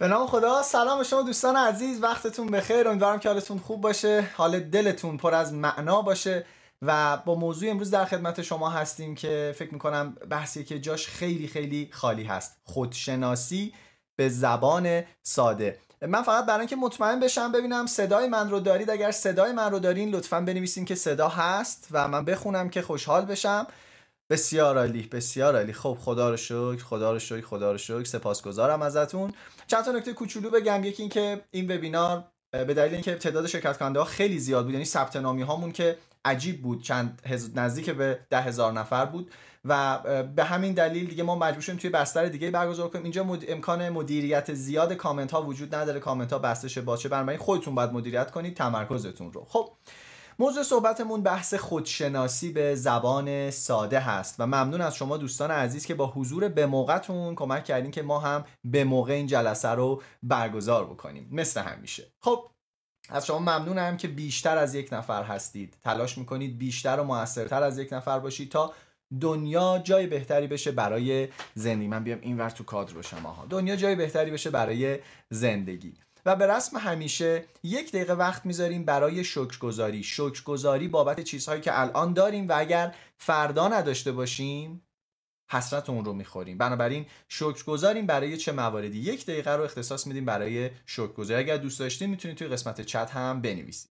به نام خدا. سلام به شما دوستان عزیز، وقتتون بخیر. امیدوارم که حالتون خوب باشه، حال دلتون پر از معنا باشه و با موضوع امروز در خدمت شما هستیم که فکر میکنم بحثی که جاش خیلی خیلی خالی هست، خودشناسی به زبان ساده. من فقط برای اینکه مطمئن بشم ببینم صدای من رو دارید، اگر صدای من رو دارین لطفاً بنویسین که صدا هست و من بخونم که خوشحال بشم. بسیار عالی، بسیار عالی. خب خدا رو شکر، خدا رو شکر، خدا رو شکر. سپاسگزارم ازتون. چند تا نکته کوچولو بگم. یکی اینکه این وبینار به دلیل اینکه تعداد شرکت کننده ها خیلی زیاد بود، یعنی ثبت نامی هامون که عجیب بود، چند نزدیک به 10,000 نفر بود و به همین دلیل دیگه ما مجبور شدیم توی بستر دیگه برگزار کنیم. اینجا امکان مدیریت زیاد کامنت ها وجود نداره، کامنت ها بسته شه باشه، برای خودتون باید مدیریت کنید تمرکزتون رو. خب موضوع صحبتمون بحث خودشناسی به زبان ساده هست و ممنون از شما دوستان عزیز که با حضور به موقعتون کمک کردین که ما هم به موقع این جلسه رو برگزار بکنیم مثل همیشه. خب از شما ممنونم که بیشتر از یک نفر هستید، تلاش میکنید بیشتر و موثرتر از یک نفر باشید تا دنیا جای بهتری بشه برای زندگی. من بیام اینور تو کادر باشم. آها، دنیا جای بهتری بشه برای زندگی. و به رسم همیشه یک دقیقه وقت میذاریم برای شکرگزاری. شکرگزاری بابت چیزهایی که الان داریم و اگر فردا نداشته باشیم حسرت اون رو میخوریم. بنابراین شکرگزاریم برای چه مواردی؟ یک دقیقه رو اختصاص میدیم برای شکرگزاری. اگر دوست داشتین میتونید توی قسمت چت هم بنویسید.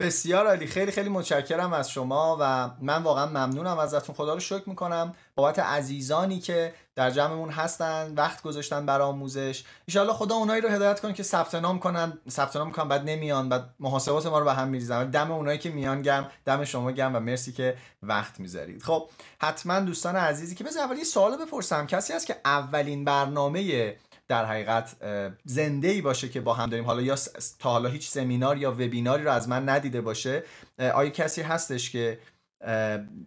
بسیار عالی، خیلی خیلی متشکرم از شما و من واقعا ممنونم ازتون. خدا رو شکر میکنم بابت عزیزانی که در جمعمون هستن، وقت گذاشتن برای آموزش. انشالله خدا اونایی رو هدایت کنه که ثبت نام کنن، ثبت نام میکنن بعد نمیان، بعد محاسبات ما رو به هم میریزن. دم اونایی که میان گم، دم شما گم و مرسی که وقت میذارید. خب حتما دوستان عزیزی که بذار اول یه سوال بپرسم. کسی هست که اولین برنامه در حقیقت زنده ای باشه که با هم داریم، حالا یا تا حالا هیچ سمینار یا وبیناری رو از من ندیده باشه؟ آیا کسی هستش که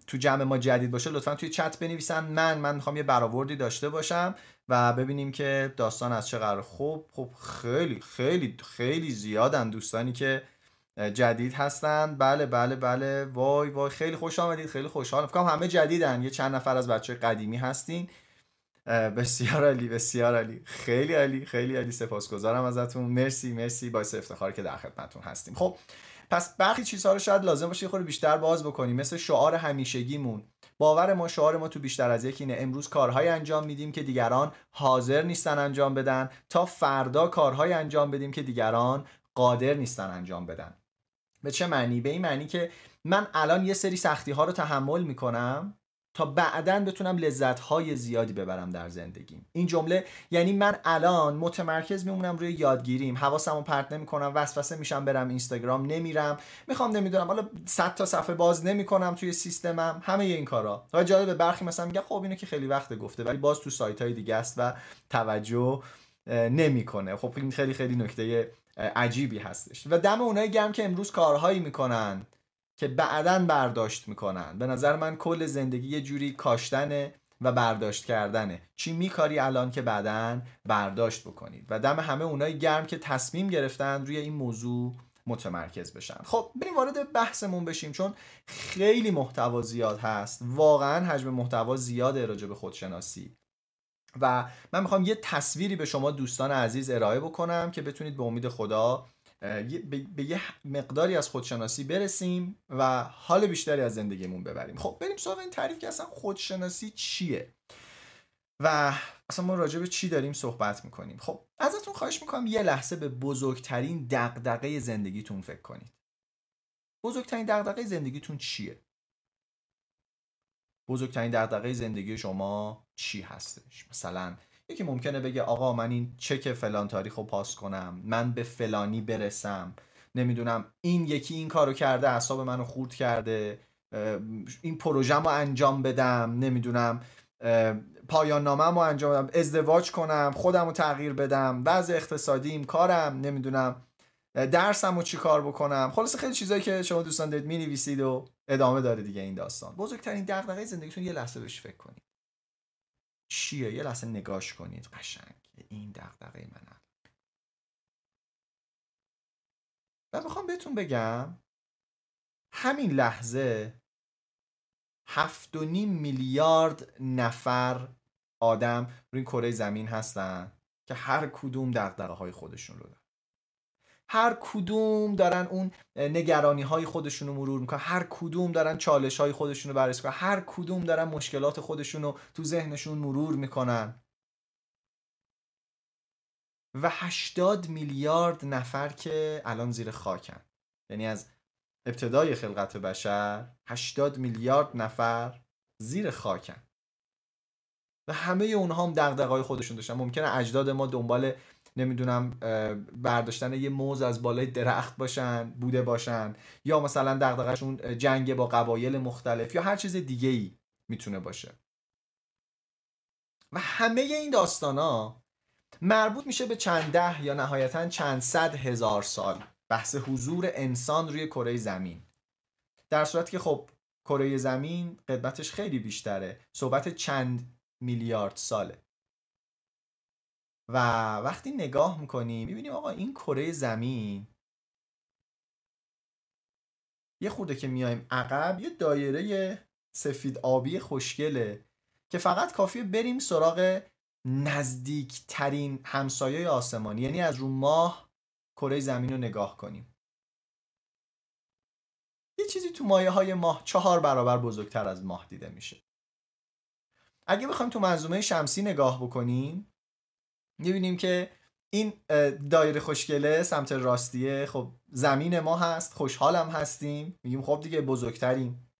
تو جمع ما جدید باشه؟ لطفا توی چت بنویسن. من میخوام یه برآوردی داشته باشم و ببینیم که داستان از چه قراره. خب خیلی خیلی خیلی زیادن دوستانی که جدید هستن. بله بله بله، وای وای، خیلی خوش آمدید، خیلی خوشحالم. فکر کنم همه جدیدن، یه چند نفر از بچه قدیمی هستین. بسیار عالی، بسیار عالی، خیلی عالی، خیلی عالی. سپاسگزارم ازتون. مرسی مرسی، باعث افتخار که در خدمتتون هستیم. خب پس برخی چیزها رو شاید لازم باشه یه خورده بیشتر باز بکنیم، مثل شعار همیشگیمون. باور ما، شعار ما تو بیشتر از یک اینه: امروز کارهای انجام میدیم که دیگران حاضر نیستن انجام بدن تا فردا کارهای انجام بدیم که دیگران قادر نیستن انجام بدن. به چه معنی؟ به این معنی که من الان یه سری سختی ها رو تحمل میکنم تا بعداً بتونم لذت‌های زیادی ببرم در زندگیم. این جمله یعنی من الان متمرکز میمونم روی یادگیریم، حواسمو پرت نمی‌کنم، وسوسه میشم برم اینستاگرام نمیرم، میخوام نمیدونم حالا 100 تا صفحه باز نمی‌کنم توی سیستمم، همه این کارا. و جالبه برخی مثلا میگه خب اینو که خیلی وقت گفته، ولی باز تو سایت‌های دیگه است و توجه نمی‌کنه. خب این خیلی خیلی نکته عجیبی هستش و دم اونایی گرم که امروز کارهایی می‌کنن که بعداً برداشت میکنن. به نظر من کل زندگی یه جوری کاشتنه و برداشت کردنه. چی میکاری الان که بعداً برداشت بکنید. و دم همه اونایی گرم که تصمیم گرفتن روی این موضوع متمرکز بشن. خب بریم وارد بحثمون بشیم، چون خیلی محتوا زیاد هست، واقعاً حجم محتوا زیاده راجع به خودشناسی و من میخوام یه تصویری به شما دوستان عزیز ارائه بکنم که بتونید به امید خدا به یه مقداری از خودشناسی برسیم و حال بیشتری از زندگیمون ببریم. خب بریم سراغ این تعریف که اصلا خودشناسی چیه و اصلا ما راجع به چی داریم صحبت میکنیم. خب ازتون خواهش میکنم یه لحظه به بزرگترین دغدغه زندگیتون فکر کنید. بزرگترین دغدغه زندگیتون چیه؟ بزرگترین دغدغه زندگی شما چی هستش؟ مثلا یکی ممکنه بگه آقا من این چک فلان تاریخو پاس کنم، من به فلانی برسم، نمیدونم این یکی این کارو کرده اعصاب منو خورد کرده، این پروژه‌مو انجام بدم، نمیدونم پایان نامه‌مو انجام بدم، ازدواج کنم، خودمو تغییر بدم، وضع اقتصادیم، کارم، نمیدونم درسمو چیکار بکنم. خلاصه خیلی چیزایی که شما دوستان دارید می‌نویسید و ادامه داره دیگه این داستان. بزرگترین دغدغه زندگیتون یه لحظه بهش فکر کنید چیه؟ یه لحظه نگاش کنید قشنگ این دغدغه منه. و میخوام بهتون بگم همین لحظه 7.5 میلیارد نفر آدم روی کره زمین هستن که هر کدوم دغدغه های خودشون رو دارن، هر کدوم دارن اون نگرانی های خودشون رو مرور میکنن، هر کدوم دارن چالش های خودشون رو بررسی میکنن، هر کدوم دارن مشکلات خودشون رو تو ذهنشون مرور میکنن. و 80 میلیارد نفر که الان زیر خاکن، یعنی از ابتدای خلقت بشر 80 میلیارد نفر زیر خاکن و همه اونها هم دغدغه‌های خودشون داشتن. ممکنه اجداد ما دنبال نمیدونم برداشتن یه موز از بالای درخت باشن بوده باشن، یا مثلا دغدغه‌شون جنگ با قبایل مختلف یا هر چیز دیگه‌ای میتونه باشه. و همه این داستانا مربوط میشه به چند ده یا نهایتاً چند صد هزار سال بحث حضور انسان روی کره زمین، در صورتی که خب کره زمین قدمتش خیلی بیشتره، صحبت چند میلیارد ساله. و وقتی نگاه میکنیم میبینیم آقا این کره زمین یه خورده که میایم عقب یه دایره سفید آبی خوشگله که فقط کافیه بریم سراغ نزدیکترین همسایه آسمانی، یعنی از رو ماه کره زمین رو نگاه کنیم. یه چیزی تو مایه های ماه 4 برابر بزرگتر از ماه دیده میشه. اگه بخوایم تو منظومه شمسی نگاه بکنیم می‌بینیم که این دایره خوشگله سمت راستیه، خب زمین ما هست، خوشحالم هستیم، میگیم خب دیگه بزرگتریم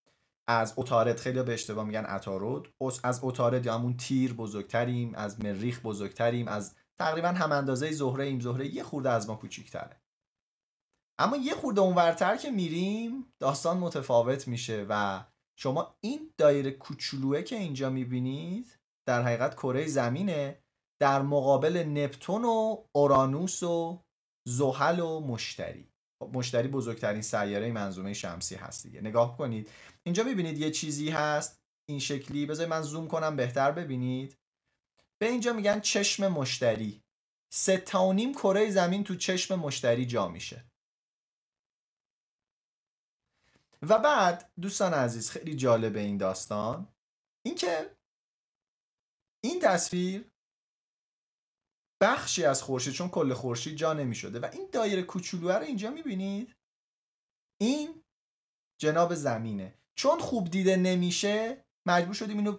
از عطارد. خیلی به اشتباه میگن عطارد، از عطارد یا همون تیر بزرگتریم، از مریخ بزرگتریم، از تقریبا هم اندازه زهره‌ایم، زهره یه خورده از ما کوچیک‌تره. اما یه خورده اونورتر که میریم داستان متفاوت میشه و شما این دایره کوچولوئه که اینجا میبینید در حقیقت کره زمینه، در مقابل نپتون و اورانوس و زحل و مشتری. مشتری بزرگترین سیاره منظومه شمسی هست دیگه. نگاه کنید اینجا میبینید یه چیزی هست این شکلی، بذارید من زوم کنم بهتر ببینید. به اینجا میگن چشم مشتری. 6.5 کره زمین تو چشم مشتری جا میشه. و بعد دوستان عزیز خیلی جالب این داستان این که این تصویر بخشی از خورشید، چون کل خورشید جا نمی‌شده، و این دایره کوچولو رو اینجا می‌بینید این جناب زمینه. چون خوب دیده نمیشه مجبور شدیم اینو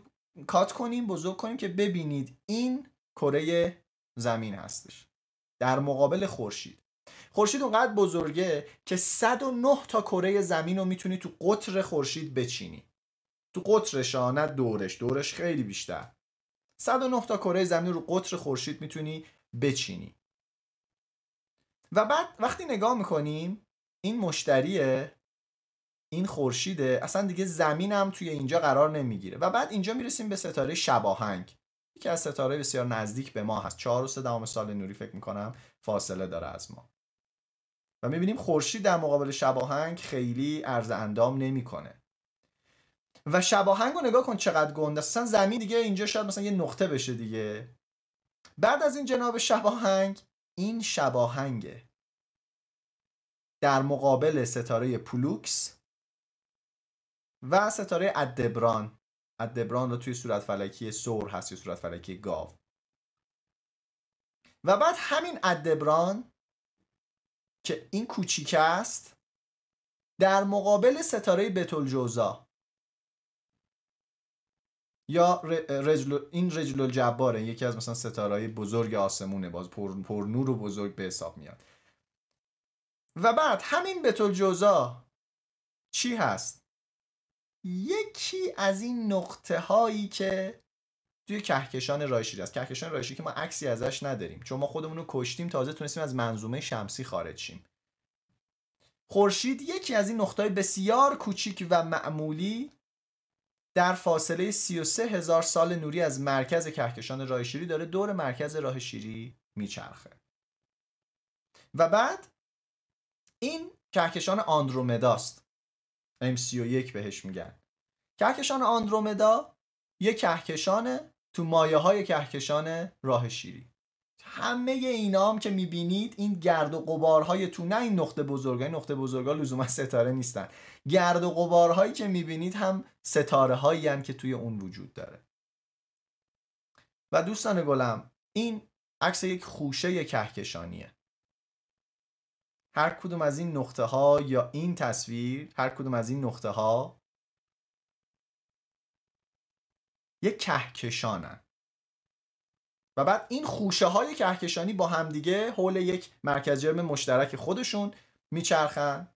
کات کنیم بزرگ کنیم که ببینید این کره زمین هستش در مقابل خورشید. خورشید اونقدر بزرگه که 109 تا کره زمین رو میتونی تو قطر خورشید بچینی، تو قطرش، نه دورش، دورش خیلی بیشتر. 109 تا کره زمین رو قطر خورشید میتونی بچینی. و بعد وقتی نگاه میکنیم این مشتریه، این خورشیده، اصلا دیگه زمین هم توی اینجا قرار نمیگیره. و بعد اینجا میرسیم به ستاره شباهنگ، یکی از ستاره بسیار نزدیک به ما هست، 4.3 سال نوری فکر میکنم فاصله داره از ما. و میبینیم خورشید در مقابل شباهنگ خیلی عرض اندام نمیکنه. و شباهنگو نگاه کن چقدر گنده، اصلا زمین دیگه اینجا شاید مثلا یه نقطه بشه دیگه. بعد از این جناب شباهنگ این شباهنگه در مقابل ستاره پولوکس و ستاره ادبران. ادبران رو توی صورت فلکی سور هست یا صورت فلکی گاو. و بعد همین ادبران که این کوچیک است در مقابل ستاره بتولجوزا یا این رجل الجباره، یکی از مثلا ستاره‌های بزرگ آسمونه، باز پرنور و بزرگ به حساب میاد. و بعد همین بتولجوزا چی هست؟ یکی از این نقطه هایی که توی کهکشان رایشی هست. کهکشان رایشی که ما عکسی ازش نداریم چون ما خودمون رو کشتیم، تازه تونستیم از منظومه شمسی خارج شیم. خورشید یکی از این نقطه‌های بسیار کوچیک و معمولی در فاصله 33,000 سال نوری از مرکز کهکشان راه شیری داره دور مرکز راه شیری میچرخه. و بعد این کهکشان آندرومداست، M31 بهش میگن. کهکشان آندرومدا یک کهکشان تو مایه های کهکشان راه شیری. همه اینا هم که میبینید این گرد و غبارهای تو، نه این نقطه بزرگا، این نقطه بزرگا لزوما ستاره نیستن، گرد و غبارهایی که میبینید هم ستاره هایی هن که توی اون وجود داره. و دوستان گلم، این عکس یک خوشه کهکشانیه. هر کدوم از این نقطه ها یا این تصویر، هر کدوم از این نقطه ها یک کهکشانن و بعد این خوشه های کهکشانی با همدیگه حول یک مرکز جرم مشترک خودشون میچرخن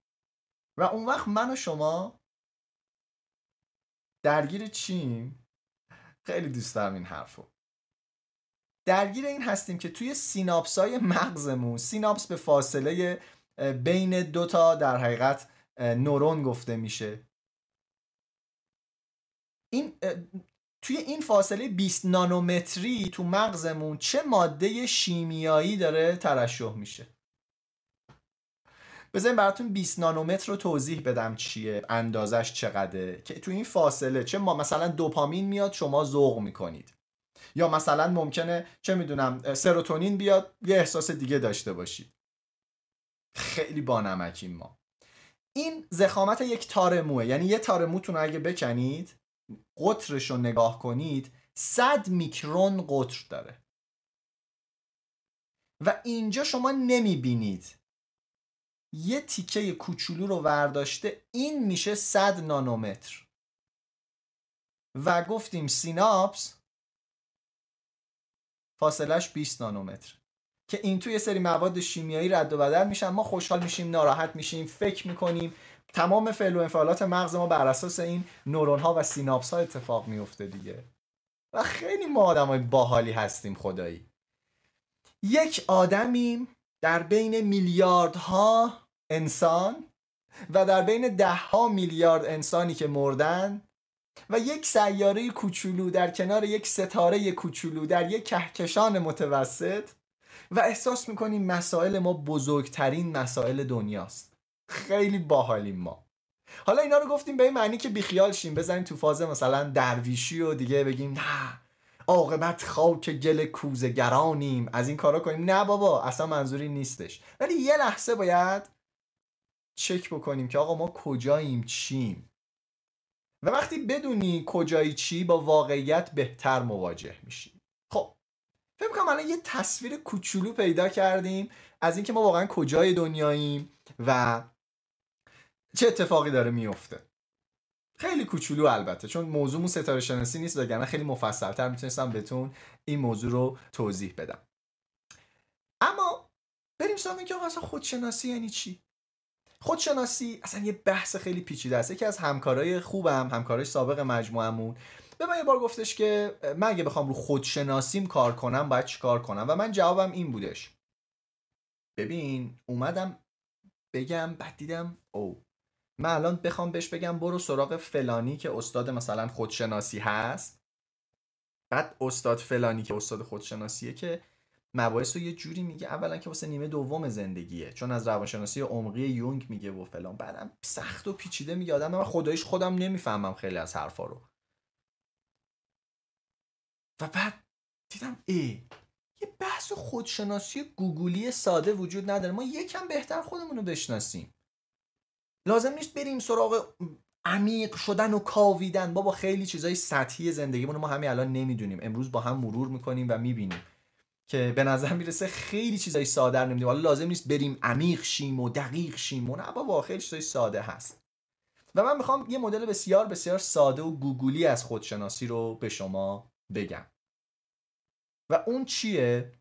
و اون وقت من و شما درگیر چیم؟ خیلی دوست دارم این حرفو. درگیر این هستیم که توی سیناپس های مغزمون، سیناپس به فاصله بین دوتا در حقیقت نورون گفته میشه، این توی این فاصله 20 نانومتری تو مغزمون چه ماده شیمیایی داره ترشح میشه. بذاریم براتون 20 نانومتر رو توضیح بدم چیه، اندازش چقدره، که تو این فاصله چه مثلا دوپامین میاد شما ذوق میکنید، یا مثلا ممکنه چه میدونم سروتونین بیاد یه احساس دیگه داشته باشید. خیلی بانمکیم ما. این ضخامت یک تار موه، یعنی یه تار موتون اگه بکنید قطرش رو نگاه کنید 100 میکرون قطر داره و اینجا شما نمیبینید یه تیکه کوچولو رو ورداشته، این میشه 100 نانومتر. و گفتیم سیناپس فاصلش 20 نانومتر که این توی سری مواد شیمیایی رد و بدل میشن، ما خوشحال میشیم، ناراحت میشیم، فکر میکنیم، تمام فعل و انفعالات مغز ما بر اساس این نورون ها و سیناپس ها اتفاق میفته دیگه. و خیلی ما آدمای باحالی هستیم خدایی. یک آدمیم در بین میلیاردها انسان و در بین 10 میلیارد انسانی که مردن و یک سیاره کوچولو در کنار یک ستاره کوچولو در یک کهکشان متوسط و احساس میکنیم مسائل ما بزرگترین مسائل دنیاست. خیلی باحالیم ما. حالا اینا رو گفتیم به این معنی که بیخیال شیم، بزنیم تو فاز مثلا درویشی و دیگه بگیم نه عاقبت خاک گل کوزه‌گرانیم، از این کارا کنیم. نه بابا، اصلا منظوری نیستش. ولی یه لحظه باید چک بکنیم که آقا ما کجاییم، چیم. و وقتی بدونی کجایی چی، با واقعیت بهتر مواجه میشی. خب فکر کنم الان یه تصویر کوچولو پیدا کردیم از اینکه ما واقعا کجای دنیاییم و چه اتفاقی داره میفته. خیلی کوچولو البته، چون موضوعمون ستاره شناسی نیست، وگرنه خیلی مفصل‌تر میتونستم بهتون این موضوع رو توضیح بدم. اما بریم سراغ اینکه آقا اصلا خودشناسی یعنی چی. خودشناسی اصلا یه بحث خیلی پیچیده است. یکی از همکارای خوبم، همکارای سابق مجموعمون، به من یه بار گفتش که من اگه بخوام رو خودشناسیم کار کنم باید چیکار کنم؟ و من جوابم این بودش: ببین اومدم بگم، بعد دیدم او من الان بخوام بهش بگم برو سراغ فلانی که استاد مثلا خودشناسی هست، بعد استاد فلانی که استاد خودشناسیه که مباحث رو یه جوری میگه، اولا که واسه نیمه دوم زندگیه چون از روانشناسی عمقی یونگ میگه و فلان، بعدم سخت و پیچیده میگه. آدم من خداییش خودم نمیفهمم خیلی از حرفا رو. و بعد دیدم یه بحث خودشناسی گوگلی ساده وجود نداره. ما یکم بهتر خودمون رو بشناسیم. لازم نیست بریم سراغ عمیق شدن و کاویدن. بابا خیلی چیزای سطحی زندگیمون ما همین الان نمیدونیم، امروز با هم مرور میکنیم و میبینیم که به نظر میرسه خیلی چیزای ساده رو نمیدیم. حالا لازم نیست بریم عمیق شیم و دقیق شیم و نه، بابا خیلی چیزای ساده هست. و من میخوام یه مدل بسیار بسیار ساده و گوگلی از خودشناسی رو به شما بگم. و اون چیه؟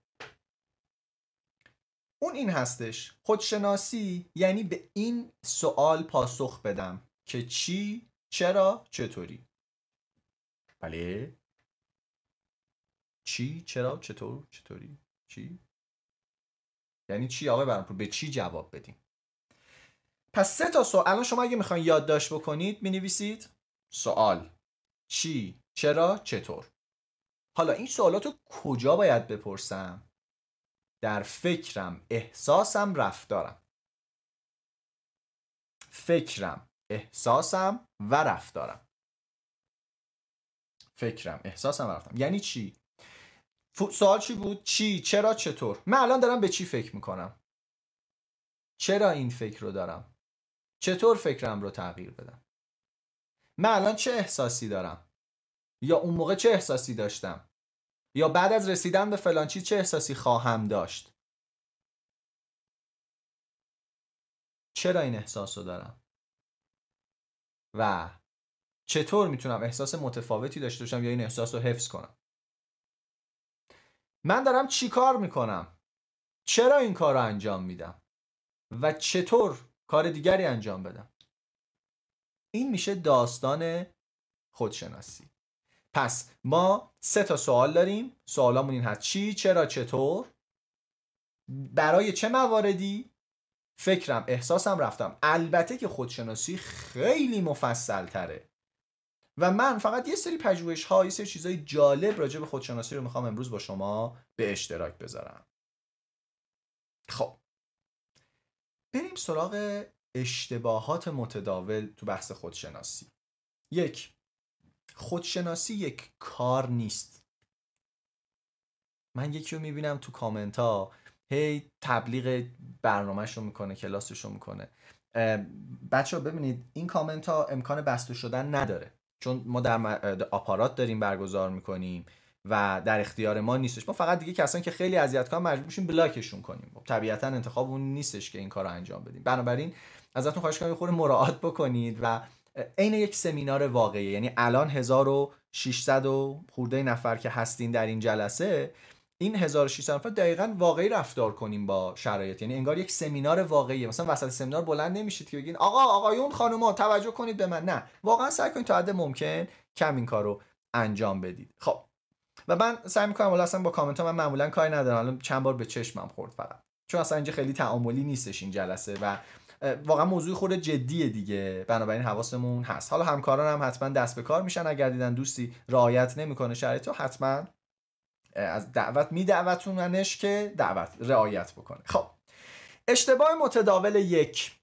اون این هستش: خودشناسی یعنی به این سوال پاسخ بدم که چی، چرا، چطوری. بله، چی، چرا، چطور، چطوری، چی یعنی چی آقای بهرام پور، به چی جواب بدیم. پس سه تا سوال. الان شما اگه میخواین یادداشت بکنید مینویسید سوال چی، چرا، چطور. حالا این سوالاتو کجا باید بپرسم؟ در فکرم، احساسم، رفتارم. فکرم، احساسم و رفتارم. فکرم، احساسم و رفتارم یعنی چی؟ سوال چی بود؟ چی، چرا، چطور. من الان دارم به چی فکر میکنم؟ چرا این فکر رو دارم؟ چطور فکرم رو تغییر بدم؟ من الان چه احساسی دارم؟ یا اون موقع چه احساسی داشتم؟ یا بعد از رسیدن به فلان چیز چه احساسی خواهم داشت؟ چرا این احساس رو دارم؟ و چطور میتونم احساس متفاوتی داشته باشم یا این احساس رو حفظ کنم؟ من دارم چی کار میکنم؟ چرا این کار رو انجام میدم؟ و چطور کار دیگری انجام بدم؟ این میشه داستان خودشناسی. پس ما سه تا سوال داریم. سوالامون این هست: چی، چرا، چطور. برای چه مواردی؟ فکرم، احساسم، رفتم. البته که خودشناسی خیلی مفصل تره و من فقط یه سری پژوهش ها، یه سری چیزای جالب راجع به خودشناسی رو میخوام امروز با شما به اشتراک بذارم. خب بریم سراغ اشتباهات متداول تو بحث خودشناسی. یک، خودشناسی یک کار نیست. من یکی رو میبینم تو کامنت ها هی تبلیغ برنامه‌ش رو میکنه، کلاسش رو میکنه. بچه ها ببینید این کامنت ها امکان بسته شدن نداره، چون ما در آپارات داریم برگزار میکنیم و در اختیار ما نیستش. ما فقط دیگه کسانی که خیلی اذیت کنن مجبور میشیم بلاکشون کنیم. طبیعتا انتخاب اون نیستش که این کار رو انجام بدیم. بنابراین ازتون خواهش می‌کنم یه خورده مراعات بکنید و این یک سمینار واقعیه. یعنی الان 1600 و خورده نفر که هستین در این جلسه، این 1600 نفر دقیقاً واقعی رفتار کنیم با شرایط. یعنی انگار یک سمینار واقعیه. مثلا وسط سمینار بلند نمیشید که بگین آقا، آقایون، خانوما توجه کنید به من. نه، واقعاً سعی کنید تا حد ممکن کم این کارو انجام بدید. خب و من سعی می‌کنم والا اصلا با کامنت ها من معمولاً کاری ندارم. الان چند بار به چشمم خورد فقط، چون اصلا اینجا خیلی تعاملی نیستش این جلسه و واقعا موضوع خود جدیه دیگه. بنابراین حواسمون هست. حالا همکاران هم حتما دست به کار میشن. اگر دیدن دوستی رعایت نمیکنه شرایطو، حتما از دعوت میدعوتوننش که دعوت رعایت بکنه. خب اشتباه متداول یک: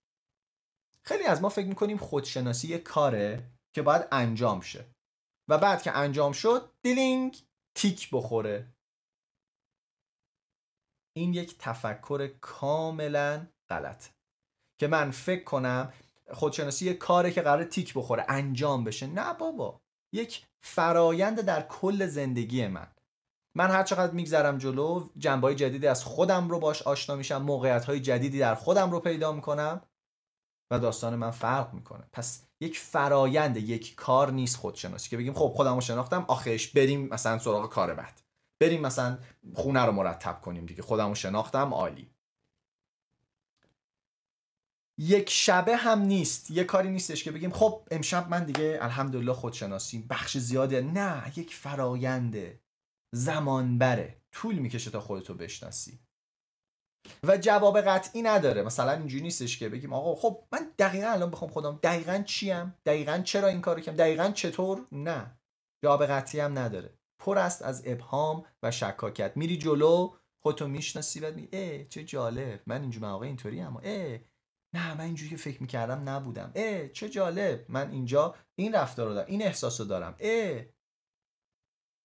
خیلی از ما فکر میکنیم خودشناسی یک کاره که باید انجام شه و بعد که انجام شد دیلینگ تیک بخوره. این یک تفکر کاملا غلطه که من فکر کنم خودشناسی یک کاره که قراره تیک بخوره، انجام بشه. نه بابا، یک فرایند در کل زندگی من هر چقدر میگذرم جلو، جنبه‌های جدیدی از خودم رو باش آشنا میشم، موقعیت‌های جدیدی در خودم رو پیدا میکنم و داستان من فرق میکنه. پس یک فرایند، یک کار نیست خودشناسی که بگیم خب خودم رو شناختم، آخرش بریم مثلا سراغ کار بعد، بریم مثلا خونه رو مرتب کنیم دیگه، خودم رو شناختم، عالی. یک شبه هم نیست. یک کاری نیستش که بگیم خب امشب من دیگه الحمدلله خودشناسی بخش زیاده. نه، یک فراینده، زمان بره، طول میکشه تا خودتو بشناسی و جواب قطعی نداره. مثلا اینجوری نیستش که بگیم آقا خب من دقیقاً الان بخوام خودم دقیقاً چیم، دقیقاً چرا این کارو کردم، دقیقاً چطور. نه، جواب قطعی هم نداره، پر است از ابهام و شکاکیت. میری جلو، خودتو میشناسی، بعد میگی چه جالب من اینجوری، آقا اینطوری، اما نه من اینجوری که فکر میکردم نبودم، چه جالب من اینجا این رفتار رو دارم، این احساس رو دارم.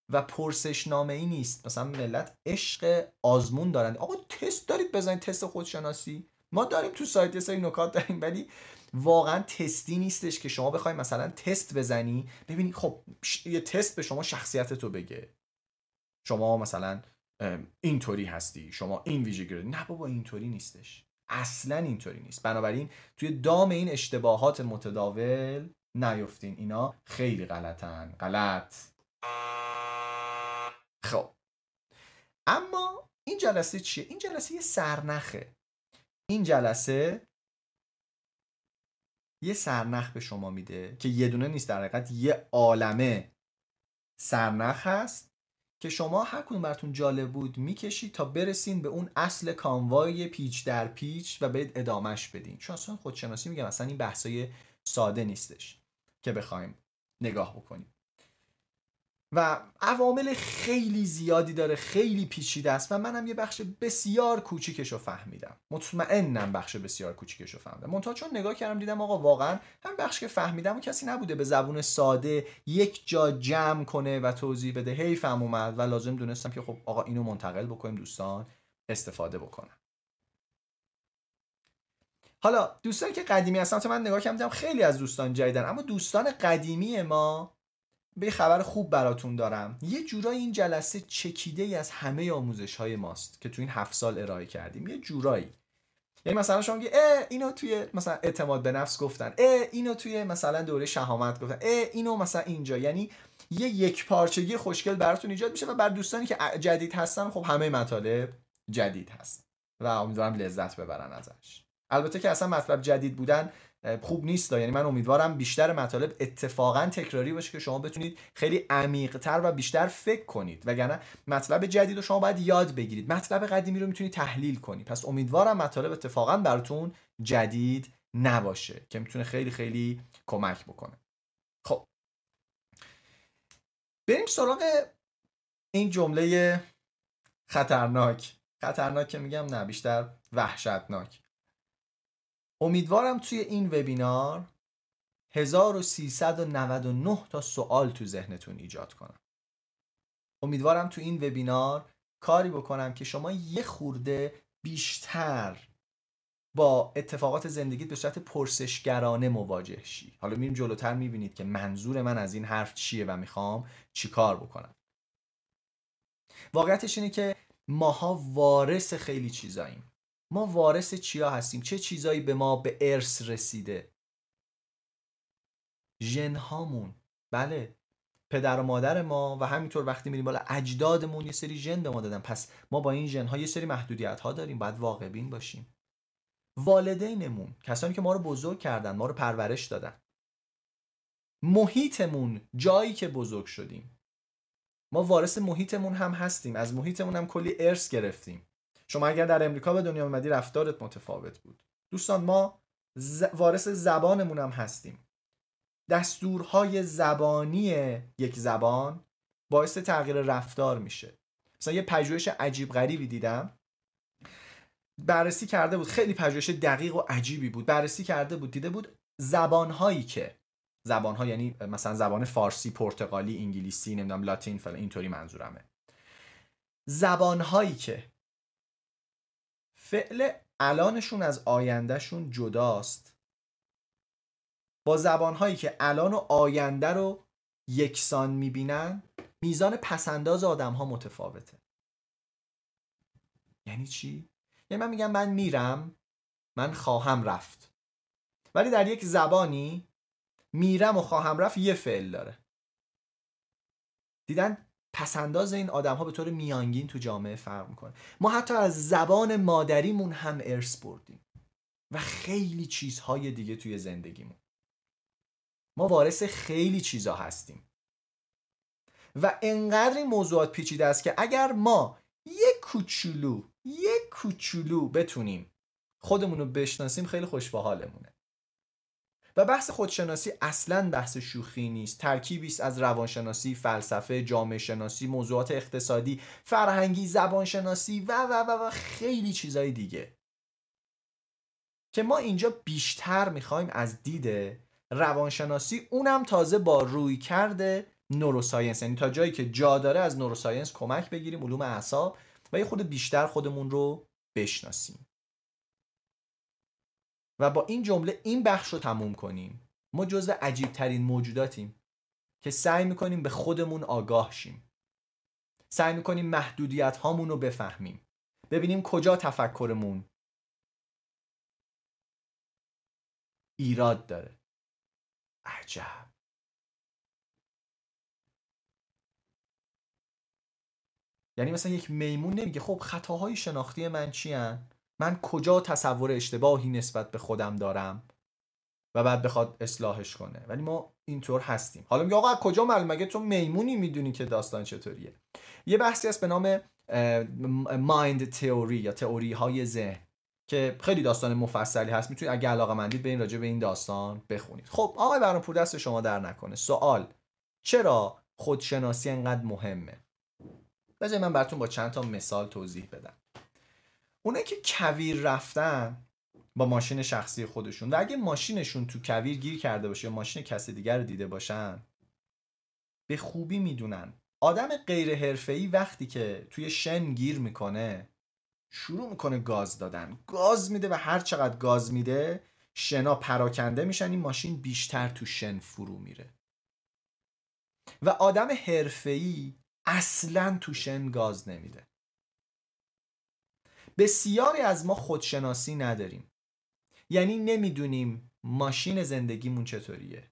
و پرسش نامه ای نیست. مثلا ملت عشق آزمون دارند. آقا تست دارید بزنید، تست خودشناسی ما داریم تو سایت، یه سری نکات داریم، ولی واقعا تستی نیستش که شما بخوای مثلا تست بزنی ببینی خب یه تست به شما شخصیتتو بگه، شما مثلا اینطوری هستی، شما این ویژگی رو، نه بابا اینطوری نیستش، اصلا اینطوری نیست. بنابراین توی دام این اشتباهات متداول نیفتین، اینا خیلی غلطن، غلط. خب اما این جلسه چیه؟ این جلسه یه سرنخه. این جلسه یه سرنخ به شما میده که یه دونه نیست، در حقیقت یه عالمه سرنخ هست که شما هر کدوم براتون جالب بود میکشید تا برسین به اون اصل کانوای پیچ در پیچ و باید ادامهش بدین. چون اصلا خودشناسی میگم اصلا این بحثای ساده نیستش که بخوایم نگاه بکنیم و عوامل خیلی زیادی داره، خیلی پیچیده است و منم یه بخش بسیار کوچیکشو فهمیدم، مطمئنم بخش بسیار کوچیکشو فهمیدم. منتها چون نگاه کردم دیدم آقا واقعا هم بخش که فهمیدم و کسی نبوده به زبون ساده یک جا جمع کنه و توضیح بده، حیفم اومد و لازم دونستم که خب آقا اینو منتقل بکنیم، دوستان استفاده بکنن. حالا دوستان که قدیمی هستن، من نگاه کردم خیلی از دوستان جدیدن، اما دوستان قدیمی ما به خبر خوب براتون دارم. یه جورایی این جلسه چکیده ای از همه آموزش‌های ماست که تو این 7 سال ارائه کردیم. یه جورایی یعنی مثلا شما میگی اینو توی مثلا اعتماد به نفس گفتن، اینو توی مثلا دوره شهامت گفتن، اینو مثلا اینجا، یعنی یه یکپارچگی خوشگل براتون ایجاد میشه و بر دوستانی که جدید هستن خب همه مطالب جدید هست و امیدوارم لذت ببرن ازش. البته که اصلا مطلب جدید بودن خوب نیست، یعنی من امیدوارم بیشتر مطالب اتفاقا تکراری باشه که شما بتونید خیلی عمیق‌تر و بیشتر فکر کنید، وگرنه مطلب جدید رو شما باید یاد بگیرید، مطلب قدیمی رو میتونید تحلیل کنید. پس امیدوارم مطالب اتفاقا براتون جدید نباشه که میتونه خیلی خیلی کمک بکنه. خب بریم سراغ این جمله خطرناک، خطرناک که میگم نه، بیشتر وحشتناک. امیدوارم توی این وبینار 1399 تا سوال تو ذهنتون ایجاد کنم. امیدوارم تو این وبینار کاری بکنم که شما یه خورده بیشتر با اتفاقات زندگیت به صورت پرسشگرانه مواجه شی. حالا میریم جلوتر میبینید که منظور من از این حرف چیه و میخوام چی کار بکنم. واقعیتش اینه که ماها وارث خیلی چیزاییم. ما وارث چیا هستیم؟ چه چیزایی به ما به ارث رسیده؟ ژن هامون. بله، پدر و مادر ما و همینطور وقتی میریم بالا اجدادمون یه سری ژن به ما دادن، پس ما با این ژن ها یه سری محدودیت ها داریم، باید واقع بین باشیم. والدینمون، کسانی که ما رو بزرگ کردن، ما رو پرورش دادن. محیطمون، جایی که بزرگ شدیم. ما وارث محیطمون هم هستیم، از محیطمون هم کلی ارث گرفتیم. شما اگر در امریکا به دنیا اومدی رفتارت متفاوت بود. دوستان ما وارث زبانمون هم هستیم. دستورهای زبانی یک زبان باعث تغییر رفتار میشه. مثلا یه پژوهش عجیب غریبی دیدم، بررسی کرده بود، خیلی پژوهش دقیق و عجیبی بود، بررسی کرده بود، دیده بود زبانهایی که زبانها یعنی مثلا زبان فارسی، پرتغالی، انگلیسی، نمیدونم لاتین فلان، اینطوری منظورمه، زبانهایی که فعل الانشون از آیندهشون جداست با زبانهایی که الان و آینده رو یکسان میبینن، میزان پسنداز آدم ها متفاوته. یعنی چی؟ یعنی من میگم من میرم، من خواهم رفت، ولی در یک زبانی میرم و خواهم رفت یه فعل داره. دیدن؟ پسنداز این آدم ها به طور میانگین تو جامعه فرق میکنه. ما حتی از زبان مادریمون هم ارث بردیم و خیلی چیزهای دیگه توی زندگیمون. ما وارث خیلی چیزا هستیم و انقدر این موضوعات پیچیده است که اگر ما یک کوچولو بتونیم خودمون رو بشناسیم خیلی خوش به حالمونه. و بحث خودشناسی اصلا بحث شوخی نیست، ترکیبی است از روانشناسی، فلسفه، جامعه شناسی، موضوعات اقتصادی، فرهنگی، زبانشناسی و خیلی چیزای دیگه که ما اینجا بیشتر میخوایم از دید روانشناسی، اونم تازه با روی کرده نوروساینس، یعنی تا جایی که جا داره از نوروساینس کمک بگیریم، علوم اعصاب، و یه خود بیشتر خودمون رو بشناسیم. و با این جمله این بخش رو تموم کنیم. ما جزو عجیبترین موجوداتیم که سعی میکنیم به خودمون آگاه شیم. سعی میکنیم محدودیت هامون رو بفهمیم. ببینیم کجا تفکرمون ایراد داره. عجب. یعنی مثلا یک میمون نمیگه خب خطاهای شناختی من چی هن؟ من کجا تصور اشتباهی نسبت به خودم دارم و بعد بخواد اصلاحش کنه. ولی ما اینطور هستیم. حالا میگه آقا از کجا معلوم؟ مگه تو میمونی میدونی که داستان چطوریه؟ یه بحثی هست به نام مایند تئوری یا تئوری های ذهن که خیلی داستان مفصلی هست. میتونید اگه علاقه مندید به این راجع به این داستان بخونید. خب آقای بهرام پور دست شما در نکنه. سوال: چرا خودشناسی انقدر مهمه؟ بذارید من براتون با چند تا مثال توضیح بدم. اونایی که کویر رفتن با ماشین شخصی خودشون و اگه ماشینشون تو کویر گیر کرده باشه یا ماشین کسی دیگر رو دیده باشن، به خوبی میدونن آدم غیر حرفه‌ای وقتی که توی شن گیر میکنه شروع میکنه گاز دادن، گاز میده و هر چقدر گاز میده شنا پراکنده میشن، این ماشین بیشتر تو شن فرو میره. و آدم حرفه‌ای اصلاً تو شن گاز نمیده. بسیاری از ما خودشناسی نداریم، یعنی نمیدونیم ماشین زندگیمون چطوریه،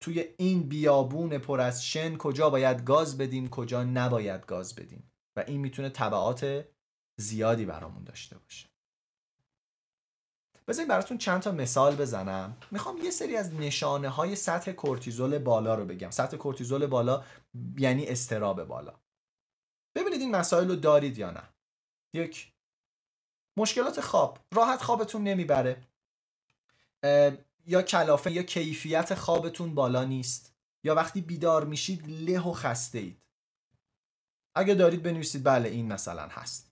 توی این بیابون پر از شن کجا باید گاز بدیم کجا نباید گاز بدیم و این میتونه تبعات زیادی برامون داشته باشه. بذارید براتون چند تا مثال بزنم. میخوام یه سری از نشانه های سطح کورتیزول بالا رو بگم. سطح کورتیزول بالا یعنی اضطراب بالا. ببینید این مسائل رو دارید یا نه. یک، مشکلات خواب، راحت خوابتون نمیبره یا کلافه یا کیفیت خوابتون بالا نیست یا وقتی بیدار میشید له و خسته اید. اگه دارید بنویسید بله این مثلا هست.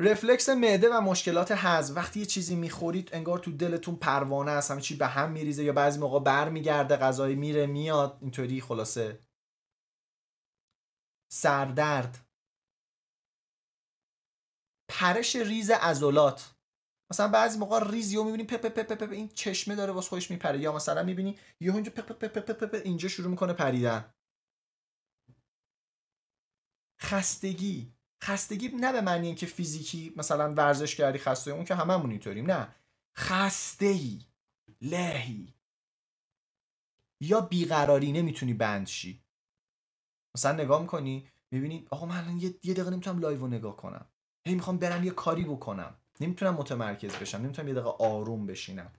رفلکس معده و مشکلات هضم، وقتی یه چیزی میخورید انگار تو دلتون پروانه است، همه چی به هم میریزه یا بعضی موقع برمیگرده غذای میره میاد اینطوری. خلاصه سردرد، پرش ریز عضلات، مثلا بعضی موقع ریزیو میبینیم پپ پپ پپ پپ این چشمه داره واسه خودش میپره، یا مثلا میبینی یهو اینجا پپ پپ پپ پپ اینجا شروع میکنه پریدن. خستگی، خستگی نه به معنی اینکه فیزیکی مثلا ورزش کردی خسته، اون که هممون اینطوریم، نه، خسته‌ای، لهی یا بیقراری، نمیتونی بند شی. مثلا نگاه میکنی میبینی آقا من الان یه دقیقه نمیتونم لایو رو نگاه کنم، هی میخوام برم یه کاری بکنم، نمیتونم متمرکز بشم، نمیتونم یه دقیقه آروم بشینم.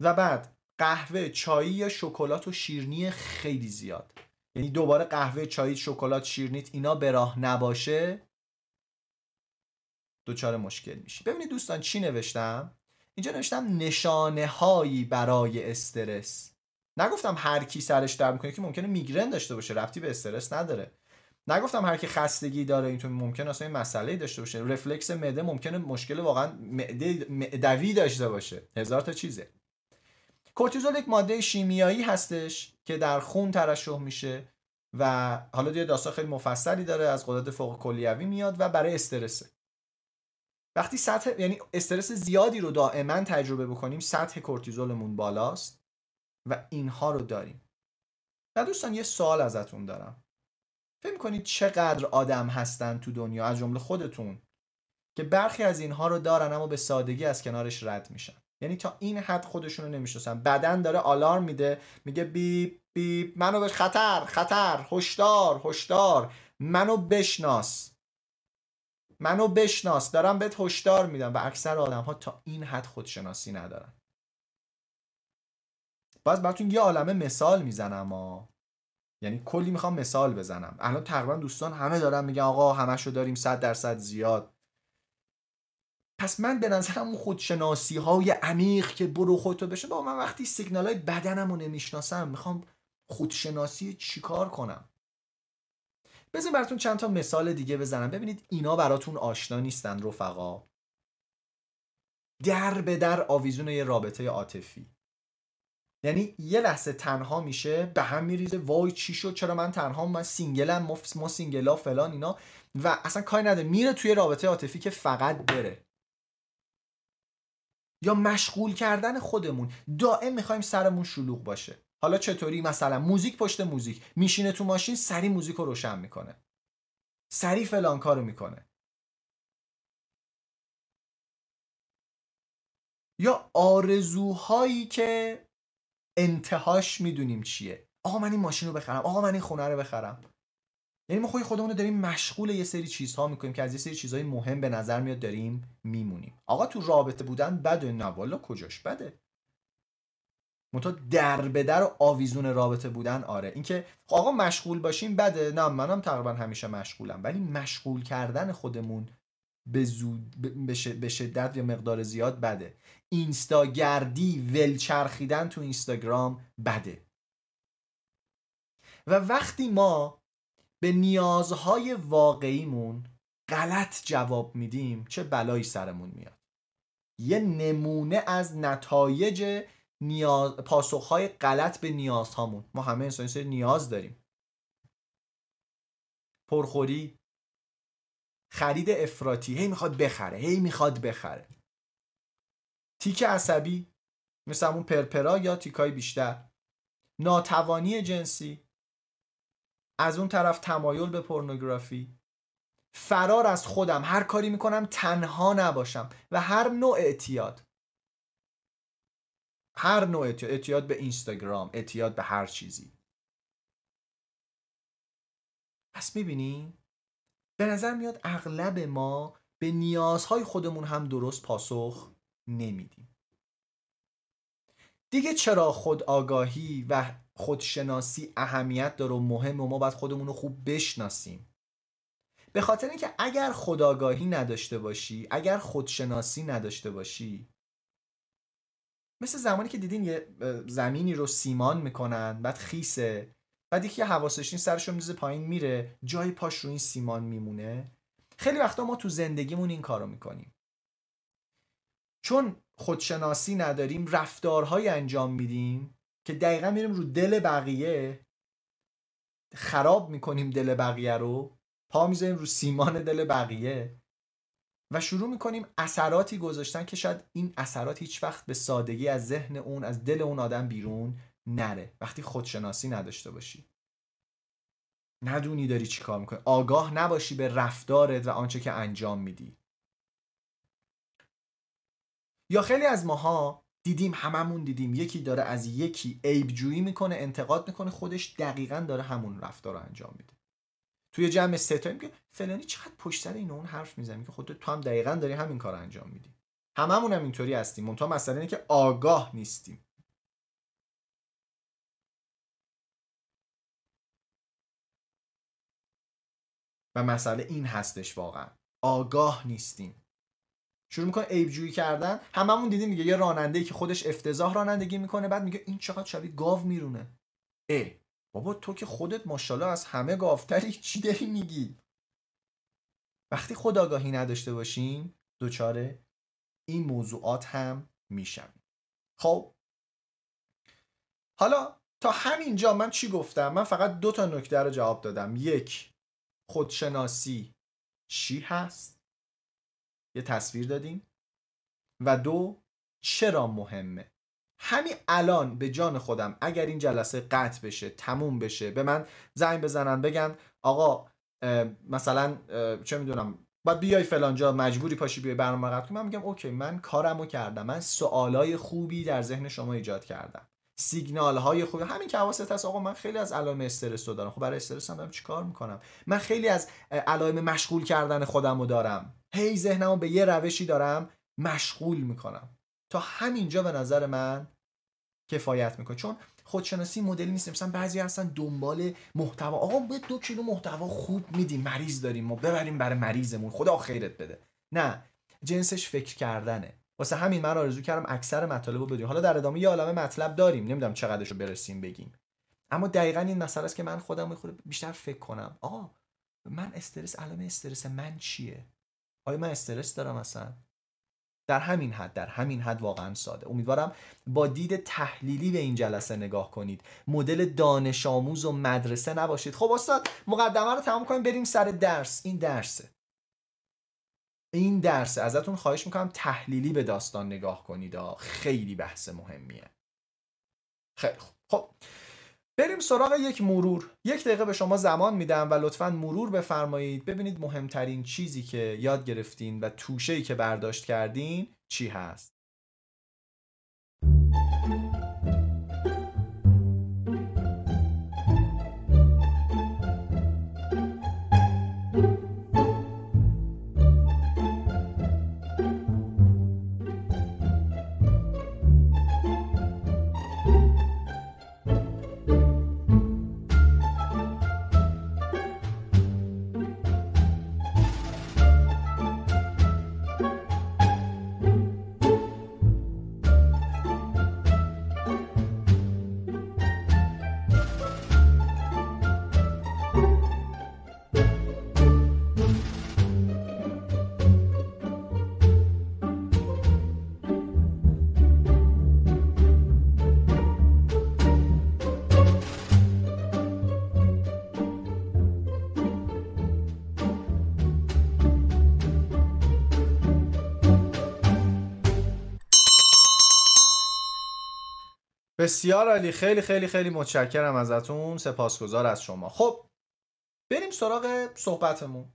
و بعد قهوه، چای یا شکلات و شیرینی خیلی زیاد، یعنی دوباره قهوه، چای، شکلات، شیرینیت اینا به راه نباشه دوچار مشکل میشی. ببینید دوستان چی نوشتم؟ اینجا نوشتم نشانه هایی برای استرس. نگفتم هر کی سرش درد میکنه، که ممکنه میگرن داشته باشه ربطی به استرس نداره. نگفتم هر کی خستگی داره اینطور ممکنه اصلا این مسئله داشته باشه. رفلکس معده ممکنه مشکل واقعا معدوی داشته باشه. هزار تا چیزه. کورتیزول یک ماده شیمیایی هستش که در خون ترشح میشه و حالا دیگه داستان خیلی مفصلی داره، از غدد فوق کلیوی میاد و برای استرسه. وقتی سطح، یعنی استرس زیادی رو دائما تجربه بکنیم سطح کورتیزولمون بالاست و اینها رو داریم. و دوستان یه سوال ازتون دارم. فکر می‌کنید چقدر آدم هستن تو دنیا از جمله خودتون که برخی از اینها رو دارن اما به سادگی از کنارش رد میشن؟ یعنی تا این حد خودشونو نمیشناسن. بدن داره آلارم میده، میگه بیپ بیپ، منو به خطر، خطر، هشدار، هشدار، منو بشناس، منو بشناس، دارم بهت هشدار میدم. و اکثر آدم ها تا این حد خودشناسی ندارن. باز براتون یه عالمه مثال میزنم یعنی کلی میخوام مثال بزنم. الان تقریبا دوستان همه دارن میگن آقا همشو داریم 100% زیاد. پس من به نظرم اون خودشناسی های عمیق که برو خودتو بشه، با من وقتی سیگنال های بدنم رو نمیشناسم میخوام خودشناسی چیکار کنم؟ بذارید براتون چند تا مثال دیگه بزنم. ببینید اینا براتون آشنا نیستن رفقا. در به در آویزون یه رابطه عاطفی، یعنی یه لحظه تنها میشه به هم میریزه، وای چی شد، چرا من تنها، من سینگلم، ما سینگلا فلان اینا، و اصلا کاری نداره میره توی رابطه عاطفی که فقط بره. یا مشغول کردن خودمون، دائم میخوایم سرمون شلوغ باشه. حالا چطوری؟ مثلا موزیک پشت موزیک، میشینه تو ماشین سری موزیک رو روشن میکنه، سری فلان کارو میکنه. یا آرزوهایی که انتهاش میدونیم چیه، آقا من این ماشین رو بخرم، آقا من این خونه رو بخرم. یعنی ما خودمون رو داریم مشغول یه سری چیزها میکنیم که از یه سری چیزهای مهم به نظر میاد داریم میمونیم. آقا تو رابطه بودن بده؟ نه والا کجاش بده، منتها در به در و آویزون رابطه بودن. آره اینکه آقا مشغول باشیم بده؟ نه منم تقریبا همیشه مشغولم، ولی مشغول کردن خودمون به شدت یا مقدار زیاد بده. اینستاگردی، ولچرخیدن تو اینستاگرام بده. و وقتی ما به نیازهای واقعیمون غلط جواب میدیم چه بلایی سرمون میاد. یه نمونه از نتایج پاسخهای غلط به نیازهامون، ما همه انسان نیاز داریم، پرخوری، خرید افراطی، هی میخواد بخره، تیک عصبی مثل همون پرپرا یا تیکای بیشتر، ناتوانی جنسی، از اون طرف تمایل به پورنوگرافی، فرار از خودم، هر کاری میکنم تنها نباشم، و هر نوع اعتیاد، اعتیاد به اینستاگرام، اعتیاد به هر چیزی. پس میبینی؟ به نظر میاد اغلب ما به نیازهای خودمون هم درست پاسخ نمیدیم. دیگه چرا خود آگاهی و خودشناسی اهمیت داره و مهمه و ما باید خودمون رو خوب بشناسیم؟ به خاطر اینکه اگر خود آگاهی نداشته باشی، اگر خودشناسی نداشته باشی، مثل زمانی که دیدین یه زمینی رو سیمان میکنن، بعد خیسه، بعد یکی حواسش نیست سرش رو میزه پایین میره، جای پاش رو این سیمان میمونه. خیلی وقتا ما تو زندگیمون این کارو میکنیم، چون خودشناسی نداریم رفتارهای انجام میدیم که دقیقا میریم رو دل بقیه، خراب میکنیم دل بقیه رو، پا میذاریم رو سیمان دل بقیه و شروع میکنیم اثراتی گذاشتن که شاید این اثرات هیچ وقت به سادگی از ذهن اون، از دل اون آدم بیرون نره. وقتی خودشناسی نداشته باشی، ندونی داری چی کار میکنی، آگاه نباشی به رفتارت و آنچه که انجام میدی. یا خیلی از ماها دیدیم، هممون دیدیم، یکی داره از یکی عیب جویی میکنه، انتقاد میکنه، خودش دقیقاً داره همون رفتار رو انجام میده. توی جمع ستاییم که فلانی چقدر پشت سر این اون حرف میزنه، که خودت تو هم دقیقاً داری همین کارو انجام میدی. هممون هم اینطوری هستیم، منتها مسئله اینه که آگاه نیستیم. و مسئله این هستش، واقعا آگاه نیستیم. شروع میکنه عیب جویی کردن. هممون دیدیم دیگه، یه راننده‌ای که خودش افتضاح رانندگی میکنه، بعد میگه این چقدر شبیه گاو میرونه. بابا تو که خودت ماشاءالله از همه گاوتری، چی داری میگی؟ وقتی خود آگاهی نداشته باشیم دچار این موضوعات هم میشیم. خب حالا تا همینجا من چی گفتم؟ من فقط 2 تا نکته رو جواب دادم. 1، خودشناسی چی هست؟ یه تصویر دادیم. و 2، چرا مهمه؟ همین الان به جان خودم اگر این جلسه قطع بشه، تموم بشه، به من زنگ بزنن بگن آقا مثلا چه میدونم باید بیای فلان جا، مجبوری پاشی بیای برنامه قطع کنی، من میگم اوکی، من کارمو کردم، من سوالای خوبی در ذهن شما ایجاد کردم، سیگنال های خوبی. همین که حواست هست آقا من خیلی از علائم استرس رو دارم، خب برای استرس هم دارم چیکار میکنم؟ من خیلی از علائم مشغول کردن خودمو دارم، هی ذهنمو به یه روشی دارم مشغول میکنم. تا همینجا به نظر من کفایت میکنه، چون خودشناسی مدلی نیست. مثلا بعضی هستن دنبال محتوا، آقا به 2 کیلو محتوا خوب میدیم، مریض داریم ما، ببریم برای مریضمون، خدا خیرت بده. نه، جنسش فکر کردنه. واسه همین من آرزو کردم اکثر مطالب رو بدیم. حالا در ادامه یه عالمه مطلب داریم، نمیدونم چقدرش رو برسیم بگیم، اما دقیقاً این مسئله است که من خودم میخوام بیشتر فکر کنم. آقا من استرس، علائم استرس من چیه؟ آیا من استرس دارم اصلا؟ در همین حد واقعا ساده. امیدوارم با دید تحلیلی به این جلسه نگاه کنید، مدل دانش آموز و مدرسه نباشید. خب استاد، مقدمه رو تمام کنیم بریم سر درس. این درسه ازتون خواهش میکنم تحلیلی به داستان نگاه کنید، خیلی بحث مهمیه. خیلی خوب. خب بریم سراغ یک مرور. 1 دقیقه به شما زمان میدم و لطفاً مرور بفرمایید، ببینید مهمترین چیزی که یاد گرفتین و توشه‌ای که برداشت کردین چی هست. بسیار عالی، خیلی خیلی خیلی متشکرم ازتون، سپاسگزار از شما. خب بریم سراغ صحبتمون.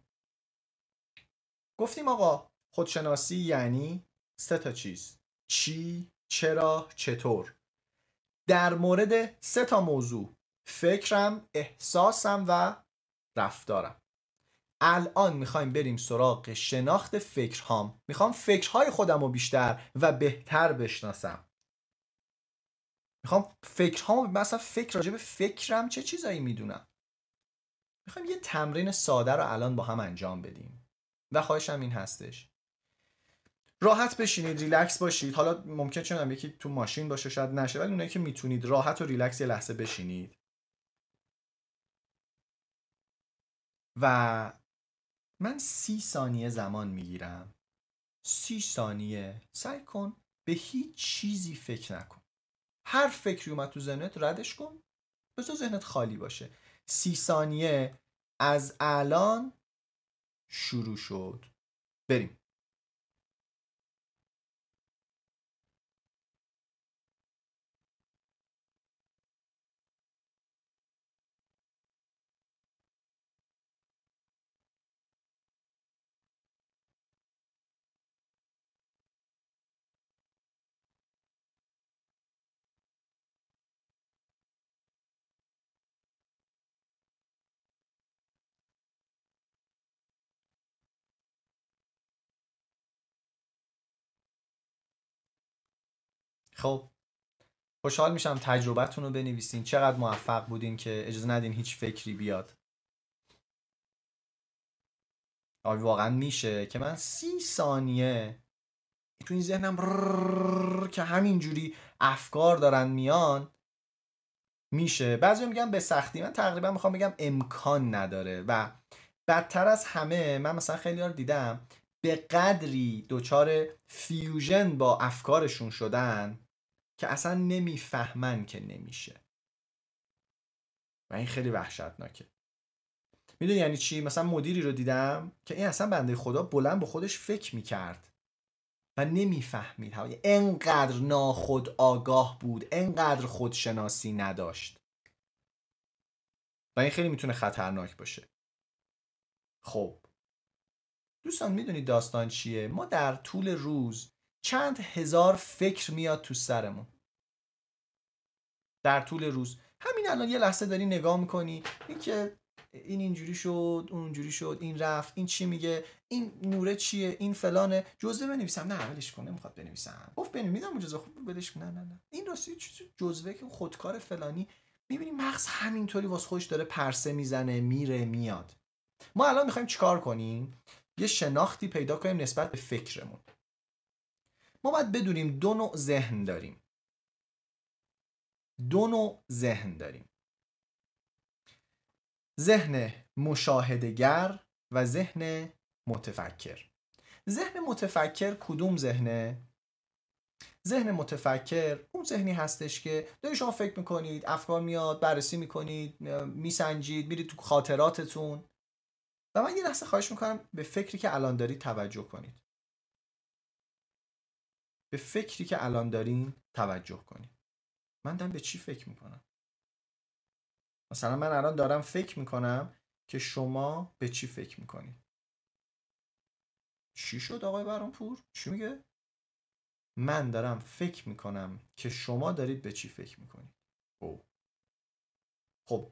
گفتیم آقا خودشناسی یعنی 3 تا چیز: چی، چرا، چطور. در مورد 3 تا موضوع: فکرم، احساسم و رفتارم. الان میخوایم بریم سراغ شناخت فکرهام. میخوام فکرهای خودم رو بیشتر و بهتر بشناسم. میخوام فکرهام، مثلا فکر راجع به فکرم چه چیزایی میدونم. میخوام یه تمرین ساده رو الان با هم انجام بدیم و خواهشم این هستش راحت بشینید، ریلکس باشید. حالا ممکن چونم یکی تو ماشین باشه شاید نشه، ولی اونایی که میتونید راحت و ریلکس یه لحظه بشینید و من 30 ثانیه زمان میگیرم. 30 ثانیه سعی کن به هیچ چیزی فکر نکن. هر فکری اومد تو ذهنت ردش کن، بذار ذهنت خالی باشه. 30 ثانیه از الان شروع شد. بریم. خب خوشحال میشم تجربتون رو بنویسین، چقدر موفق بودین که اجازه ندین هیچ فکری بیاد. آیا واقعا میشه که من 30 ثانیه تو این ذهنم که همینجوری افکار دارن میان؟ میشه. بعضیا میگن به سختی، من تقریبا میخوام بگم امکان نداره. و بدتر از همه من مثلا خیلی ها رو دیدم به قدری دچار فیوژن با افکارشون شدن که اصلا نمیفهمن که نمیشه. و این خیلی وحشتناکه. میدونی یعنی چی؟ مثلا مدیری رو دیدم که این اصلا بنده خدا بلند به خودش فکر میکرد و نمیفهمید، انقدر ناخود آگاه بود، انقدر خودشناسی نداشت و این خیلی میتونه خطرناک باشه. خب دوستان میدونید داستان چیه؟ ما در طول روز چند هزار فکر میاد تو سرمون. در طول روز. همین الان یه لحظه داری نگاه میکنی، این که این اینجوری شد، اون اونجوری شد، این رفت، این چی میگه، این نوره چیه، این فلانه. جزوه بنویسم؟ نه ولش کن، نمیخواد بنویسم. گفت بنویسم جزوه، خوب ولش کن. نه این راستی چیزی جزوه که خودکار فلانی. میبینی مغز همینطوری واسه خودش داره پرسه میزنه، میره میاد. ما الان میخوایم چیکار کنیم؟ یه شناختی پیدا کنیم نسبت به فکرمون. ما باید بدونیم 2 نوع ذهن داریم. 2 نوع ذهن داریم: ذهن مشاهده‌گر و ذهن متفکر. ذهن متفکر کدوم ذهنه؟ ذهن متفکر اون ذهنی هستش که داری شما فکر میکنید، افکار میاد، بررسی میکنید، میسنجید، میرید تو خاطراتتون. و من یه لحظه خواهش میکنم به فکری که الان دارید توجه کنید. به فکری که الان دارین توجه کنید. من دارم به چی فکر میکنم؟ مثلا من الان دارم فکر میکنم که شما به چی فکر میکنید؟ چی شد آقای بهرام پور؟ چی میگه؟ من دارم فکر میکنم که شما دارید به چی فکر میکنید. او. خب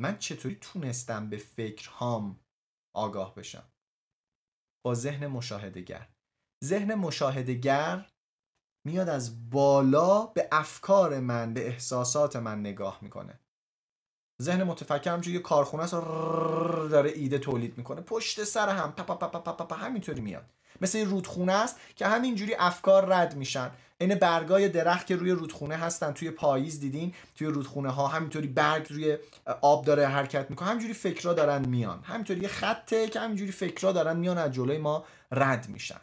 من چطوری تونستم به فکرهام آگاه بشم؟ با ذهن مشاهده‌گر. ذهن مشاهده‌گر میاد از بالا به افکار من، به احساسات من نگاه میکنه. ذهن متفکر همجوری یه کارخونه است، داره ایده تولید میکنه پشت سر هم، همینطوری میاد. مثل رودخونه است که همینجوری افکار رد میشن. این برگای درخت که روی رودخونه هستن، توی پاییز دیدین توی رودخونه ها همینطوری برگ روی آب داره حرکت میکنه، همینجوری فکرها دارن میان، همینطوری یه خطه که همینجوری فکرها دارن میان از جلوی ما رد میشن.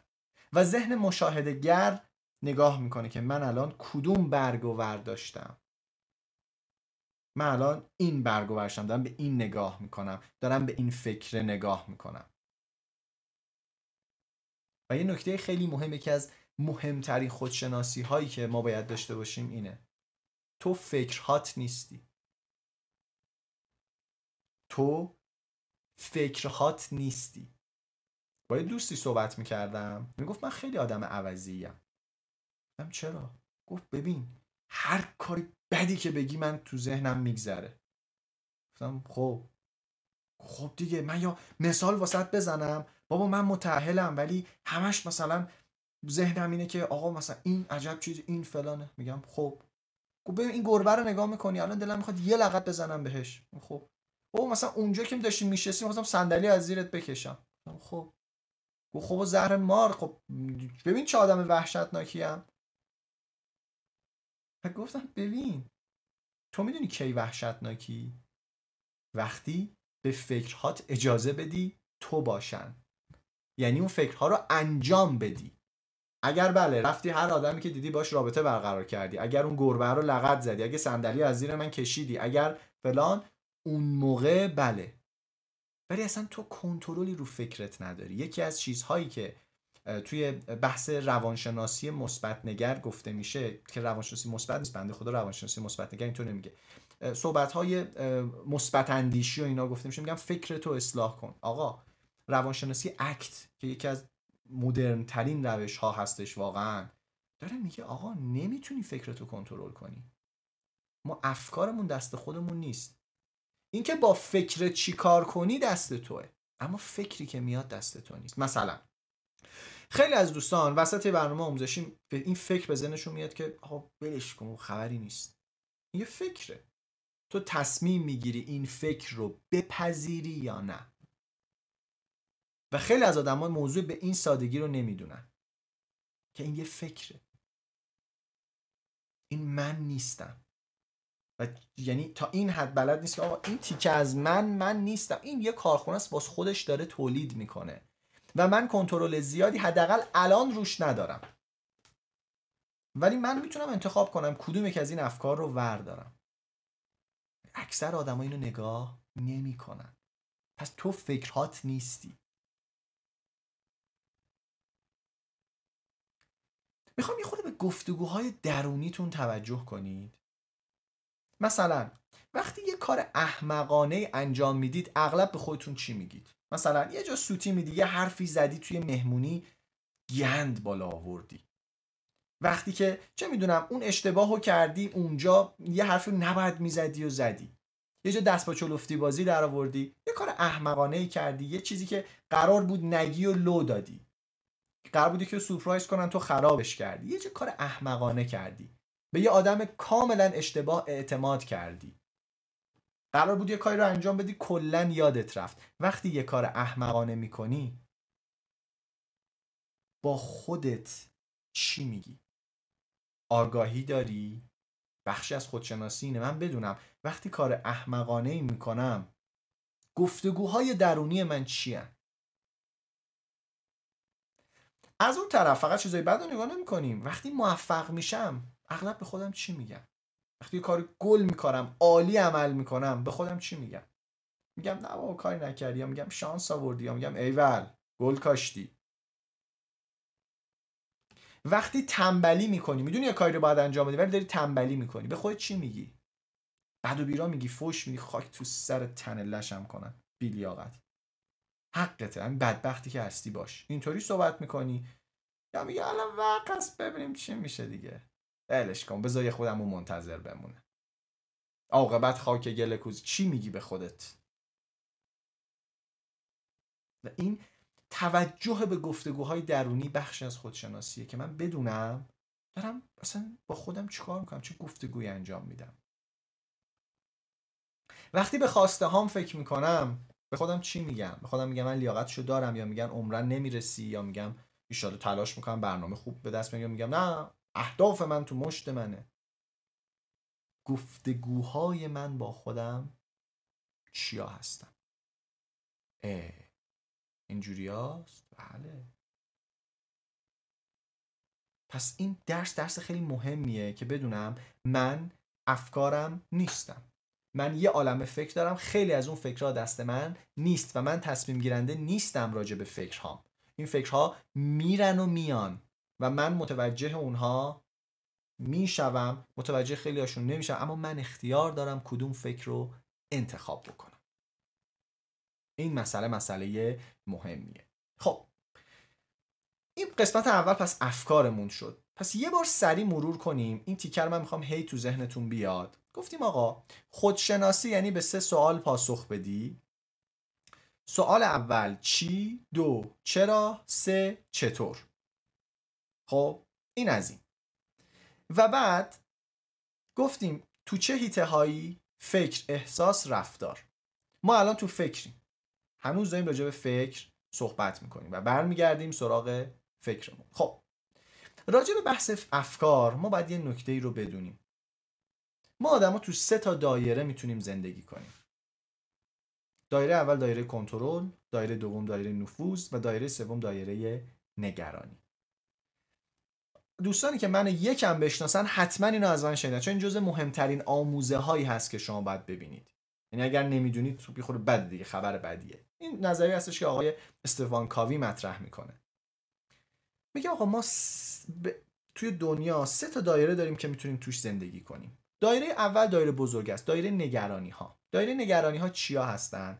و ذهن مشاهده‌گر نگاه میکنه که من الان کدوم برگو ورداشتم، من الان این برگو ورداشتم، دارم به این نگاه میکنم، دارم به این فکر نگاه میکنم. و یه نکته خیلی مهمه که از مهمترین خودشناسی هایی که ما باید داشته باشیم اینه: تو فکرهات نیستی. تو فکرهات نیستی. با یه دوستی صحبت میکردم، میگفت من خیلی آدم عوضیم. من چرا؟ گفت ببین هر کاری بدی که بگی من تو ذهنم میگذره. گفتم خب دیگه، من یا مثال واسط بزنم بابا من متأهلم ولی همش مثلا ذهنم اینه که آقا مثلا این عجب چیز، این فلانه. میگم خب ببین این گربه رو نگاه میکنی، الان دلم میخواد یه لغت بزنم بهش. خب بابا مثلا اونجا که داشتیم میشستیم میخواستم صندلی از زیرت بکشم. خب زهر مار، خب ببین چه آدم وحشتناکیم. گفتم ببین تو میدونی کی وحشتناکی؟ وقتی به فکرهات اجازه بدی تو باشن، یعنی اون فکرها رو انجام بدی. اگر بله رفتی هر آدمی که دیدی باش رابطه برقرار کردی، اگر اون گربه رو لغت زدی، اگه صندلی از زیر من کشیدی، اگر فلان، اون موقع بله. ولی اصلا تو کنترلی رو فکرت نداری. یکی از چیزهایی که توی بحث روانشناسی مثبت نگر گفته میشه، که روانشناسی مثبت نیست بنده خدا، روانشناسی مثبت نگر اینطور نمیگه، صحبت‌های مثبت اندیشی و اینا گفته میشه، میگم فکرتو اصلاح کن. آقا روانشناسی اکت که یکی از مدرن ترین روش ها هستش واقعا، داره میگه آقا نمیتونی فکرتو کنترل کنی، ما افکارمون دست خودمون نیست. اینکه با فکر چیکار کنی دست توه، اما فکری که میاد دست تو نیست. مثلا خیلی از دوستان وسط برنامه آموزشی این فکر به ذهنشون میاد که آقا ولش کن خبری نیست. این یه فکره، تو تصمیم میگیری این فکر رو بپذیری یا نه. و خیلی از آدم ها موضوع به این سادگی رو نمیدونن که این یه فکره، این من نیستم. و یعنی تا این حد بلد نیست که آقا این تیکه از من نیستم، این یه کارخونه است واسه خودش داره تولید میکنه و من کنترل زیادی حداقل الان روش ندارم، ولی من میتونم انتخاب کنم کدوم یک از این افکار رو وردارم. اکثر آدم ها اینو نگاه نمی کنن. پس تو فکرهات نیستی. میخوام یه خورده به گفتگوهای درونیتون توجه کنید. مثلا وقتی یه کار احمقانه انجام میدید اغلب به خودتون چی میگید؟ مثلا یه جا سوتی میدی، یه حرفی زدی توی مهمونی، گند بالا آوردی. وقتی که چه میدونم اون اشتباهو کردی، اونجا یه حرفی نباید میزدی و زدی. یه جا دست با چلفتی بازی در آوردی، یه کار احمقانه‌ای کردی، یه چیزی که قرار بود نگی و لو دادی. قرار بودی که سورپرایز کنن تو خرابش کردی. یه جا کار احمقانه کردی. به یه آدم کاملا اشتباه اعتماد کردی. قرار بود یه کاری رو انجام بدی کلا یادت رفت. وقتی یه کار احمقانه میکنی با خودت چی میگی؟ آگاهی داری؟ بخشی از خودشناسی اینه من بدونم وقتی کار احمقانه‌ای میکنم گفتگوهای درونی من چیه؟ از اون طرف فقط چیزای بد رو نگاه نمی‌کنیم. وقتی موفق میشم اغلب به خودم چی میگم؟ وقتی کار گل میکنم، عالی عمل میکنم، به خودم چی میگم؟ میگم نه بابا کاری نکردی، یا میگم شانس آوردی، یا میگم ایول گل کاشتی. وقتی تنبلی میکنی، میدونی یه کاری رو باید انجام بدی ولی داری تنبلی میکنی، به خودت چی میگی؟ بعد و بیرا میگی، فوش میگی، خاک تو سر تن لشم کنن، بی لیاقت. حقته، همین بدبختی که هستی باش. اینطوری صحبت میکنی یا میگه الان وقت ببینیم چی میشه دیگه، ولش کن بذار خودمو منتظر بمونه عاقبت خاک گله کوز. چی میگی به خودت؟ و این توجه به گفتگوهای درونی بخشی از خودشناسیه که من بدونم دارم اصلا با خودم چیکار میکنم، چه گفتگوی انجام میدم. وقتی به خواسته هام فکر میکنم به خودم چی میگم؟ به خودم میگم من لیاقتشو دارم، یا میگم عمرن نمیرسی، یا میگم ان شاءالله تلاش میکنم برنامه خوب به دست میارم، میگم نه اهداف من تو مشت منه. گفتگوهای من با خودم چیا هستم؟ اینجوری هست؟ بله. پس این درس خیلی مهمیه که بدونم من افکارم نیستم، من یه عالمه فکر دارم، خیلی از اون فکرها دست من نیست و من تصمیم گیرنده نیستم راجع به فکرهام. این فکرها میرن و میان و من متوجه اونها میشوم، متوجه خیلی هاشون نمیشم، اما من اختیار دارم کدوم فکر رو انتخاب بکنم. این مسئله مهمیه. خب این قسمت اول پس افکارمون شد. پس یه بار سریع مرور کنیم، این تیکر من میخوام هی تو ذهنتون بیاد. گفتیم آقا خودشناسی یعنی به 3 سوال پاسخ بدی. سوال اول چی، 2 چرا، 3 چطور. خب این از این. و بعد گفتیم تو چه حیطه هایی؟ فکر، احساس، رفتار. ما الان تو فکریم، هنوز داریم راجع به فکر صحبت میکنیم و برمیگردیم سراغ فکرمون. خب راجع به بحث افکار ما باید یه نکته‌ای رو بدونیم. ما آدما تو 3 تا دایره میتونیم زندگی کنیم. دایره اول دایره کنترل، دایره دوم دایره نفوذ و دایره سوم دایره نگرانی. دوستانی که من یکم بشناسن حتما اینو از من شنیدن، چون این جزء مهمترین آموزه هایی هست که شما باید ببینید. یعنی اگر نمیدونید تو بیخود بد دیگه، خبر بدیه. این نظریه هستش که آقای استفان کاوی مطرح میکنه. میگه آقا ما توی دنیا 3 تا دایره داریم که میتونیم توش زندگی کنیم. دایره اول دایره بزرگ است، دایره نگرانی ها. دایره نگرانی ها چیا هستن؟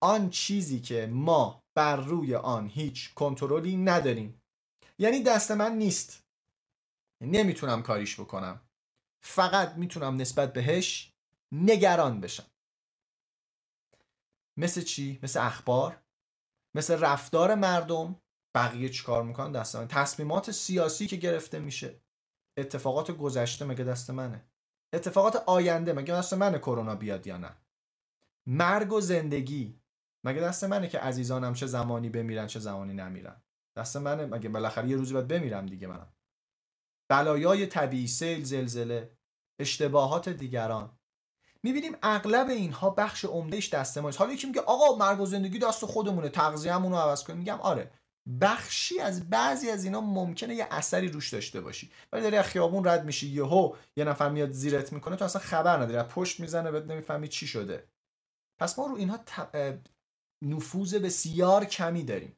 آن چیزی که ما بر روی آن هیچ کنترلی نداریم. یعنی دست من نیست، نمیتونم کاریش بکنم، فقط میتونم نسبت بهش نگران بشم. مثل چی؟ مثل اخبار، مثل رفتار مردم، بقیه چی کار میکنن دست من، تصمیمات سیاسی که گرفته میشه، اتفاقات گذشته مگه دست منه، اتفاقات آینده مگه دست منه کرونا بیاد یا نه، مرگ و زندگی مگه دست منه که عزیزانم چه زمانی بمیرن چه زمانی نمیرن، دست منه مگه بالاخره یه روزی باید بمیرم دیگه منم، بلایای طبیعی، سیل، زلزله، اشتباهات دیگران. میبینیم اغلب اینها بخش عمدهش دست ماست. حالا یکی میگه آقا مرگ و زندگی دست خودمونه، تغذیه‌مون رو عوض کنیم. میگم آره، بخشی از بعضی از اینا ممکنه یه اثری روش داشته باشی، ولی داری از خیابون رد میشی یهو یه نفر میاد زیرت میکنه، تو اصلا خبر نداری، از پشت میزنه بهت، نمیفهمی چی شده. پس ما رو اینها نفوذ بسیار کمی داریم،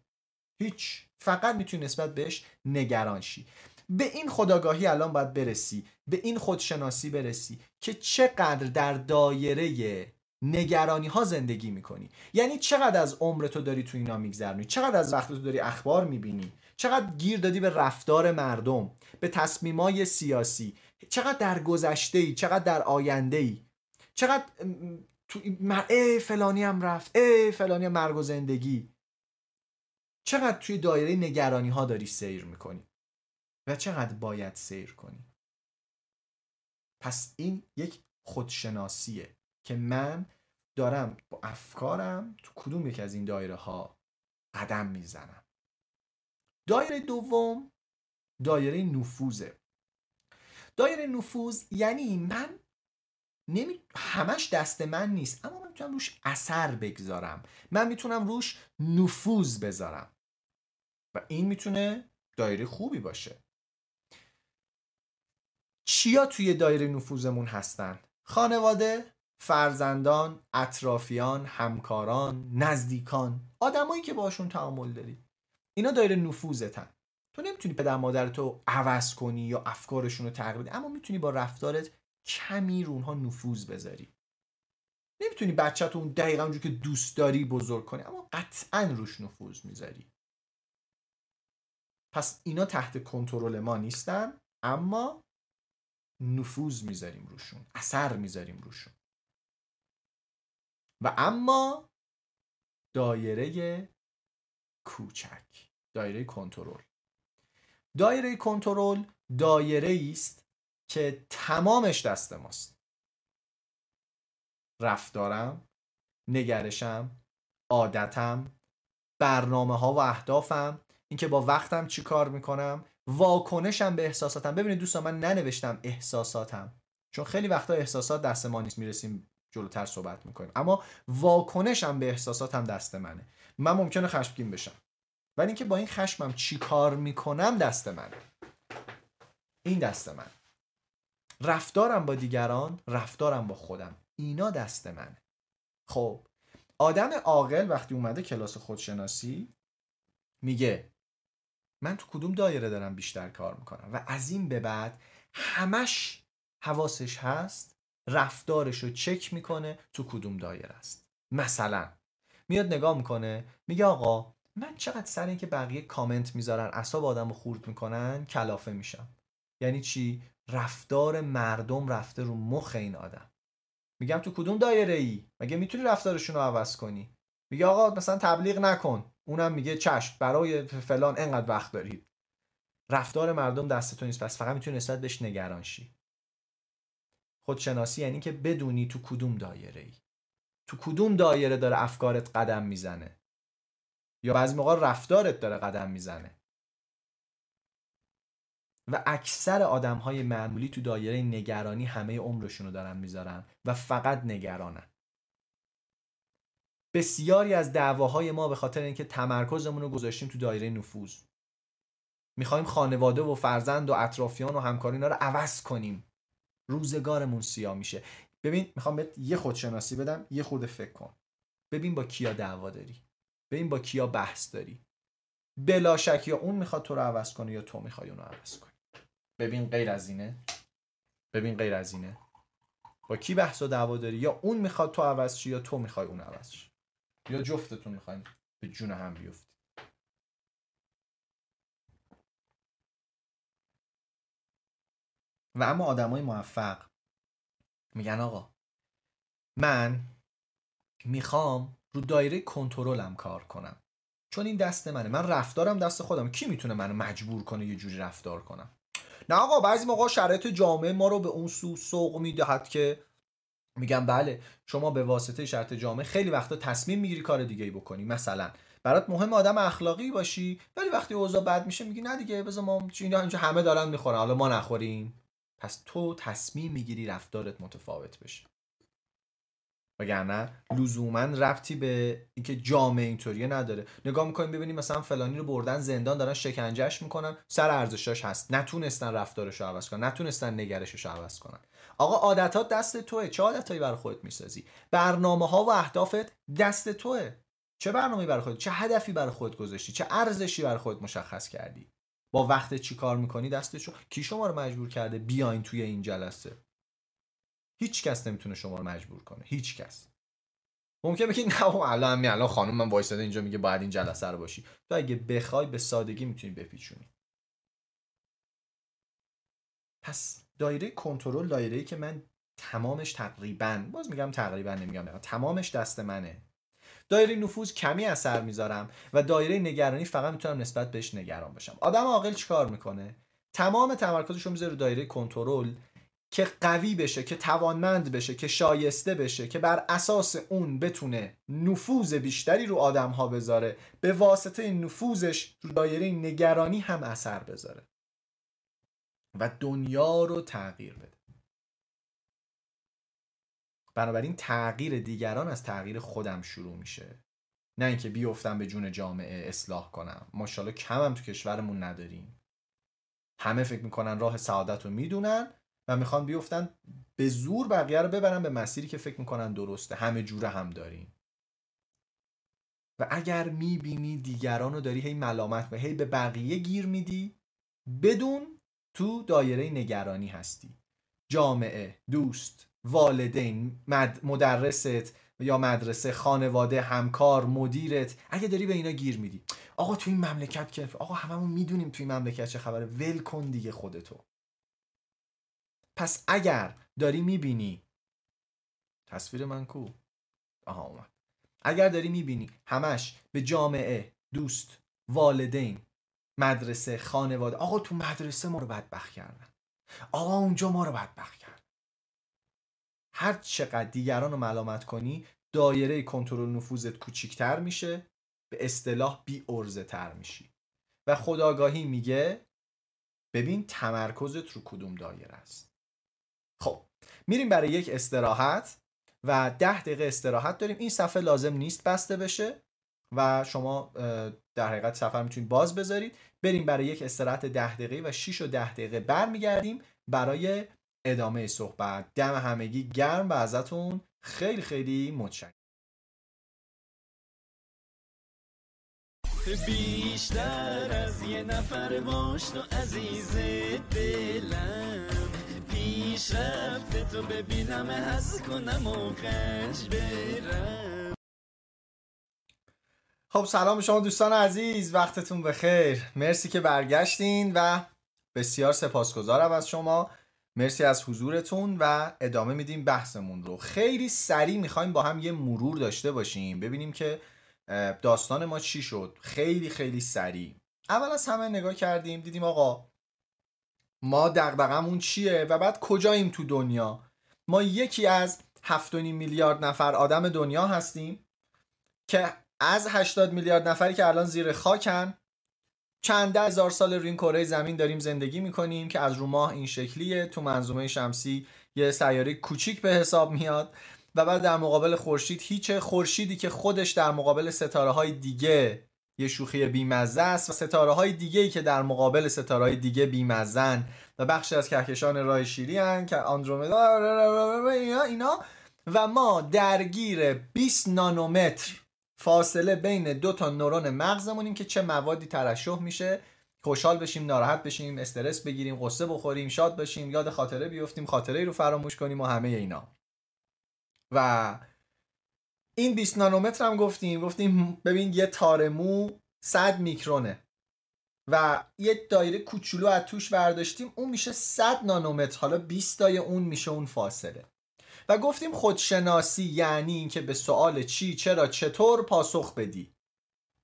هیچ، فقط میتونی نسبت بهش نگران شی. به این خودآگاهی الان باید برسی، به این خودشناسی برسی که چقدر در دایره نگرانی ها زندگی میکنی. یعنی چقدر از عمرتو داری تو اینا میگذرونی، چقدر از وقتتو داری اخبار میبینی، چقدر گیر دادی به رفتار مردم، به تصمیمای سیاسی، چقدر در گذشته‌ای، چقدر در آینده‌ای، چقدر تو فلانی هم رفت، فلانی هم مرگ و زندگی، چقدر توی دایره نگرانی ها داری سیر میکنی و چقدر باید سیر کنی. پس این یک خودشناسیه که من دارم با افکارم تو کدوم یک از این دایره ها قدم میزنم. دایره دوم دایره نفوذه. دایره نفوذ یعنی من همش دست من نیست، اما من میتونم روش اثر بگذارم، من میتونم روش نفوذ بذارم و این میتونه دایره خوبی باشه. چیا توی دایره نفوذمون هستن؟ خانواده، فرزندان، اطرافیان، همکاران، نزدیکان، آدمایی که باشون تعامل داری. اینا دایره نفوذتن. تو نمیتونی پدر مادرتو عوض کنی یا افکارشون رو تغییر بدی، اما میتونی با رفتارت کمی رو اونها نفوذ بذاری. نمیتونی بچه‌تو اون دقیقاً اونجوری که دوست داری بزرگ کنی، اما قطعاً روش نفوذ میذاری. پس اینا تحت کنترل ما نیستن، اما نفوذ میذاریم روشون، اثر میذاریم روشون. و اما دایره کوچک، دایره کنترل. دایره کنترل دایره است که تمامش دست ماست. رفتارم، نگرشم، عادتم، برنامه ها و اهدافم، اینکه با وقتم چی کار میکنم، واکنشم به احساساتم. ببینید دوستان، من ننوشتم احساساتم، چون خیلی وقتا احساسات دست ما نیست، میرسیم جلوتر صحبت میکنیم، اما واکنشم به احساساتم دست منه. من ممکنه خشمگین بشم، ولی اینکه با این خشمم چی کار میکنم دست منه، این دست من. رفتارم با دیگران، رفتارم با خودم، اینا دست منه. خب آدم عاقل وقتی اومده کلاس خودشناسی میگه من تو کدوم دایره دارم بیشتر کار میکنم و از این به بعد همش حواسش هست، رفتارش رو چک میکنه تو کدوم دایره است. مثلا میاد نگاه میکنه میگه آقا من چقدر سر این که بقیه کامنت میذارن اعصاب آدمو خورد میکنن کلافه میشم. یعنی چی؟ رفتار مردم رفته رو مخ این آدم. میگم تو کدوم دایره ای؟ مگه میتونی رفتارشون رو عوض کنی؟ میگه آقا مثلا تبلیغ نکن. اونم میگه چشم، برای فلان انقدر وقت دارید. رفتار مردم دست تو نیست، پس فقط میتونی نسبت بهش نگران شی. خودشناسی یعنی که بدونی تو کدوم دایره ای، تو کدوم دایره داره افکارت قدم میزنه، یا بعضی موقع رفتارت داره قدم میزنه. و اکثر آدم‌های معمولی تو دایره نگرانی همه عمرشون رو دارن میذارن و فقط نگرانن. بسیاری از دعواهای ما به خاطر اینکه تمرکزمون رو گذاشتیم تو دایره نفوذ. میخوایم خانواده و فرزند و اطرافیان و همکاری اینا رو عوض کنیم. روزگارمون سیاه میشه. ببین میخوام بهت یه خودشناسی بدم، یه خورده فکر کن. ببین با کیا دعوا داری؟ ببین با کیا بحث داری؟ بلا شک یا اون میخواد تو رو عوض کنه یا تو میخوای اون رو عوض کنی. ببین غیر از اینه، ببین غیر از اینه، با کی بحث و دعوا داری؟ یا اون میخواد تو عوض شی یا تو میخوای اون عوض شی، یا جفتتون میخواین به جون هم بیفتید. و اما آدمای موفق میگن آقا من میخوام رو دایره کنترلم کار کنم، چون این دست منه، من رفتارم دست خودم، کی میتونه منو مجبور کنه یه جوری رفتار کنم؟ نه آقا، بعضی موقع شرایط جامعه ما رو به اون سو سوق میدهد که میگم بله شما به واسطه شرایط جامعه خیلی وقتا تصمیم میگیری کار دیگه‌ای بکنی. مثلا برات مهم آدم اخلاقی باشی، ولی وقتی اوضاع بد میشه میگی نه دیگه بذار ما اینجا همه دارن میخورن حالا ما نخوریم. پس تو تصمیم میگیری رفتارت متفاوت بشه، وگرنه لزوما ربطی به اینکه جامعه اینطوریه نداره. نگاه میکنیم ببینیم مثلا فلانی رو بردن زندان، دارن شکنجهش میکنن، سر ارزشاش هست، نتونستن رفتارش رو عوض کنن، نتونستن نگرشش رو عوض کنن. آقا عادتات دست توئه، چه عادتایی برای خودت میسازی؟ برنامه ها و اهدافت دست توئه، چه برنامه‌ای برای خودت، چه هدفی برای خودت گذاشتی، چه ارزشی برای خودت مشخص کردی، با وقت چی کار میکنی دستشو. کی شما رو مجبور کرده بیاین توی این جلسه؟ هیچ کس نمیتونه شما رو مجبور کنه، هیچ کس. ممکنه بگی نه الان خانم من وایساده اینجا میگه باید این جلسه رو باشی. تو اگه بخوای به سادگی میتونی بپیچونی. پس دایره کنترل دایره‌ای که من تمامش تقریبا، باز میگم تقریبا نمیگم، تمامش دست منه. دایره نفوذ کمی اثر میذارم و دایره نگرانی فقط میتونم نسبت بهش نگران باشم. آدم عاقل چیکار میکنه؟ تمام تمرکزش رو میذاره رو دایره کنترل که قوی بشه، که توانمند بشه، که شایسته بشه، که بر اساس اون بتونه نفوذ بیشتری رو آدم‌ها بذاره، به واسطه نفوذش رو دایره نگرانی هم اثر بذاره و دنیا رو تغییر بده. بنابراین تغییر دیگران از تغییر خودم شروع میشه، نه اینکه بیافتم به جون جامعه اصلاح کنم. ماشاءالله کمم تو کشورمون نداریم. همه فکر میکنن راه سعادت رو میدونن و میخوان بیفتن به زور بقیه رو ببرن به مسیری که فکر میکنن درسته. همه جوره هم داریم و اگر میبینی دیگران رو داری هی ملامت و هی به بقیه گیر میدی، بدون تو دایره نگرانی هستی. جامعه، دوست، والدین، مدرست یا مدرسه، خانواده، همکار، مدیرت، اگه داری به اینا گیر میدی، آقا تو این مملکت که، آقا هممون میدونیم تو این مملکت چه خبره، ول کن دیگه خودتو. پس اگر داری میبینی تصویر من کو؟ آها اومد. اگر داری میبینی همش به جامعه، دوست، والدین، مدرسه، خانواده، آقا تو مدرسه ما رو بدبخت کردن، آقا اونجا ما رو بدبخت کردن، هر چقدر دیگران رو ملامت کنی دایره کنترل نفوذت کوچیک‌تر میشه، به اصطلاح بی عرضه تر میشی. و خودآگاهی میگه ببین تمرکزت رو کدوم دایره است. خب میریم برای یک استراحت و 10 دقیقه استراحت داریم. این صفحه لازم نیست بسته بشه و شما در حقیقت صفحه میتونید باز بذارید. بریم برای یک استراحت 10 دقیقه و 6 و 10 دقیقه برمیگردیم برای ادامه صحبت. دم همگی گرم و ازتون خیلی خیلی متشکرم. بیشتر از یه نفر باشن و عزیز دلم، پیشرفت تو ببینم، حس کنم و خش برم. خب سلام شما دوستان عزیز، وقتتون بخیر. مرسی که برگشتین و بسیار سپاسگزارم از شما. مرسی از حضورتون و ادامه میدیم بحثمون رو. خیلی سریع میخوایم با هم یه مرور داشته باشیم ببینیم که داستان ما چی شد. خیلی خیلی سریع اول از همه نگاه کردیم دیدیم آقا ما دغدغمون چیه و بعد کجاییم تو دنیا. ما یکی از 7.5 میلیارد نفر آدم دنیا هستیم که از 80 میلیارد نفری که الان زیر خاکن، چند ده هزار سال روی این کره زمین داریم زندگی میکنیم که از رو ماه این شکلیه، تو منظومه شمسی یه سیاره کوچیک به حساب میاد و بعد در مقابل خورشید هیچه. خورشیدی که خودش در مقابل ستاره‌های دیگه یه شوخی بیمزه است و ستاره‌های دیگه‌ای که در مقابل ستاره‌های دیگه بیمزن و بخشی از کهکشان راه شیری ان که آندرومدا اینا و ما درگیر 20 نانومتر فاصله بین 2 تا نورون مغزمونیم که چه موادی ترشح میشه. خوشحال بشیم، ناراحت بشیم، استرس بگیریم، قصه بخوریم، شاد بشیم، یاد خاطره بیفتیم، خاطره‌ای رو فراموش کنیم و همه اینا. و این 20 نانومتر هم گفتیم ببین یه تار مو 100 میکرونه و یه دایره کوچولو از توش برداشتیم، اون میشه 100 نانومتر. حالا 20 تای اون میشه اون فاصله. و گفتیم خودشناسی یعنی این که به سوال چی، چرا، چطور پاسخ بدی.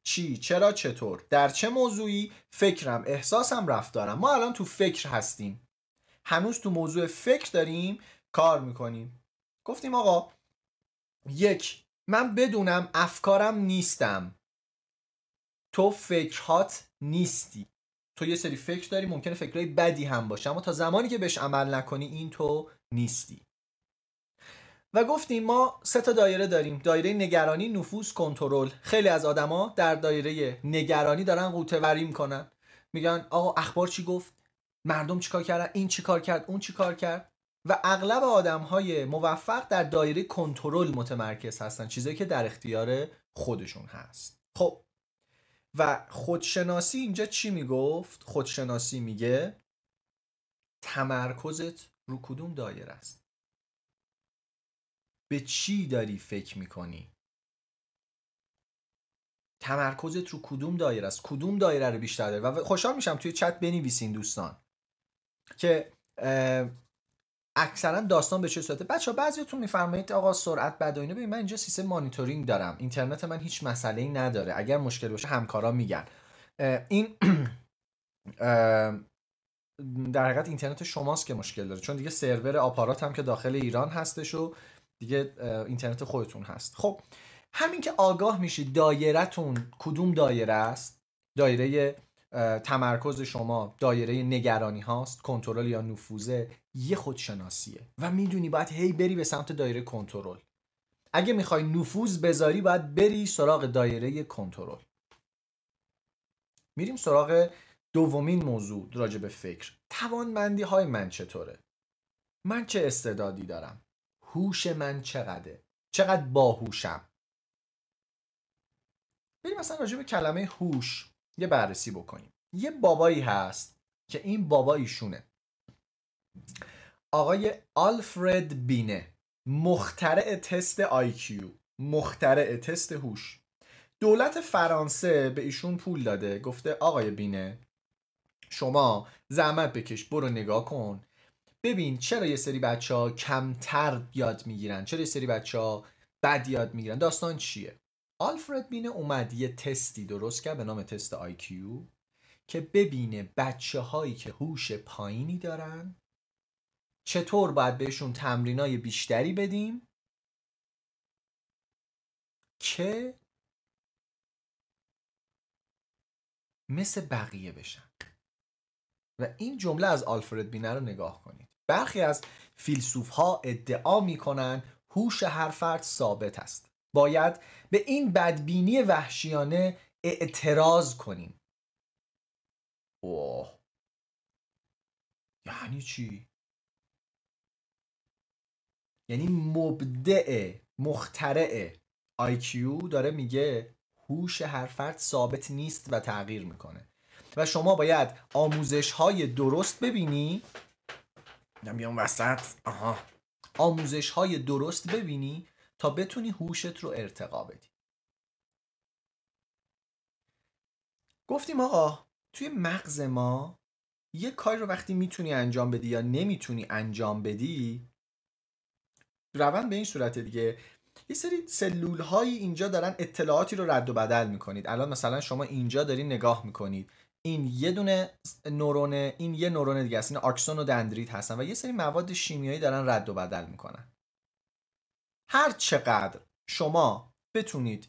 چی، چرا، چطور، در چه موضوعی؟ فکرم، احساسم، رفتارم. ما الان تو فکر هستیم، هنوز تو موضوع فکر داریم کار میکنیم. گفتیم آقا یک، من بدونم افکارم نیستم. تو فکرات نیستی. تو یه سری فکر داری، ممکنه فکرای بدی هم باشه، اما تا زمانی که بهش عمل نکنی این تو نیستی. و گفتیم ما 3 تا دایره داریم: دایره نگرانی، نفوذ، کنترل. خیلی از آدما در دایره نگرانی دارن قوطه‌وری میکنن، میگن آقا اخبار چی گفت، مردم چیکار کردن، این چیکار کرد، اون چیکار کرد. و اغلب آدم‌های موفق در دایره کنترل متمرکز هستن، چیزایی که در اختیار خودشون هست. خب و خودشناسی اینجا چی میگفت؟ خودشناسی میگه تمرکزت رو کدوم دایره است، به چی داری فکر میکنی، تمرکزت رو کدوم دایره است، کدوم دایره رو بیشتر داری. و خوشحال میشم توی چت بنویسین دوستان که اکثرا داستان به چه صورته. بچه‌ها بعضیتون میفرمایید آقا سرعت بد و اینا. ببین من اینجا سیستم مانیتورینگ دارم، اینترنت من هیچ مسئله‌ای نداره. اگر مشکل باشه همکارا میگن این در حقیقت اینترنت شماست که مشکل داره، چون دیگه سرور آپارات هم که داخل ایران هستش و دیگه اینترنت خودتون هست. خب همین که آگاه میشید دایره‌تون کدوم دایره است، دایره تمرکز شما دایره نگرانی هاست، کنترل یا نفوذه، یه خودشناسیه و میدونی باید هی بری به سمت دایره کنترل. اگه میخوای نفوذ بذاری باید بری سراغ دایره کنترل. میریم سراغ دومین موضوع راجع به فکر. توانمندی های من چطوره؟ من چه استعدادی دارم؟ هوش من چقدره؟ چقدر باهوشم؟ بریم مثلا راجع به کلمه هوش یه بررسی بکنیم. یه بابایی هست که این بابا ایشونه، آقای آلفرد بینه، مخترع تست IQ، مخترع تست هوش. دولت فرانسه به ایشون پول داده، گفته آقای بینه شما زحمت بکش، برو نگاه کن ببین چرا یه سری بچه‌ها کمتر یاد میگیرن، چرا یه سری بچه‌ها بد یاد میگیرن، داستان چیه؟ آلفرد بینه اومد یه تستی درست کرد به نام تست IQ که ببینه بچه‌هایی که هوش پایینی دارن چطور باید بهشون تمرینای بیشتری بدیم که مثل بقیه بشن. و این جمله از آلفرد بینه رو نگاه کنید. برخی از فیلسوف‌ها ادعا می‌کنن هوش هر فرد ثابت است. باید به این بدبینی وحشیانه اعتراض کنیم. اوه، یعنی چی؟ یعنی مبدع، مخترع IQ داره میگه هوش هر فرد ثابت نیست و تغییر میکنه و شما باید آموزش‌های درست ببینی، میام وسط، آموزش‌های درست ببینی تا بتونی هوشت رو ارتقا بدی. گفتیم آقا توی مغز ما یه کاری رو وقتی میتونی انجام بدی یا نمیتونی انجام بدی، روند به این صورته دیگه. یه سری سلول هایی اینجا دارن اطلاعاتی رو رد و بدل میکنید. الان مثلا شما اینجا دارین نگاه میکنید، این یه دونه نورونه، این یه نورون دیگه است، این آکسون و دندریت هستن و یه سری مواد شیمیایی دارن رد و بدل میکنن. هر چقدر شما بتونید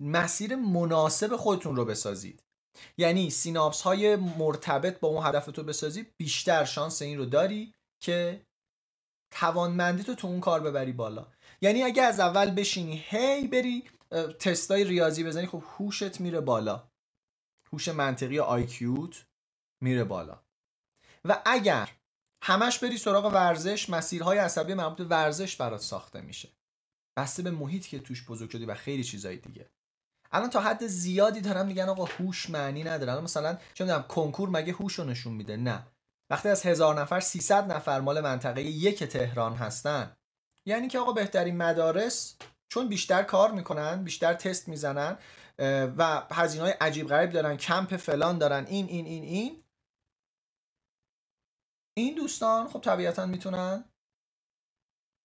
مسیر مناسب خودتون رو بسازید، یعنی سیناپس های مرتبط با اون هدفتو بسازید، بیشتر شانس این رو داری که توانمندی تو اون کار ببری بالا. یعنی اگه از اول بشینی هی بری تستای ریاضی بزنی، خب هوشت میره بالا، هوش منطقی آیکیوت میره بالا. و اگر همش بری سراغ ورزش، مسیرهای عصبی مربوط به ورزش برات ساخته میشه، بسته به محیطی که توش بزرگ شدی و خیلی چیزای دیگه. الان تا حد زیادی دارم میگن آقا هوش معنی نداره. الان مثلا چه میدونم کنکور مگه هوشو نشون میده؟ نه. وقتی از 1000 نفر 300 نفر مال منطقه 1 تهران هستن، یعنی که آقا بهترین مدارس چون بیشتر کار میکنن، بیشتر تست میزنن و هزینه‌های عجیب غریب دارن، کمپ فلان دارن، این این این این این دوستان خب طبیعتاً میتونن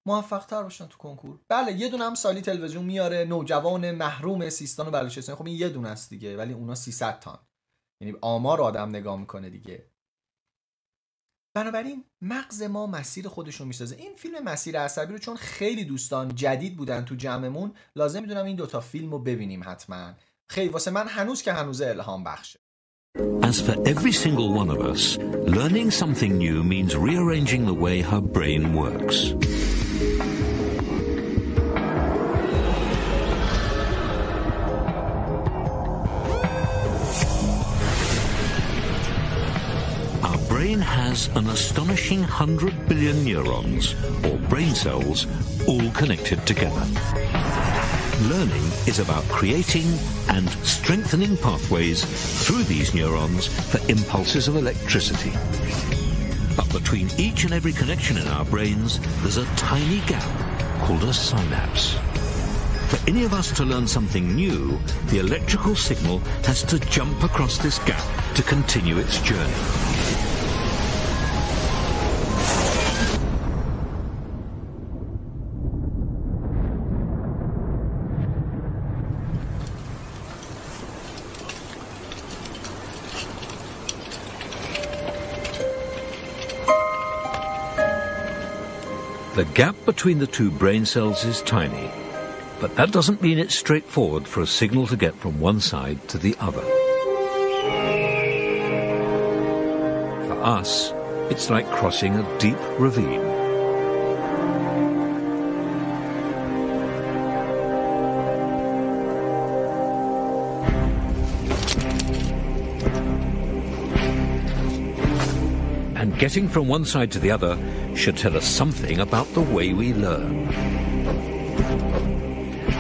موفق تر باشن تو کنکور. بله یه دونه هم سالی تلویزیون میاره، نوجوان محروم سیستان و بلوچستان، خب این یه دونه است دیگه، ولی اونا 300 تان. یعنی آمار آدم نگاه میکنه دیگه. بنابراین مغز ما مسیر خودشون میسازه. این فیلم مسیر عصبی رو چون خیلی دوستان جدید بودن تو جمعمون، لازم میدونم این دوتا فیلم رو ببینیم حتما. خیلی واسه من هنوز که هنوز الهام بخشه. As for every single one of us, learning something new means rearranging the way her brain works. Has an astonishing 100 billion neurons, or brain cells, all connected together. Learning is about creating and strengthening pathways through these neurons for impulses of electricity. But between each and every connection in our brains, there's a tiny gap called a synapse. For any of us to learn something new, the electrical signal has to jump across this gap to continue its journey. The gap between the two brain cells is tiny, but that doesn't mean it's straightforward for a signal to get from one side to the other. For us, it's like crossing a deep ravine. Getting from one side to the other should tell us something about the way we learn.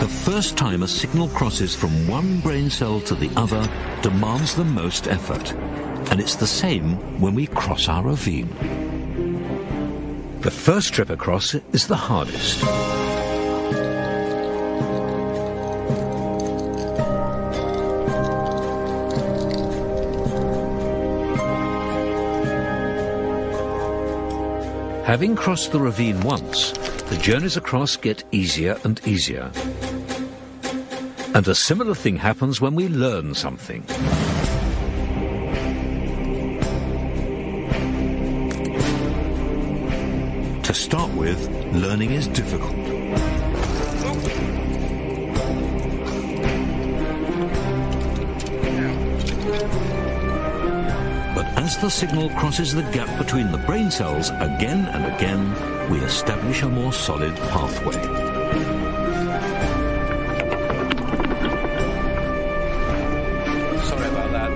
The the first time a signal crosses from one brain cell to the other demands the most effort. And it's the same when we cross our ravine. The first trip across is the hardest. Having crossed the ravine once, the journeys across get easier and easier. And a similar thing happens when we learn something. To start with, learning is difficult. As the signal crosses the gap between the brain cells again and again, we establish a more solid pathway. Sorry about that.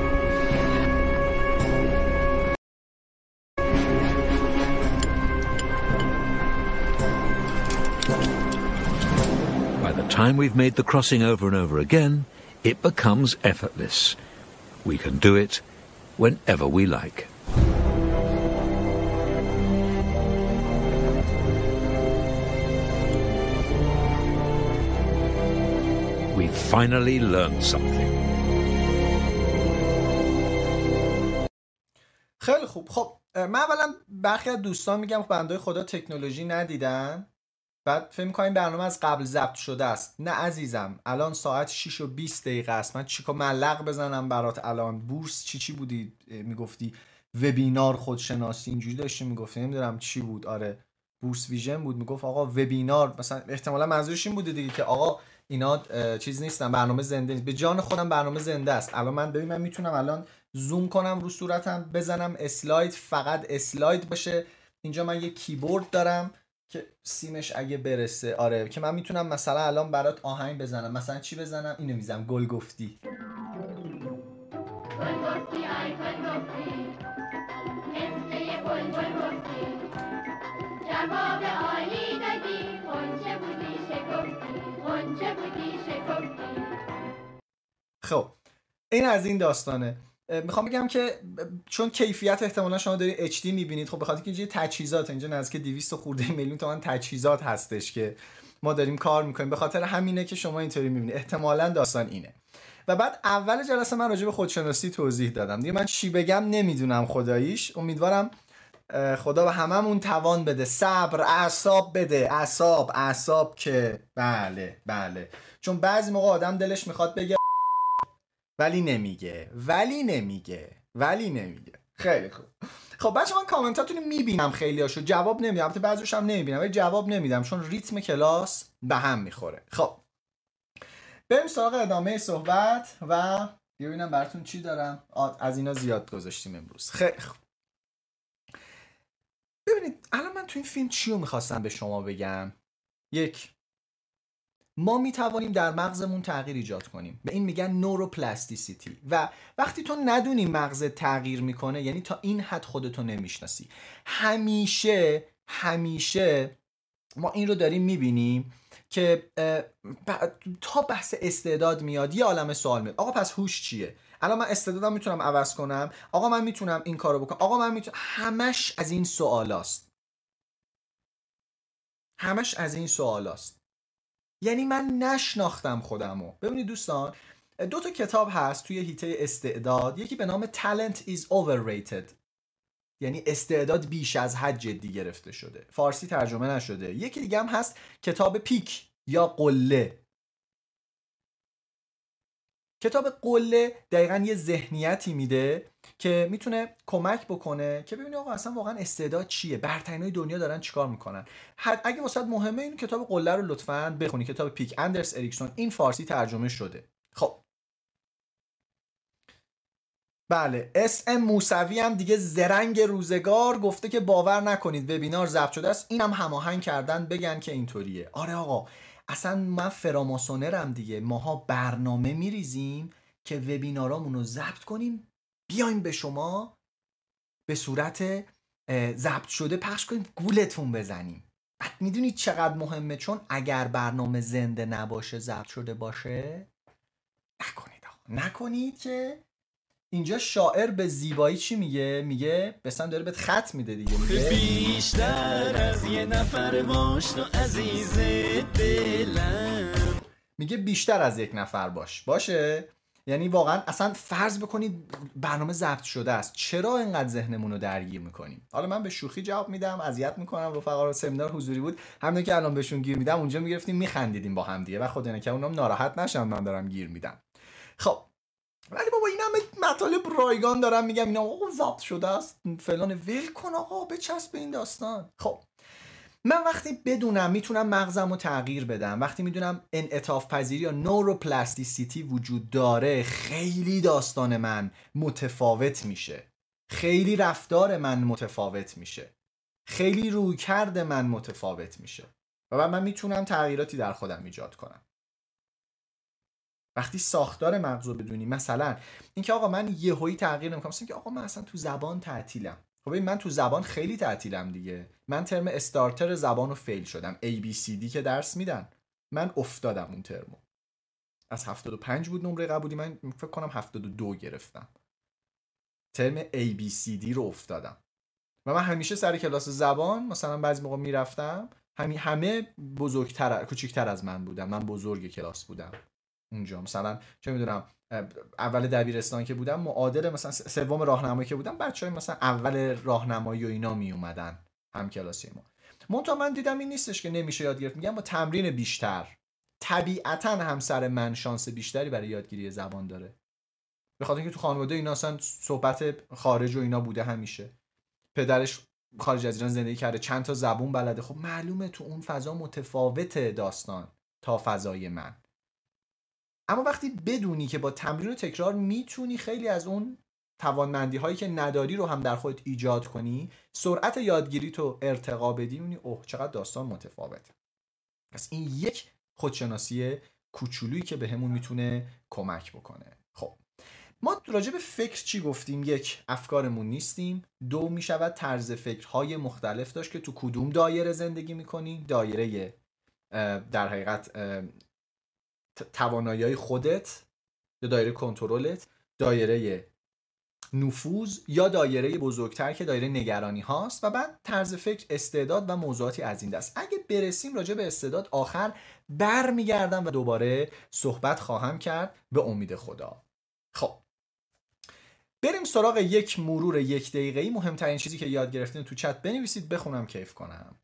By the time we've made the crossing over and over again, it becomes effortless. We can do it whenever we like. We've finally learned something. خیلی خوب. خب من اولا برخی از دوستان میگم بنده خدا تکنولوژی ندیدن، بعد فکر می‌کنین برنامه از قبل ضبط شده است. نه عزیزم، الان ساعت 6:20 است. من چیکو ملق بزنم برات الان؟ بورس چی بودی میگفتی؟ وبینار خودشناسی اینجوری داشتی میگفتی، نمیدونم چی بود. آره بورس ویژن بود، میگفت آقا وبینار مثلا، احتمالاً منظورش این بوده دیگه که آقا اینا چیز نیستن، برنامه زنده نیست. به جان خودم برنامه زنده است. الان من ببین، من میتونم الان زوم کنم رو صورتم، بزنم اسلاید، فقط اسلاید باشه. اینجا من یه کیبورد دارم که سیمش اگه برسه، آره، که من میتونم مثلا الان برات آهنگ بزنم. مثلا چی بزنم؟ اینو میزنم، گل گفتی. خب این از این داستانه. میخوام بگم که چون کیفیت احتمالا شما داری HD میبینید، خب بخاطر اینکه اینجا تجهیزات، اینجا نزدیک 200 خورده میلیون تومان تجهیزات هستش که ما داریم کار میکنیم، به خاطر همینه که شما اینطوری میبینید. احتمالا داستان اینه. و بعد اول جلسه من راجع به خودشناسی توضیح دادم دیگه. من چی بگم نمیدونم خداییش. امیدوارم خدا به هممون توان بده، صبر، اعصاب بده، اعصاب که بله، چون بعضی موقع آدم دلش میخواد بگه ولی نمیگه. خیلی خوب. خب بچه من کامنتاتون رو میبینم، خیلی هاشو جواب نمیدم، البته بعضیش هم نمیبینم ولی جواب نمیدم چون ریتم کلاس به هم میخوره. خب بریم سراغ ادامه صحبت و ببینم براتون چی دارم. از اینا زیاد گذاشتیم امروز. خیلی خوب. ببینید الان من تو این فیلم چی رو میخواستم به شما بگم. یک، ما میتوانیم در مغزمون تغییر ایجاد کنیم. به این میگن نوروپلاستیسیتی. و وقتی تو ندونی مغزت تغییر میکنه، یعنی تا این حد خودتو نمیشناسی. همیشه ما این رو داریم میبینیم که تا بحث استعداد میاد یه عالمه سوال میاد. آقا پس هوش چیه؟ الان من استعدادم میتونم عوض کنم؟ آقا من میتونم این کارو بکنم؟ آقا من میتونم؟ همش از این سوالاست. یعنی من نشناختم خودمو. ببینید دوستان، دو تا کتاب هست توی حیطه استعداد، یکی به نام Talent is Overrated، یعنی استعداد بیش از حد جدی گرفته شده، فارسی ترجمه نشده. یکی دیگه هم هست کتاب پیک یا قله. کتاب قله دقیقا یه ذهنیتی میده که میتونه کمک بکنه که ببینی آقا اصلا واقعا استعداد چیه، برترینای دنیا دارن چیکار میکنن. اگه واسه مهمه این کتاب قله رو لطفاً بخونی. کتاب پیک اندرس اریکسون، این فارسی ترجمه شده. خب بله، اسم موسوی هم دیگه زرنگ روزگار گفته که باور نکنید وبینار ضبط شده است. اینم هم هماهنگ کردن بگن که اینطوریه. آره آقا اصلا من فراماسونرم دیگه. ماها برنامه میریزیم که وبینارامون رو ضبط کنیم، بیایم به شما به صورت ضبط شده پخش کنیم، گولتون بزنیم. میدونید چقدر مهمه؟ چون اگر برنامه زنده نباشه، ضبط شده باشه، نکنید که اینجا شاعر به زیبایی چی میگه؟ میگه بسن داره بهت خط میده دیگه، میگه بیشتر از یه نفر باش تو عزیز دلم، میگه بیشتر از یک نفر باش. باشه؟ یعنی واقعا اصلا فرض بکنید برنامه ضبط شده است، چرا اینقدر ذهنمون رو درگیر میکنیم؟ حالا من به شوخی جواب میدم، اذیت میکنم رفقا رو. سمینار حضوری بود، همین که الان بهشون گیر میدم اونجا میگرفتیم میخندیدیم با هم دیگه و خدای نکنه اونم ناراحت نشن من دارم گیر میدم. خب ولی بابا این همه مطالب رایگان دارم میگم اینا آقا ضبط شده است فلان، ول کن آقا، بچسب به این داستان. خب من وقتی بدونم میتونم مغزم رو تغییر بدم، وقتی میدونم انعطاف پذیری یا نوروپلاستیسیتی وجود داره، خیلی داستان من متفاوت میشه، خیلی رفتار من متفاوت میشه، خیلی رویکرد من متفاوت میشه و من میتونم تغییراتی در خودم ایجاد کنم. وقتی ساختار مغزو بدونی، مثلا اینکه آقا من یهویی تغییر نمیکنم، مثلا که آقا من اصلا تو زبان تعطیلم. خب من تو زبان خیلی تعطیلم دیگه، من ترم استارتر زبانو فیل شدم، ABCD که درس میدن من افتادم اون ترمو، از 75 بود نمره قبولی من، فکر کنم 72 گرفتم، ترم ABCD رو افتادم و من همیشه سر کلاس زبان مثلا بعضی موقع میرفتم همه بزرگتر کوچیکتر از من بودم، من بزرگ کلاس بودم اونجا. مثلا چه میدونم اول دبیرستان که بودم معادل مثلا سوم راهنمایی که بودم، بچهای مثلا اول راهنمایی و اینا می اومدن همکلاسی ما. منتها من دیدم این نیستش که نمیشه یاد گرفت، میگم با تمرین بیشتر طبیعتا همسر من شانس بیشتری برای یادگیری زبان داره، به خاطر اینکه تو خانواده اینا اصلا صحبت خارج و اینا بوده، همیشه پدرش خارج از ایران زندگی کرده، چند تا زبون بلده. خب معلومه تو اون فضا متفاوته داستان تا فضای من. اما وقتی بدونی که با تمرین و تکرار میتونی خیلی از اون توانمندی هایی که نداری رو هم در خودت ایجاد کنی، سرعت یادگیری تو ارتقا بدی، اونی اوه چقدر داستان متفاوته. پس این یک خودشناسی کوچولویی که بهمون میتونه کمک بکنه. خب ما راجع به فکر چی گفتیم؟ یک، افکارمون نیستیم. دو، میشود طرز فکرهای مختلف داشت که تو کدوم دایره زندگی میکنی، دایره در حقیقت توانایی خودت یا دایره کنترلت، دایره نفوذ یا دایره بزرگتر که دایره نگرانی هاست، و بعد طرز فکر، استعداد و موضوعاتی از این دست. اگه برسیم راجع به استعداد آخر برمیگردم و دوباره صحبت خواهم کرد به امید خدا. خب بریم سراغ یک مرور یک دقیقه‌ای مهمترین چیزی که یاد گرفتین تو چت بنویسید، بخونم کیف کنم.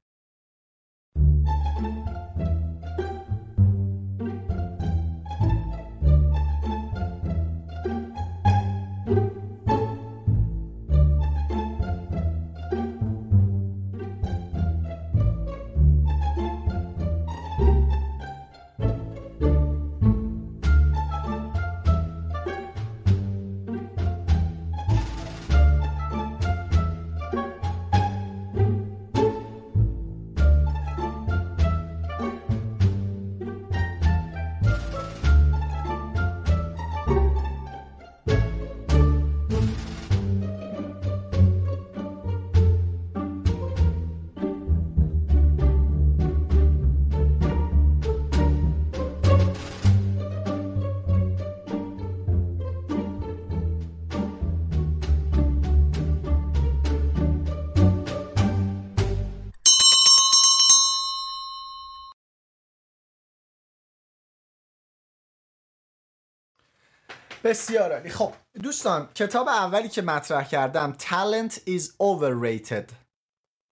بسیار عالی. خب دوستان، کتاب اولی که مطرح کردم Talent is Overrated،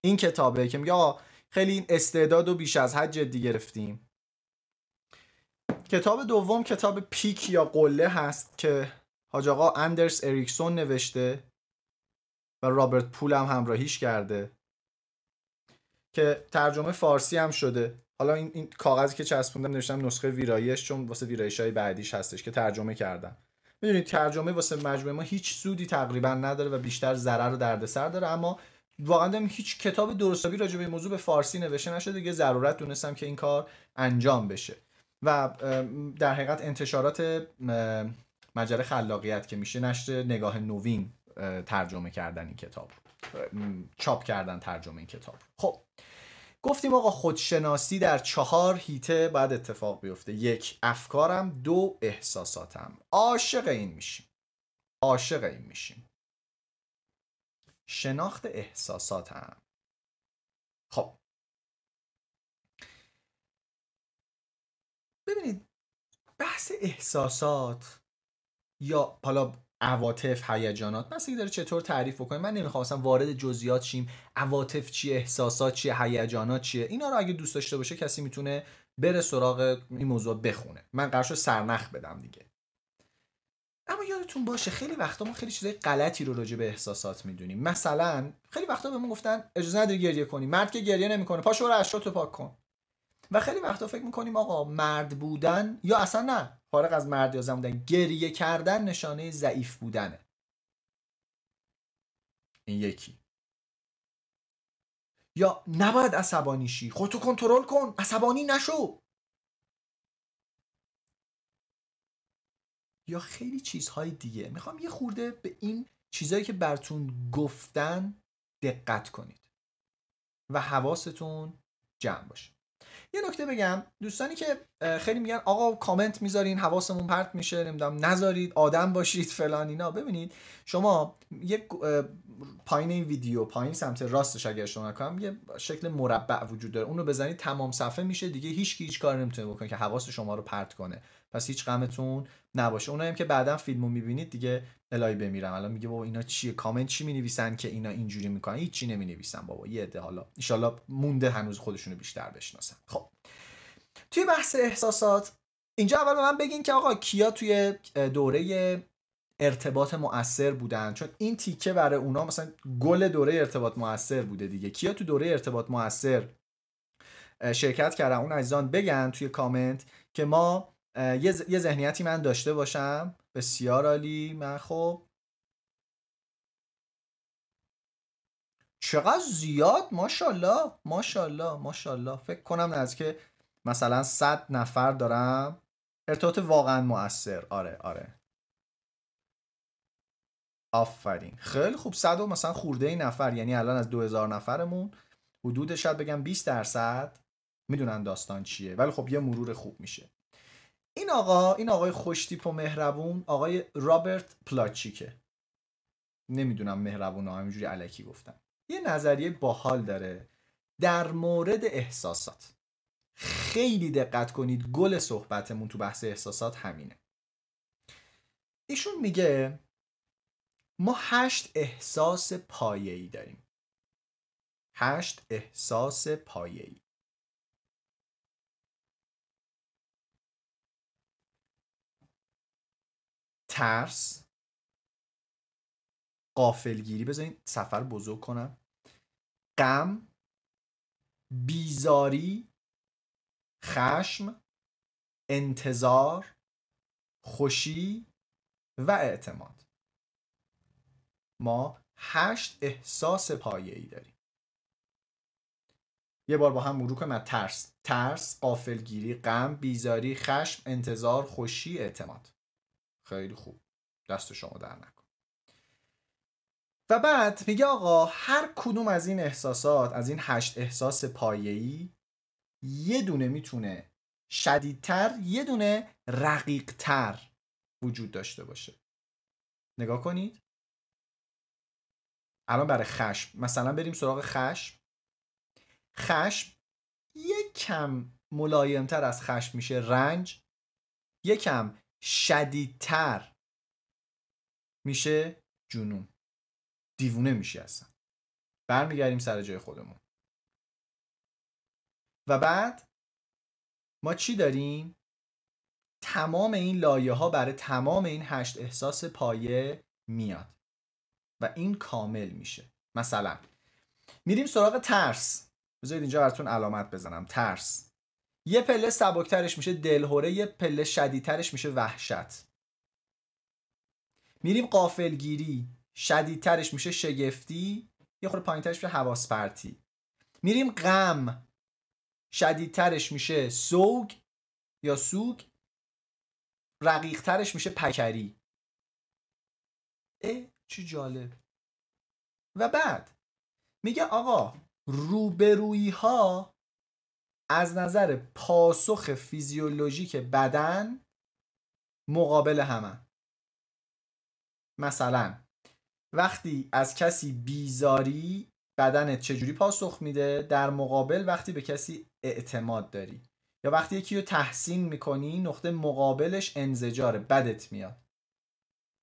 این کتابه که میگه آقا خیلی این استعداد رو بیش از حد جدی گرفتیم. کتاب دوم کتاب پیک یا قله هست که حاج آقا اندرس اریکسون نوشته و رابرت پول هم همراهیش کرده که ترجمه فارسی هم شده. حالا این کاغذی که چسبوندم نوشتم نسخه ویرایش، چون واسه ویرایش‌های بعدیش هستش که ترجمه کردم. میدونید ترجمه واسه مجموعه ما هیچ سودی تقریبا نداره و بیشتر ضرر و دردسر داره، اما واقعا دارم هیچ کتاب درستابی راجع به موضوع به فارسی نوشته نشده دیگه، ضرورت دونستم که این کار انجام بشه و در حقیقت انتشارات مجله خلاقیت که میشه نشر نگاه نوین ترجمه کردن این کتاب، چاپ کردن ترجمه این کتاب. خب گفتیم آقا خودشناسی در 4 هیته بعد اتفاق بیفته. 1 افکارم، 2 احساساتم. عاشق این میشیم. شناخت احساساتم. خب ببینید بحث احساسات یا حالا عواطف، هیجانات، بس که داره چطور تعریف بکنیم. من نمیخواستم وارد جزئیات شیم، عواطف چیه، احساسات چیه، هیجانات چیه. اینا رو اگه دوست داشته باشه کسی میتونه بره سراغ این موضوع بخونه، من قرارش رو سرنخ بدم دیگه. اما یادتون باشه خیلی وقتا ما خیلی چیزای غلطی رو راجع به احساسات میدونیم. مثلا خیلی وقتا به ما گفتن اجازه نداری گریه کنی، مرد که گریه نمیکنه، پاشو اشکاتو پاک کن. و خیلی وقتا فکر میکنیم آقا مرد بودن یا اصلا نه فارغ از مرد یا زن بودن گریه کردن نشانه ضعیف بودنه. این یکی. یا نباید عصبانی شی، خودتو کنترل کن، عصبانی نشو. یا خیلی چیزهای دیگه. میخوام یه خورده به این چیزایی که براتون گفتن دقت کنید و حواستون جمع باشه. یه نکته بگم، دوستانی که خیلی میگن آقا کامنت میذارین حواسمون پرت میشه، نمیدونم نذارید، آدم باشید فلان اینا. ببینید شما یه پایین این ویدیو، پایین سمت راستش اگه اشتباه نکنم یه شکل مربع وجود داره، اون رو بزنید تمام صفحه میشه دیگه. هیچ کی هیچ کار نمیتونه بکنه که حواس شما رو پرت کنه، پس هیچ غمتون نباشه. اونایی هم که بعداً فیلمو میبینید دیگه الهی بمیرم الان میگه بابا اینا چیه، کامنت چی مینویسن که اینا اینجوری میکنن، هیچ چی نمینویسن بابا. یه ده حالا ان شاءالله مونده هنوز خودشونو بیشتر بشناسن. خب توی بحث احساسات اینجا اول به من بگین که آقا کیا توی دوره ارتباط مؤثر بودن، چون این تیکه برای اونا مثلا گل دوره ارتباط مؤثر بوده دیگه. کیا تو دوره ارتباط مؤثر شرکت کردن اون عزیزان بگن توی کامنت که ما یه ذهنیتی من داشته باشم. بسیار عالی. من خب چقدر زیاد، ماشاءالله ماشاءالله ماشاءالله. فکر کنم نزدیک مثلا 100 نفر دارم. ارتباط واقعا مؤثر. آره آره آفرین خیلی خوب. 100 و مثلا خورده ای نفر، یعنی الان از 2000 نفرمون حدود شاید بگم 20% میدونن داستان چیه، ولی خب یه مرور خوب میشه. این آقای خوشتیپ و مهربون، آقای رابرت پلاچیکه، نمیدونم مهربون ها همینجوری الکی گفتم، یه نظریه باحال داره در مورد احساسات. خیلی دقت کنید، گل صحبتمون تو بحث احساسات همینه. ایشون میگه ما 8 احساس پایه‌ای داریم. 8 احساس پایه‌ای. ترس، غافلگیری، بذارین سفر بزرگ کنم، غم، بیزاری، خشم، انتظار، خوشی و اعتماد. ما 8 احساس پایه‌ای داریم. یه بار با هم مرور کنیم. ترس، غافلگیری، غم، بیزاری، خشم، انتظار، خوشی، اعتماد. خیلی خوب، دست شما در نکن. و بعد میگه آقا هر کدوم از این احساسات، از این 8 احساس پایه‌ای، یه دونه میتونه شدیدتر، یه دونه رقیقتر وجود داشته باشه. نگاه کنید الان برای خشم، مثلا بریم سراغ خشم. خشم یکم ملایمتر از خشم میشه رنج، یکم شدیدتر میشه جنون، دیوونه میشه اصلا. برمیگردیم سر جای خودمون. و بعد ما چی داریم؟ تمام این لایه ها برای تمام این 8 احساس پایه میاد و این کامل میشه. مثلا میریم سراغ ترس. بذارید اینجا براتون علامت بزنم. ترس یه پله سبکترش میشه دلهوره، یه پله شدیدترش میشه وحشت. میریم غافلگیری، شدیدترش میشه شگفتی، یه خورده پایینترش میشه حواس پرتی. میریم غم، شدیدترش میشه سوگ یا سوگ، رقیقترش میشه پکری. چه جالب. و بعد میگه آقا روبرویی ها از نظر پاسخ فیزیولوژیک بدن مقابل همه. مثلا وقتی از کسی بیزاری بدنت چجوری پاسخ میده در مقابل وقتی به کسی اعتماد داری، یا وقتی یکی رو تحسین میکنی نقطه مقابلش انزجاره، بدت میاد.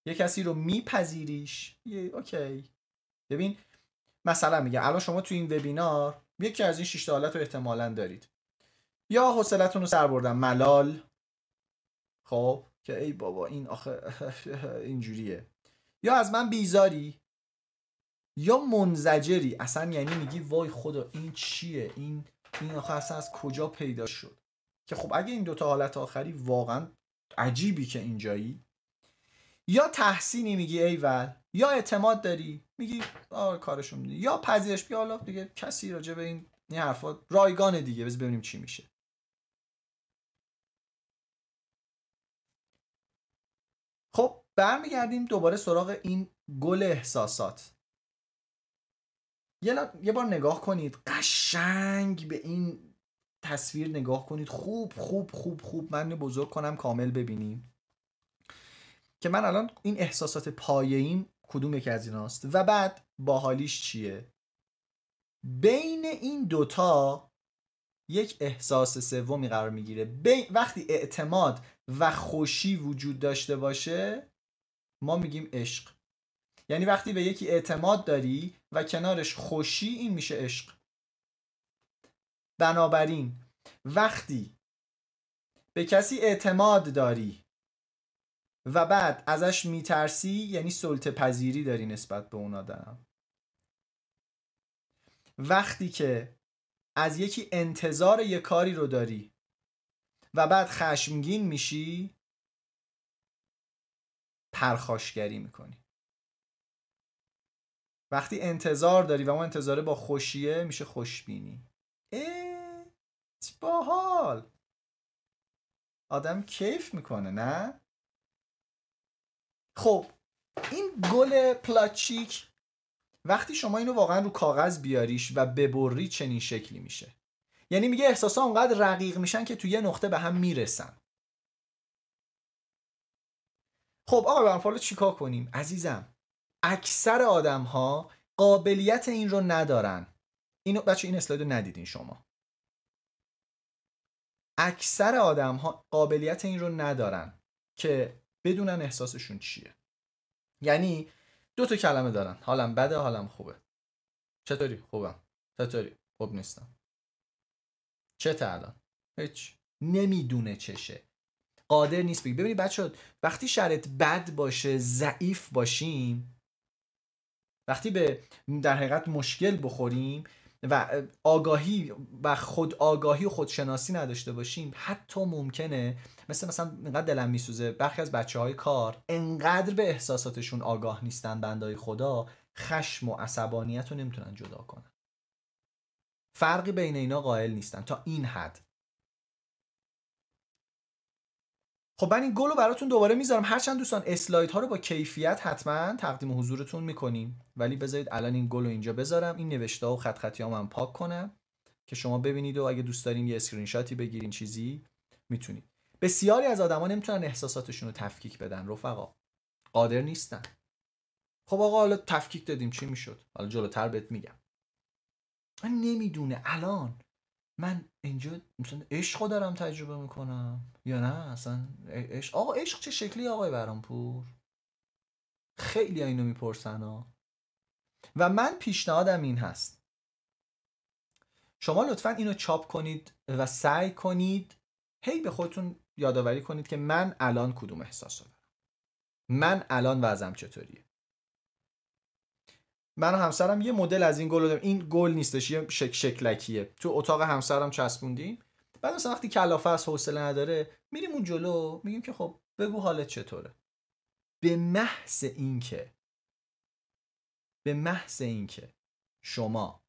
یه کسی رو میپذیریش، اوکی. ببین مثلا میگه الان شما تو این وبینار یکی از این 6 تا حالت رو احتمالاً دارید، یا حوصله‌تون رو سر بردن، ملال، خب که ای بابا این آخه اینجوریه، یا از من بیزاری، یا منزجری اصلا، یعنی میگی وای خدا این چیه، این آخه اصلا از کجا پیدا شد. که خب اگه این دوتا حالت آخری واقعا عجیبی که اینجایی، یا تحسینی میگی ایول، یا اعتماد داری میگی آره کارشون میدی، یا پذیرش بگی حالا دیگه کسی راجع به این حرفات رایگانه دیگه، بذار ببینیم چی میشه. خب برمیگردیم دوباره سراغ این گل احساسات. یه بار نگاه کنید، قشنگ به این تصویر نگاه کنید، خوب خوب خوب خوب، من بزرگ کنم کامل ببینیم که من الان این احساسات پایه‌ایم کدوم یکی از ایناست و بعد باحالیش چیه. بین این دوتا یک احساس سومی قرار میگیره. وقتی اعتماد و خوشی وجود داشته باشه ما میگیم عشق. یعنی وقتی به یکی اعتماد داری و کنارش خوشی، این میشه عشق. بنابراین وقتی به کسی اعتماد داری و بعد ازش میترسی، یعنی سلطه پذیری داری نسبت به اون آدم. وقتی که از یکی انتظار یه کاری رو داری و بعد خشمگین میشی، پرخاشگری میکنی. وقتی انتظار داری و اون انتظاره با خوشیه، میشه خوشبینی. باحال، آدم کیف میکنه نه؟ خب این گل پلاستیک وقتی شما اینو واقعا رو کاغذ بیاریش و ببری چنین شکلی میشه. یعنی میگه احساسا اونقدر رقیق میشن که تو یه نقطه به هم میرسن. خب آقا برام فالو چیکار کنیم؟ عزیزم اکثر آدم ها قابلیت این رو ندارن. اینو بچه این اسلایدو ندیدین شما. اکثر آدم ها قابلیت این رو ندارن که بدونن احساسشون چیه. یعنی دو تا کلمه دارن، حالم بده، حالم خوبه، چطوری؟ خوبم. چطوری؟ خوب نیستم. چته الان؟ هیچ. نمیدونه چشه، قادر نیست بگی. ببینید بچه‌ها وقتی شرط بد باشه، ضعیف باشیم، وقتی به در حقیقت مشکل بخوریم و آگاهی و خود آگاهی و خودشناسی نداشته باشیم، حتی ممکنه مثلا اینقدر دلم میسوزه برخی از بچه‌های کار انقدر به احساساتشون آگاه نیستن بندهای خدا، خشم و عصبانیت رو نمیتونن جدا کنن، فرقی بین اینا قائل نیستن تا این حد. خب من این گل رو براتون دوباره میذارم، هرچند دوستان اسلاید ها رو با کیفیت حتما تقدیم حضورتون میکنیم، ولی بذارید الان این گل رو اینجا بذارم، این نوشته ها و خط خطی ها من پاک کنم که شما ببینید و اگه دوست دارین یه اسکرین شاتی بگیرین چیزی میتونید. بسیاری از آدما نمیتونن احساساتشون رو تفکیک بدن رفقا، قادر نیستن. خب آقا حالا تفکیک دادیم چی میشد؟ حالا جلوتر بهت میگم. من نمیدونه الان من اینجا مثلا عشق دارم تجربه میکنم یا نه اصلا عشق. آقا عشق چه شکلی آقای بهرام پور؟ خیلی اینو میپرسن ها. و من پیشنهادم این هست شما لطفا اینو چاپ کنید و سعی کنید هی به خودتون یادآوری کنید که من الان کدوم احساس دارم، من الان وضعم چطوریه. من و همسرم یه مدل از این گل داریم. این گل نیستش، یه شکلکیه، تو اتاق همسرم چسبوندیم. بعد مثلا وقتی کلافه است، حوصله نداره، میریم اون جلو میگیم که خب بگو حالت چطوره. به محض اینکه شما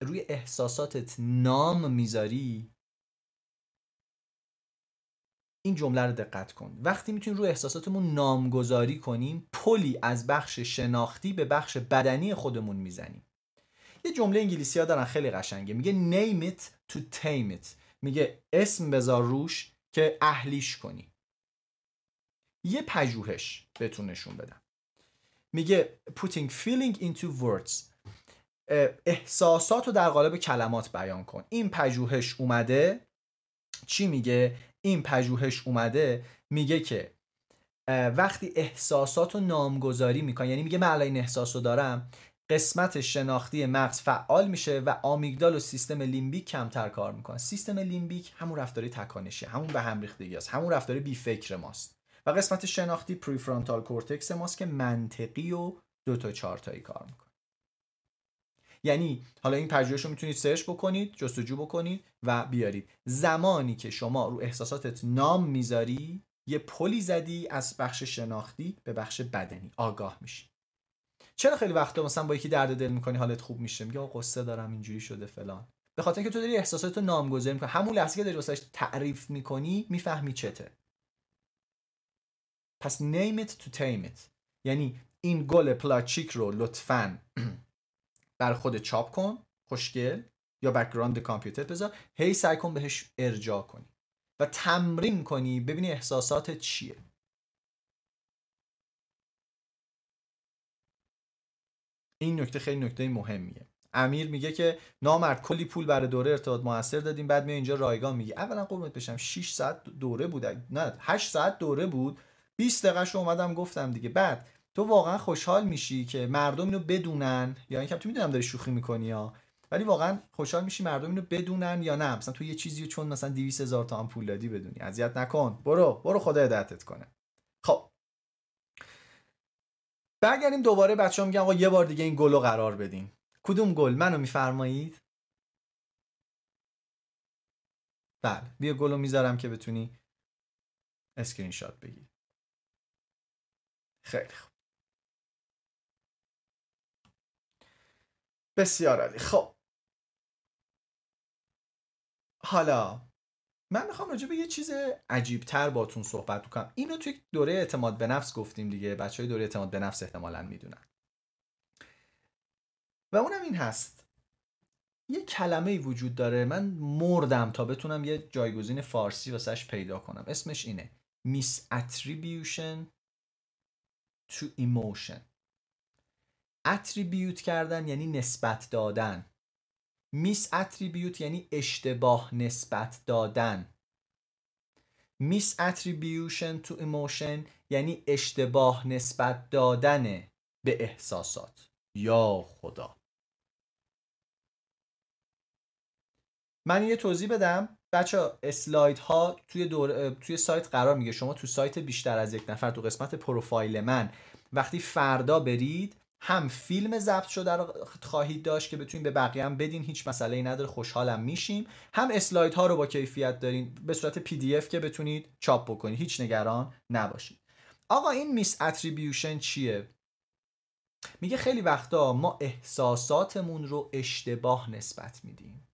روی احساساتت نام میذاری، این جمله رو دقت کن، وقتی میتونیم روی احساساتمون نامگذاری کنیم، پلی از بخش شناختی به بخش بدنی خودمون میزنیم. یه جمله انگلیسی ها دارن خیلی قشنگه، میگه name it to tame it. میگه اسم بذار روش که اهلیش کنی. یه پژوهش بهتون نشون بدم. میگه putting feeling into words. احساسات رو در قالب کلمات بیان کن. این پژوهش اومده چی میگه؟ این پژوهش اومده میگه که وقتی احساسات رو نامگذاری میکنن، یعنی میگه من الان این احساس رو دارم، قسمت شناختی مغز فعال میشه و آمیگدال و سیستم لیمبیک کمتر کار میکنه. سیستم لیمبیک همون رفتاری تکانشی، همون به هم ریختگی است، همون رفتاری بی فکر ماست. و قسمت شناختی پریفرانتال کورتکس ماست که منطقی و دو تا چهار تایی کار میکنه. یعنی حالا این پژوهش رو میتونید سرچ بکنید، جستجو بکنید و بیارید. زمانی که شما رو احساساتت نام میذاری، یه پلی زدی از بخش شناختی به بخش بدنی، آگاه میشی. چرا خیلی وقتا مثلا با یکی درد دل میکنی حالت خوب میشه، میگه آقا قصه دارم اینجوری شده فلان، به خاطر اینکه تو داری احساساتتو نامگذاری میکنی. همون لحظه که داری واسش تعریف میکنی میفهمی چته. پس name it to tame it. یعنی این گل پلاچیک رو لطفاً بر خود چاپ کن، خوشگل یا بک‌گراند کامپیوتر بذار، هی سعی کن بهش ارجاع کنی و تمرین کنی ببینی احساساتت چیه. این نکته خیلی نکته مهمیه. امیر میگه که نامرد کلی پول برای دوره ارتباط موثر دادیم، بعد میای اینجا رایگان میگی. اولا قربونت بشم 6 ساعت دوره بود، نه 8 ساعت دوره بود، 20 دقیقه‌شو اومدم گفتم دیگه. بعد تو واقعا خوشحال میشی که مردم اینو بدونن یا اینکه تو میدونم داری شوخی میکنی یا، ولی واقعا خوشحال میشی مردم اینو بدونن یا نه؟ مثلا تو یه چیزیو چون مثلا 200,000 تومان پول دادی بدونی. اذیت نکن، برو خدا هدایتت کنه. خب برگردیم دوباره بچه‌ها، میگن آقا یه بار دیگه این گلو قرار بدین. کدوم گل منو میفرمایید؟ بله، بیا گلو میذارم که بتونی اسکرین شات بگیری. خیلی خوب، بسیار عالی. خب حالا من میخوام راجع به یه چیز عجیب‌تر باتون صحبت کنم. اینو توی دوره اعتماد به نفس گفتیم دیگه، بچهای دوره اعتماد به نفس احتمالاً میدونن، و اونم این هست یه کلمه‌ای وجود داره، من مردم تا بتونم یه جایگزین فارسی واسش پیدا کنم، اسمش اینه میس اتریبیوشن to emotion. اتریبیوت کردن یعنی نسبت دادن، میس اتریبیوت یعنی اشتباه نسبت دادن، میس اتریبیوشن تو ایموشن یعنی اشتباه نسبت دادن به احساسات. یا خدا، من یه توضیح بدم بچه، اسلاید ها توی سایت قرار میگه. شما تو سایت بیشتر از یک نفر تو قسمت پروفایل من وقتی فردا برید هم فیلم ضبط شده رو خواهید داشت که بتونید به بقیه هم بدین، هیچ مسئله‌ای نداره، خوشحالم میشیم، هم اسلاید ها رو با کیفیت دارین به صورت پی دی اف که بتونید چاپ بکنید، هیچ نگران نباشید. آقا این میس اتریبیوشن چیه؟ میگه خیلی وقتا ما احساساتمون رو اشتباه نسبت میدیم.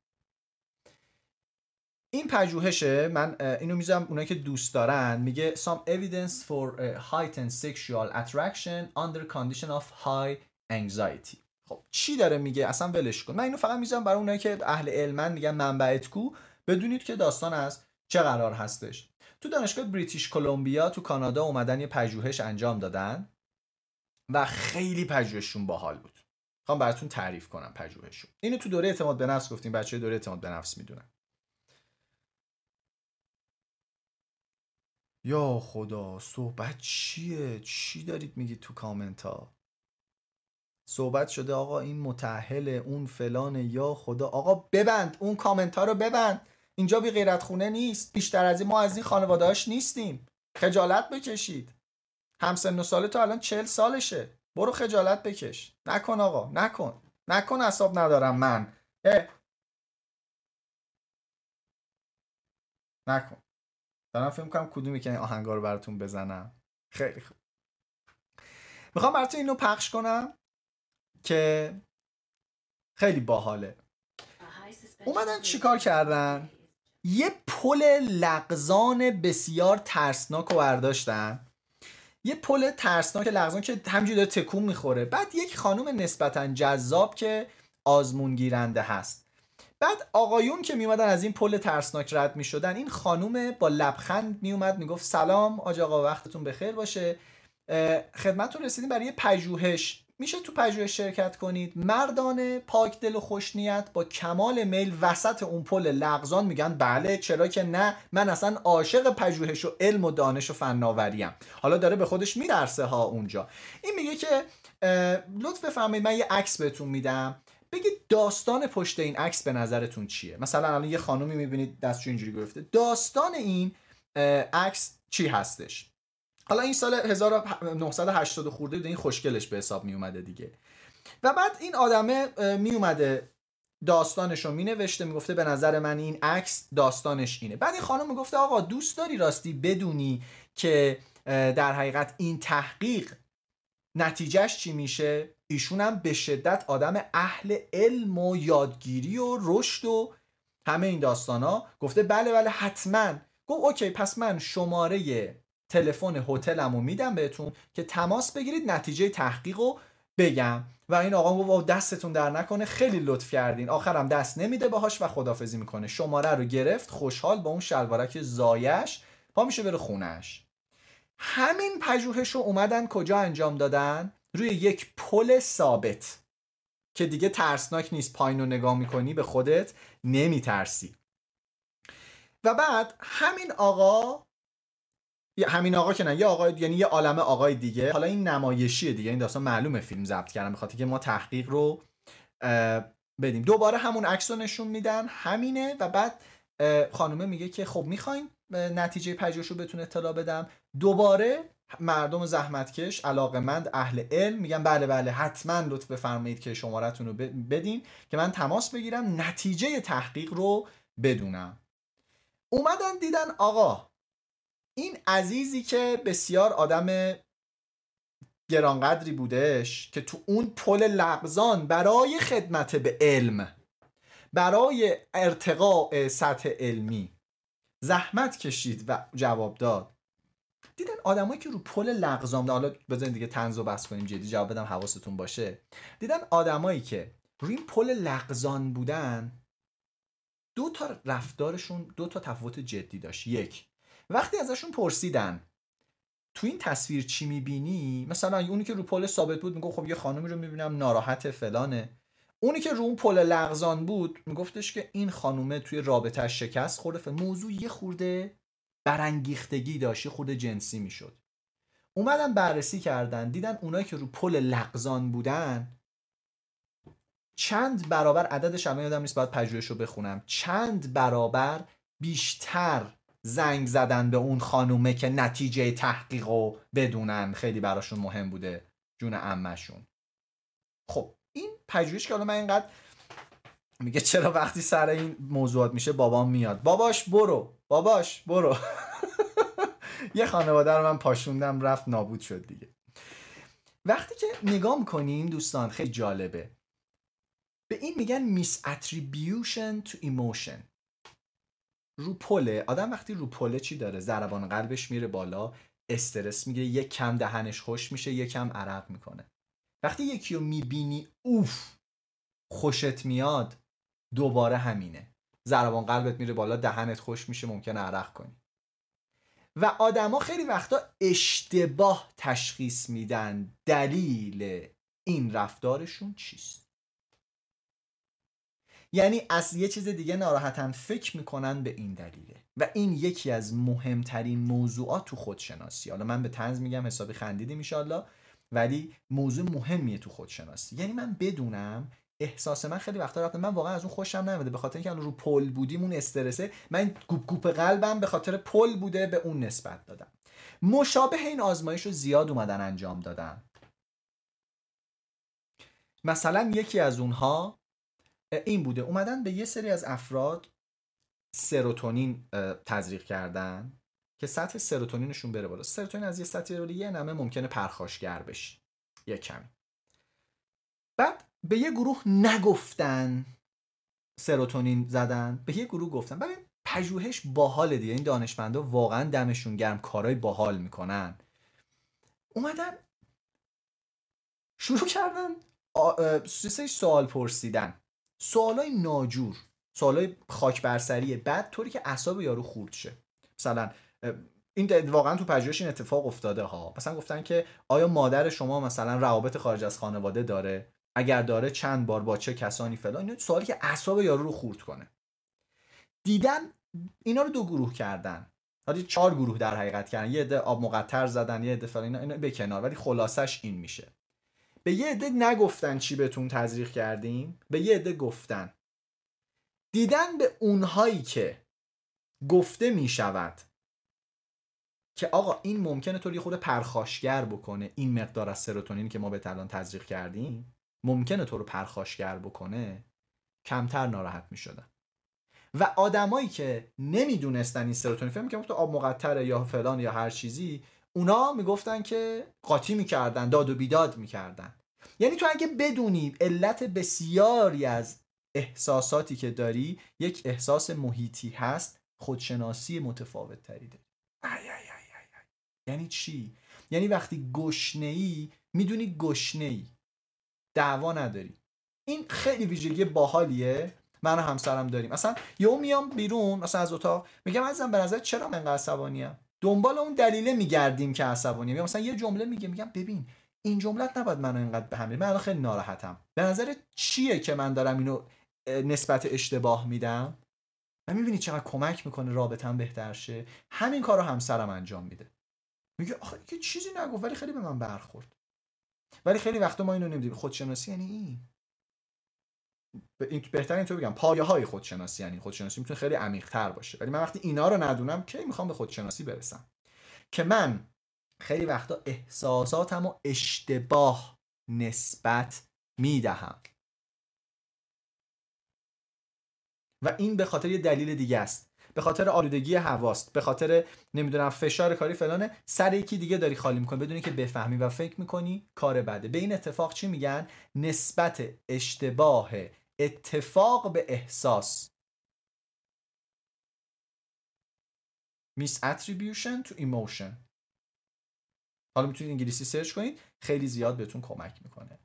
این پژوهشه، من اینو میذارم اونایی که دوست دارن، میگه some evidence for heightened sexual attraction under condition of high anxiety. خب چی داره میگه؟ اصلا ولش کن، من اینو فقط میذارم برای اونایی که اهل علمن، میگم منبعت کو، بدونید که داستان از چه قرار هستش. تو دانشگاه بریتیش کولومبیا تو کانادا اومدن یه پژوهش انجام دادن و خیلی پژوهششون باحال بود. میخوام براتون تعریف کنم پژوهششون. اینو تو دوره اعتماد به نفس گفتیم، بچه‌های دوره اعتماد به نفس میدونن. یا خدا، صحبت چیه؟ چی دارید میگید تو کامنت ها؟ صحبت شده آقا این متأهله، اون فلانه. یا خدا، آقا ببند اون کامنت ها رو، ببند. اینجا بی غیرت خونه نیست، بیشتر از این ما از این خانوادهاش نیستیم. خجالت بکشید. همسن و ساله تو الان 40 سالشه، برو خجالت بکش. نکن آقا، نکن، اعصاب ندارم من. نکن. دارم فهم کنم کدومی که این آهنگا رو براتون بزنم. خیلی خوب، میخوام براتون اینو پخش کنم که خیلی باحاله. اومدن چیکار کردن؟ یه پل لغزان بسیار ترسناک رو برداشتن، یه پل ترسناک لغزان که همینجوری داره تکون میخوره. بعد یک خانم نسبتا جذاب که آزمون گیرنده هست، بعد آقایون که میومدن از این پل ترسناک رد میشدن، این خانوم با لبخند میومد میگفت سلام آج آقا وقتتون بخیر باشه، خدمتتون رسیدیم برای پژوهش، میشه تو پژوهش شرکت کنید؟ مردان پاک دل و خوش نیت با کمال میل وسط اون پل لغزان میگن بله چرا که نه، من اصلا عاشق پژوهش و علم و دانش و فناوریم. حالا داره به خودش میدرسه ها اونجا. این میگه که لطف بفرمایید من یه عکس بهتون میدم، بگید داستان پشت این عکس به نظرتون چیه. مثلا الان یه خانومی میبینید دستشو اینجوری گرفته، داستان این عکس چی هستش؟ حالا این سال 1980 خورده بود، این خوشگلش به حساب می اومده دیگه. و بعد این آدمه می اومده داستانشو می نوشته، می گفته به نظر من این عکس داستانش اینه. بعد این خانم می گفته آقا دوست داری راستی بدونی که در حقیقت این تحقیق نتیجهش چی میشه؟ ایشونم به شدت آدم اهل علم و یادگیری و رشد و همه این داستانا، گفته بله بله حتما. گفت اوکی پس من شماره تلفن هتلمو میدم بهتون که تماس بگیرید نتیجه تحقیقو بگم. و این آقا گفت دستتون در نکنه خیلی لطف کردین. آخرم دست نمیده باهاش و خدافظی میکنه. شماره رو گرفت، خوشحال با اون شلوارک زایش پا میشه بره خونش. همین پژوهش رو اومدن کجا انجام دادن؟ روی یک پل ثابت که دیگه ترسناک نیست، پایین رو نگاه میکنی به خودت نمیترسی. و بعد همین آقا که نه، یه آقای، یعنی یه عالمه آقای دیگه، حالا این نمایشیه دیگه، این داستان معلومه فیلم ضبط کردن بخاطر که ما تحقیق رو بدیم. دوباره همون عکس رو نشون میدن، همینه. و بعد خانومه میگه که خب میخواین نتیجه پژوهش رو بتون اطلاع بدم؟ دوباره مردم زحمتکش، علاقمند، اهل علم میگن بله بله حتما لطف بفرمایید که شماره‌تون رو بدین که من تماس بگیرم نتیجه تحقیق رو بدونم. اومدن دیدن آقا این عزیزی که بسیار آدم گرانقدری بودش که تو اون پل لغزان برای خدمت به علم، برای ارتقاء سطح علمی زحمت کشید و جواب داد، دیدن آدمایی که رو پل لغزان، حالا بزنید دیگه طنز و بس کنیم جدی جواب بدم حواستون باشه، دیدن آدمایی که روی این پل لغزان بودن دو تا رفتارشون دو تا تفاوت جدی داشت. یک، وقتی ازشون پرسیدن تو این تصویر چی میبینی، مثلا اونی که رو پل ثابت بود میگفت خب یه خانمی رو میبینم ناراحت فلانه، اونی که رو اون پل لغزان بود میگفتش که این خانومه توی رابطه‌اش شکست خورده، موضوع یه خورده برانگیختگی داشت، خورده جنسی میشد. اومدن بررسی کردن، دیدن اونایی که رو پل لغزان بودن چند برابر، عددش الان یادم نیست باید پژوهش رو بخونم، چند برابر بیشتر زنگ زدن به اون خانومه که نتیجه تحقیق رو بدونن، خیلی براشون مهم بوده جون عمه‌شون. خب این پژوهش که حالا من اینقدر میگه چرا وقتی سر این موضوعات میشه بابام میاد، باباش برو یه خانواده رو من پاشوندم رفت نابود شد دیگه. وقتی که نگاه میکنین دوستان خیلی جالبه، به این میگن میس اتریبیوشن تو ایموشن. رو پله آدم وقتی رو پله چی داره؟ ضربان قلبش میره بالا، استرس میگیره، یک کم دهنش خوش میشه، یک کم عرق میکنه. وقتی یکی رو میبینی اوف خوشت میاد، دوباره همینه، ضربان قلبت میره بالا، دهنت خوش میشه، ممکنه عرق کنی. و آدما خیلی وقتا اشتباه تشخیص میدن دلیل این رفتارشون چیست. یعنی از یه چیز دیگه ناراحتن، فکر میکنن به این دلیله. و این یکی از مهمترین موضوعات تو خودشناسی. حالا من به طنز میگم حسابی خندیدیم انشالله، ولی موضوع مهمیه تو خودشناسی. یعنی من بدونم احساس من خیلی وقتا رفته، من واقعا از اون خوشم نمیاد به خاطر اینکه الان رو پل بودیم، اون استرسه، من گوپ گوپ قلبم به خاطر پل بوده، به اون نسبت دادم. مشابه این آزمایش رو زیاد اومدن انجام دادن. مثلا یکی از اونها این بوده، اومدن به یه سری از افراد سروتونین تزریق کردن که سطح سروتونینشون بره بالا. سروتونین از یه سطحی رو یه نمه ممکنه پرخاشگر بشه یه کمی. بعد به یه گروه نگفتن سروتونین زدن، به یه گروه گفتن. ببین پژوهش باحال دیگه، این دانشمندا واقعا دمشون گرم، کارهای باحال میکنن. اومدن شروع کردن سوال پرسیدن، سوالای ناجور، سوالای خاک برسریه. بعد طوری که اعصاب یارو خورد شه. مثلا این واقعا تو پژوهش این اتفاق افتاده ها. مثلا گفتن که آیا مادر شما مثلا روابط خارج از خانواده داره؟ اگر داره چند بار با چه کسانی فلان؟ اینا سوالی که اعصاب یارو رو خورد کنه. دیدن اینا رو دو گروه کردن. حالا 4 گروه در حقیقت کردن. یه عده آب مقطر زدن، یه عده فلان، اینا به کنار، ولی خلاصش این میشه. به یه عده نگفتن چی بهتون تزریق کردیم، به یه عده گفتن. دیدن به اونهایی که گفته میشود که آقا این ممکنه تو رو خود پرخاشگر بکنه، این مقدار از سروتونین که ما به الان تزریق کردیم ممکنه تو رو پرخاشگر بکنه، کمتر ناراحت میشدن. و آدمایی که نمیدونستن این سروتونین، فهم میکنم تو آب مقطر یا فلان یا هر چیزی، اونا میگفتن که قاطی میکردن، داد و بیداد میکردن. یعنی تو اگه بدونی علت بسیاری از احساساتی که داری یک احساس محیطی هست، خودشناسی متفاوت تری داری. یعنی چی؟ یعنی وقتی گشنه‌ای میدونی گشنه‌ای، دعوا نداری. این خیلی ویژگی باحالیه. من و همسرم داریم. مثلا یهو میام بیرون مثلا از اتاق، میگم عزیزم به نظر چرا من عصبانی‌ام؟ دنبال اون دلیله میگردیم که عصبانی‌ام. یا مثلا یه جمله میگم ببین این جملت نباید منو اینقدر به هم ریخت، من خیلی ناراحتم. به نظر چیه که من دارم اینو نسبت اشتباه میدم؟ من میبینی چقدر کمک میکنه رابطه‌ام بهتر شه. همین کارو همسرم انجام میده. میگه آخه که چیزی نگفت ولی خیلی به من برخورد. ولی خیلی وقتا ما اینو نمیدونیم. خودشناسی یعنی این. بهتر اینطور بگم، پایه‌های خودشناسی یعنی خودشناسی میتونه خیلی عمیق‌تر باشه. ولی من وقتی اینا رو ندونم کی میخوام به خودشناسی برسم؟ که من خیلی وقتا احساساتم رو اشتباه نسبت میدهم. و این به خاطر یه دلیل دیگه است، به خاطر آلودگی هواست، به خاطر نمیدونم فشار کاری فلانه، سر یکی دیگه داری خالی میکنی بدون اینکه بفهمی و فکر میکنی کار بده. به این اتفاق چی میگن؟ نسبت اشتباه اتفاق به احساس. میس اتریبیوشن تو ایموشن. حالا میتونید انگلیسی سرچ کنید، خیلی زیاد بهتون کمک میکنه.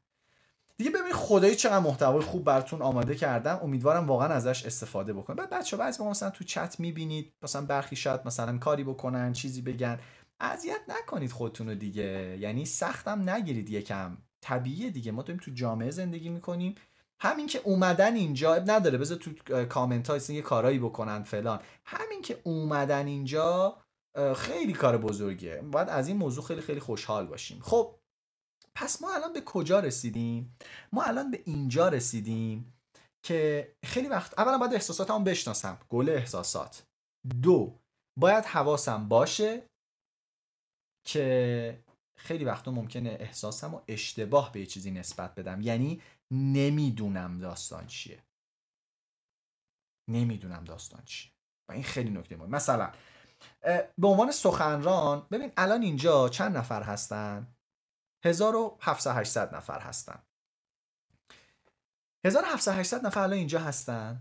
دیگه ببینید خدایی چقدر محتوای خوب براتون آماده کردم، امیدوارم واقعا ازش استفاده بکنید. بعد بچه‌ها بعضی مثلا تو چت میبینید مثلا برخی شاید مثلا کاری بکنن، چیزی بگن، اذیت نکنید خودتون رو دیگه. یعنی سختم نگیرید، یکم طبیعیه دیگه، ما تو جامعه زندگی میکنیم. همین که اومدن اینجا اب نداره، بذار تو کامنت‌ها یه کارایی بکنن فلان، همین که اومدن اینجا خیلی کار بزرگیه. باید از این موضوع خیلی خیلی خوشحال باشیم. خب پس ما الان به کجا رسیدیم؟ ما الان به اینجا رسیدیم که خیلی وقت اولا باید احساساتم بشناسم، گل احساسات. 2 باید حواسم باشه که خیلی وقتا ممکنه احساسم رو اشتباه به یه چیزی نسبت بدم، یعنی نمیدونم داستان چیه. و این خیلی نکته مهمه. مثلا به عنوان سخنران، ببین الان اینجا چند نفر هستن؟ 1700-800 نفر هستن. 1700-800 نفر الان اینجا هستن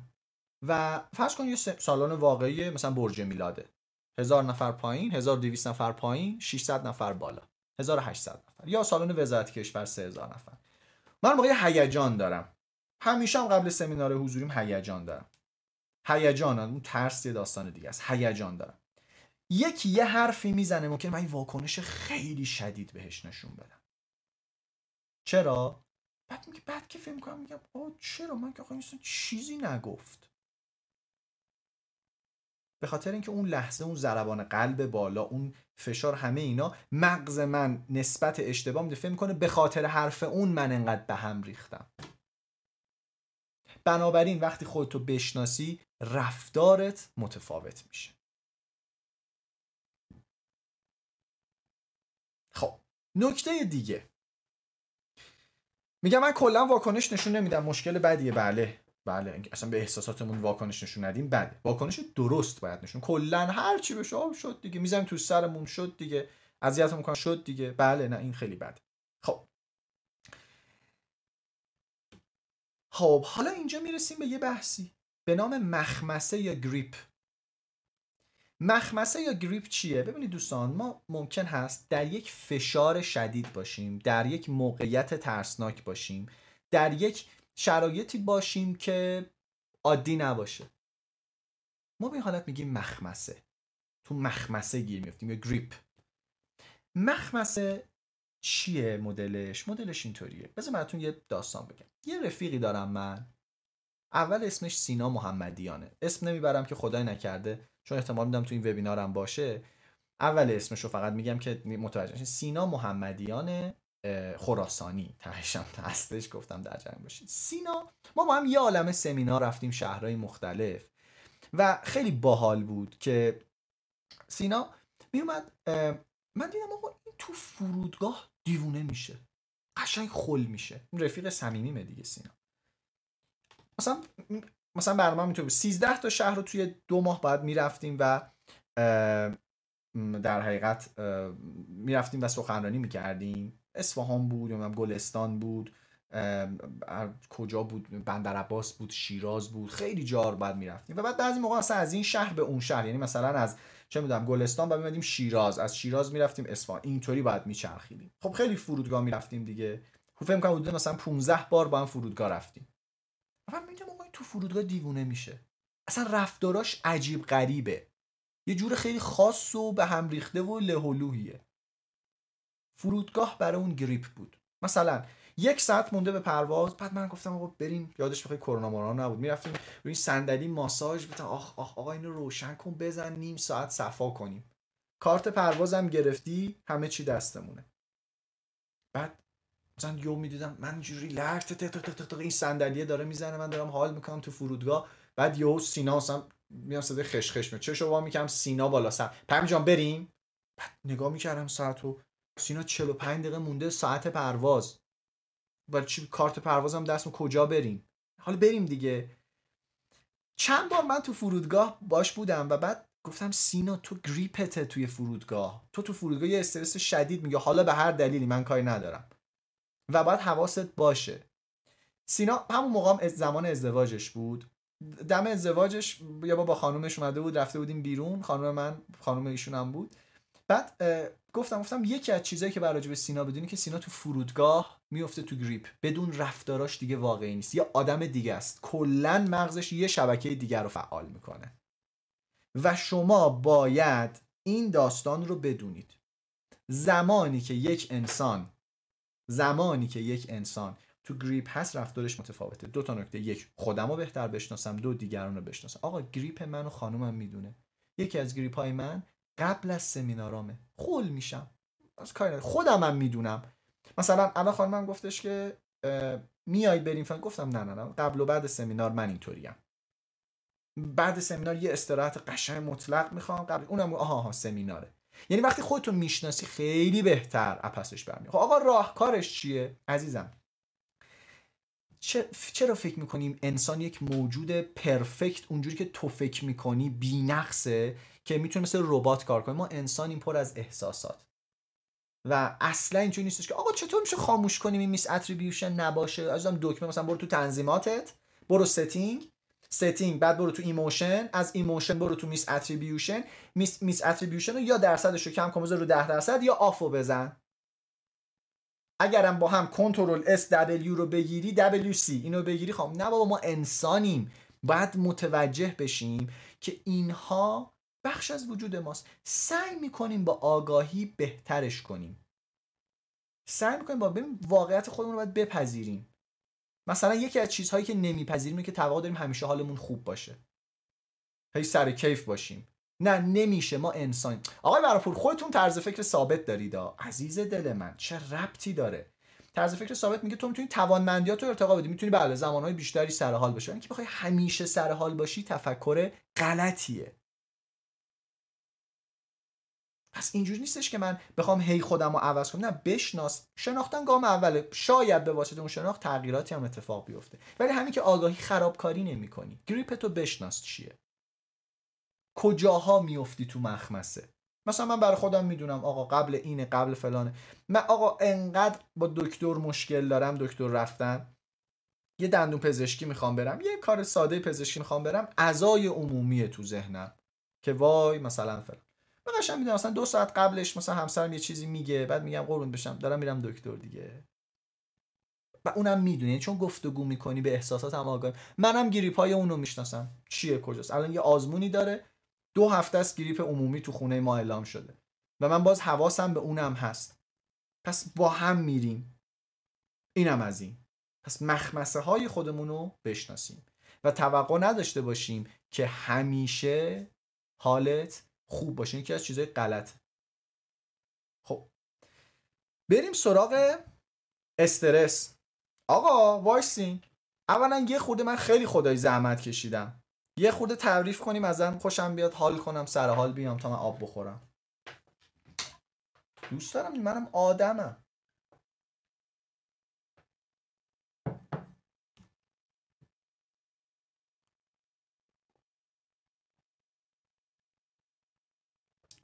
و فرض کن یه سالن واقعی مثلا برج میلاده، 1000 نفر پایین، 1200 نفر پایین، 600 نفر بالا، 1800 نفر، یا سالن وزارت کشور 3000 نفر. من موقع هیجان دارم، همیشه هم قبل سمینار حضوریم هیجان دارم. هیجانم اون ترس یه داستان دیگه است. هیجان دارم، یکی یه حرفی میزنه ممکنه من واکنش خیلی شدید بهش نشون بدم. چرا؟ بعد که فکر میکنم میگم آه چرا من که آقا این چیزی نگفت. به خاطر اینکه اون لحظه، اون ضربان قلب بالا، اون فشار، همه اینا مغز من نسبت اشتباه میده، فکر میکنه به خاطر حرف اون من انقدر به هم ریختم. بنابراین وقتی خودتو بشناسی رفتارت متفاوت میشه. خب نکته دیگه، میگم من کلا واکنش نشون نمیدم، مشکل بدیه. بله اصلا به احساساتمون واکنش نشون ندیم بده. واکنش درست باید نشون، کلا هر چی بشه آب شد دیگه، میذاریم تو سرمون شد دیگه، اذیتمون میکنن شد دیگه، بله نه این خیلی بده. خب حالا اینجا میرسیم به یه بحثی به نام مخمسه یا گریپ. مخمسه یا گریپ چیه؟ ببینید دوستان، ما ممکن هست در یک فشار شدید باشیم، در یک موقعیت ترسناک باشیم، در یک شرایطی باشیم که عادی نباشه. ما به حالت میگیم مخمسه. تو مخمسه گیر میفتیم یا گریپ. مخمسه چیه مدلش؟ مدلش اینطوریه. بذار براتون یه داستان بگم. یه رفیقی دارم من. اول اسمش سینا محمدیانه. اسم نمیبرم که خدای نکرده، چون احتمال میدم تو این وبینارم باشه. اول اسمشو فقط میگم که متوجه شین. سینا محمدیانه، خراسانی تهشم هستش، گفتم در جنگ باشید. سینا، ما با هم یه عالمه سمینار رفتیم شهرهای مختلف و خیلی باحال بود که سینا میومد. من دیدم آقا این تو فرودگاه دیوونه میشه، قشنگ خل میشه. رفیق صمیمیمه دیگه سینا. مثلا برنامه اینطور بود، 13 تا شهر رو توی 2 ماه بعد میرفتیم و در حقیقت میرفتیم و سخنرانی میکردیم. اصفهان بود، گلستان بود، کجا بود، بندرعباس بود، شیراز بود، خیلی جار بعد میرفتیم و بعد بعضی موقع اصلا از این شهر به اون شهر، یعنی مثلا از چه میدونم گلستان بعد میمدیم شیراز، از شیراز میرفتیم اصفهان، اینطوری بعد میچرخیدیم. خب خیلی فرودگاه میرفتیم دیگه. فکر می‌کنم حدود مثلا 15 بار با هم فرودگاه رفتیم. من میگم آقا تو فرودگاه دیوونه میشه، اصلا رفتاراش عجیب غریبه، یه جور خیلی خاص و به هم ریخته و لهولویه. فرودگاه برای اون گریپ بود. مثلا 1 ساعت مونده به پرواز، بعد من گفتم آقا بریم، یادش بخیر کرونا ماران نبود، میرفتیم روی این صندلی ماساژ بتن، آخ آخ آقا اینو روشن کن بزن، نیم ساعت صفا کنیم، کارت پروازم گرفتی، همه چی دستمونه. بعد مثلا یهو میدیدم من اینجوری ریلکس تق این صندلیه داره میزنه، من دارم حال میکنم تو فرودگاه. بعد یهو سینا اصلا میام صدای خشخش میاد، چشو وا میکنم سینا بالا سر، پم جان بریم. بعد نگاه میکردم ساعتو، سینا 45 دقیقه مونده ساعت پرواز. ولی چی کارت پروازم دستم، کجا بریم؟ حالا بریم دیگه. چند بار من تو فرودگاه باش بودم و بعد گفتم سینا تو گریپته توی فرودگاه، تو فرودگاه یه استرس شدید میگه، حالا به هر دلیلی من کاری ندارم و باید حواست باشه. سینا همون موقع زمان ازدواجش بود، دم ازدواجش یا با خانومش اومده بود، رفته بودیم بیرون، خانوم من خانوم ایشون هم بود. بعد گفتم یکی از چیزایی که راجع به سینا بدونی که سینا تو فرودگاه میفته تو گریپ، بدون رفتاراش دیگه واقعی نیست، یه آدم دیگه است، کلا مغزش یه شبکه دیگر رو فعال میکنه و شما باید این داستان رو بدونید. زمانی که یک انسان تو گریپ هست رفتارش متفاوته. 2 نکته: 1 خودم رو بهتر بشناسم، 2 دیگران رو بشناسم. آقا گریپ من و خانومم میدونه، یکی از گریپ های من قبل از سمینارامه، خول میشم از کاری ندارم، خودمم میدونم. مثلا الان خانومم گفتش که میای بریم فلان، گفتم نه قبل و بعد سمینار من اینطوریم، بعد سمینار یه استراحت قشنگ مطلق میخوام، قبل اونم آها سمیناره. یعنی وقتی خودتون میشناسی خیلی بهتر اپسش برمیاد. خب آقا راهکارش چیه عزیزم؟ چرا فکر میکنیم انسان یک موجود پرفکت اونجوری که تو فکر میکنی بی نقصه که میتونه مثل ربات کار کنه؟ ما انسانیم پر از احساسات و اصلا اینجوری نیستش که آقا چطور میشه خاموش کنیم این میس اتریبیوشن نباشه؟ عزیزم دکمه، مثلا برو تو تنظیماتت، برو ستینگ، بعد برو تو ایموشن، از ایموشن برو تو میس اتریبیوشن رو یا درصدش رو کم کن بذار رو 10% یا آفو بزن. اگرم با هم کنترل S W رو بگیری WC اینو بگیری، خب نه بابا، ما انسانیم، باید متوجه بشیم که اینها بخش از وجود ماست. سعی میکنیم با آگاهی بهترش کنیم، سعی میکنیم با واقعیت خودمون رو باید بپذیریم. مثلا یکی از چیزهایی که نمیپذیریم که توقع داریم همیشه حالمون خوب باشه، هی سر کیف باشیم. نه، نمیشه، ما انسان. آقای بهرام پور خودتون طرز فکر ثابت دارید عزیز دل من، چه ربطی داره؟ طرز فکر ثابت میگه تو میتونی توانمندیاتو ارتقا بدی، میتونی بله زمانهای بیشتری سر حال باشی. اینکه بخوای همیشه سر حال باشی تفکر غلطیه. پس اینجوری نیستش که من بخوام هی خودم رو عوض کنم. نه، بشناس. شناختن گام اوله، شاید به واسطه اون شناخت تغییراتی هم اتفاق بیفته، ولی همین که آگاهی خرابکاری نمی‌کنی. گریپتو بشناس چیه، کجاها میافتی تو مخمسه. مثلا من برای خودم میدونم آقا قبل اینه، قبل فلانه. من آقا انقدر با دکتر مشکل دارم، دکتر رفتن، یه دندون پزشکی میخوام برم، یه کار ساده پزشکی میخوام برم، عزای عمومیه تو ذهنم که وای مثلا فلان. من قشنگ میدونم مثلا 2 ساعت قبلش مثلا همسرم یه چیزی میگه، بعد میگم قربون بشم دارم میرم دکتر دیگه. و اونم میدونی، چون گفتگو میکنی به احساسات هم آگاه. منم گریپای اونو میشناسم چیه کجاست. الان یه آزمونی داره، 2 هفته است گریپ عمومی تو خونه ما اعلام شده و من باز حواسم به اونم هست. پس با هم میریم. اینم از این. پس مخمسه های خودمونو بشناسیم و توقع نداشته باشیم که همیشه حالت خوب باشه. یکی از چیزای غلط. خب بریم سراغ استرس. آقا وایسین، اولا یه خورده من خیلی خدای زحمت کشیدم، یه خورده تعریف کنیم ازم، خوشم بیاد، حال کنم، سر حال بیام تا من آب بخورم. دوست دارم، منم آدمم.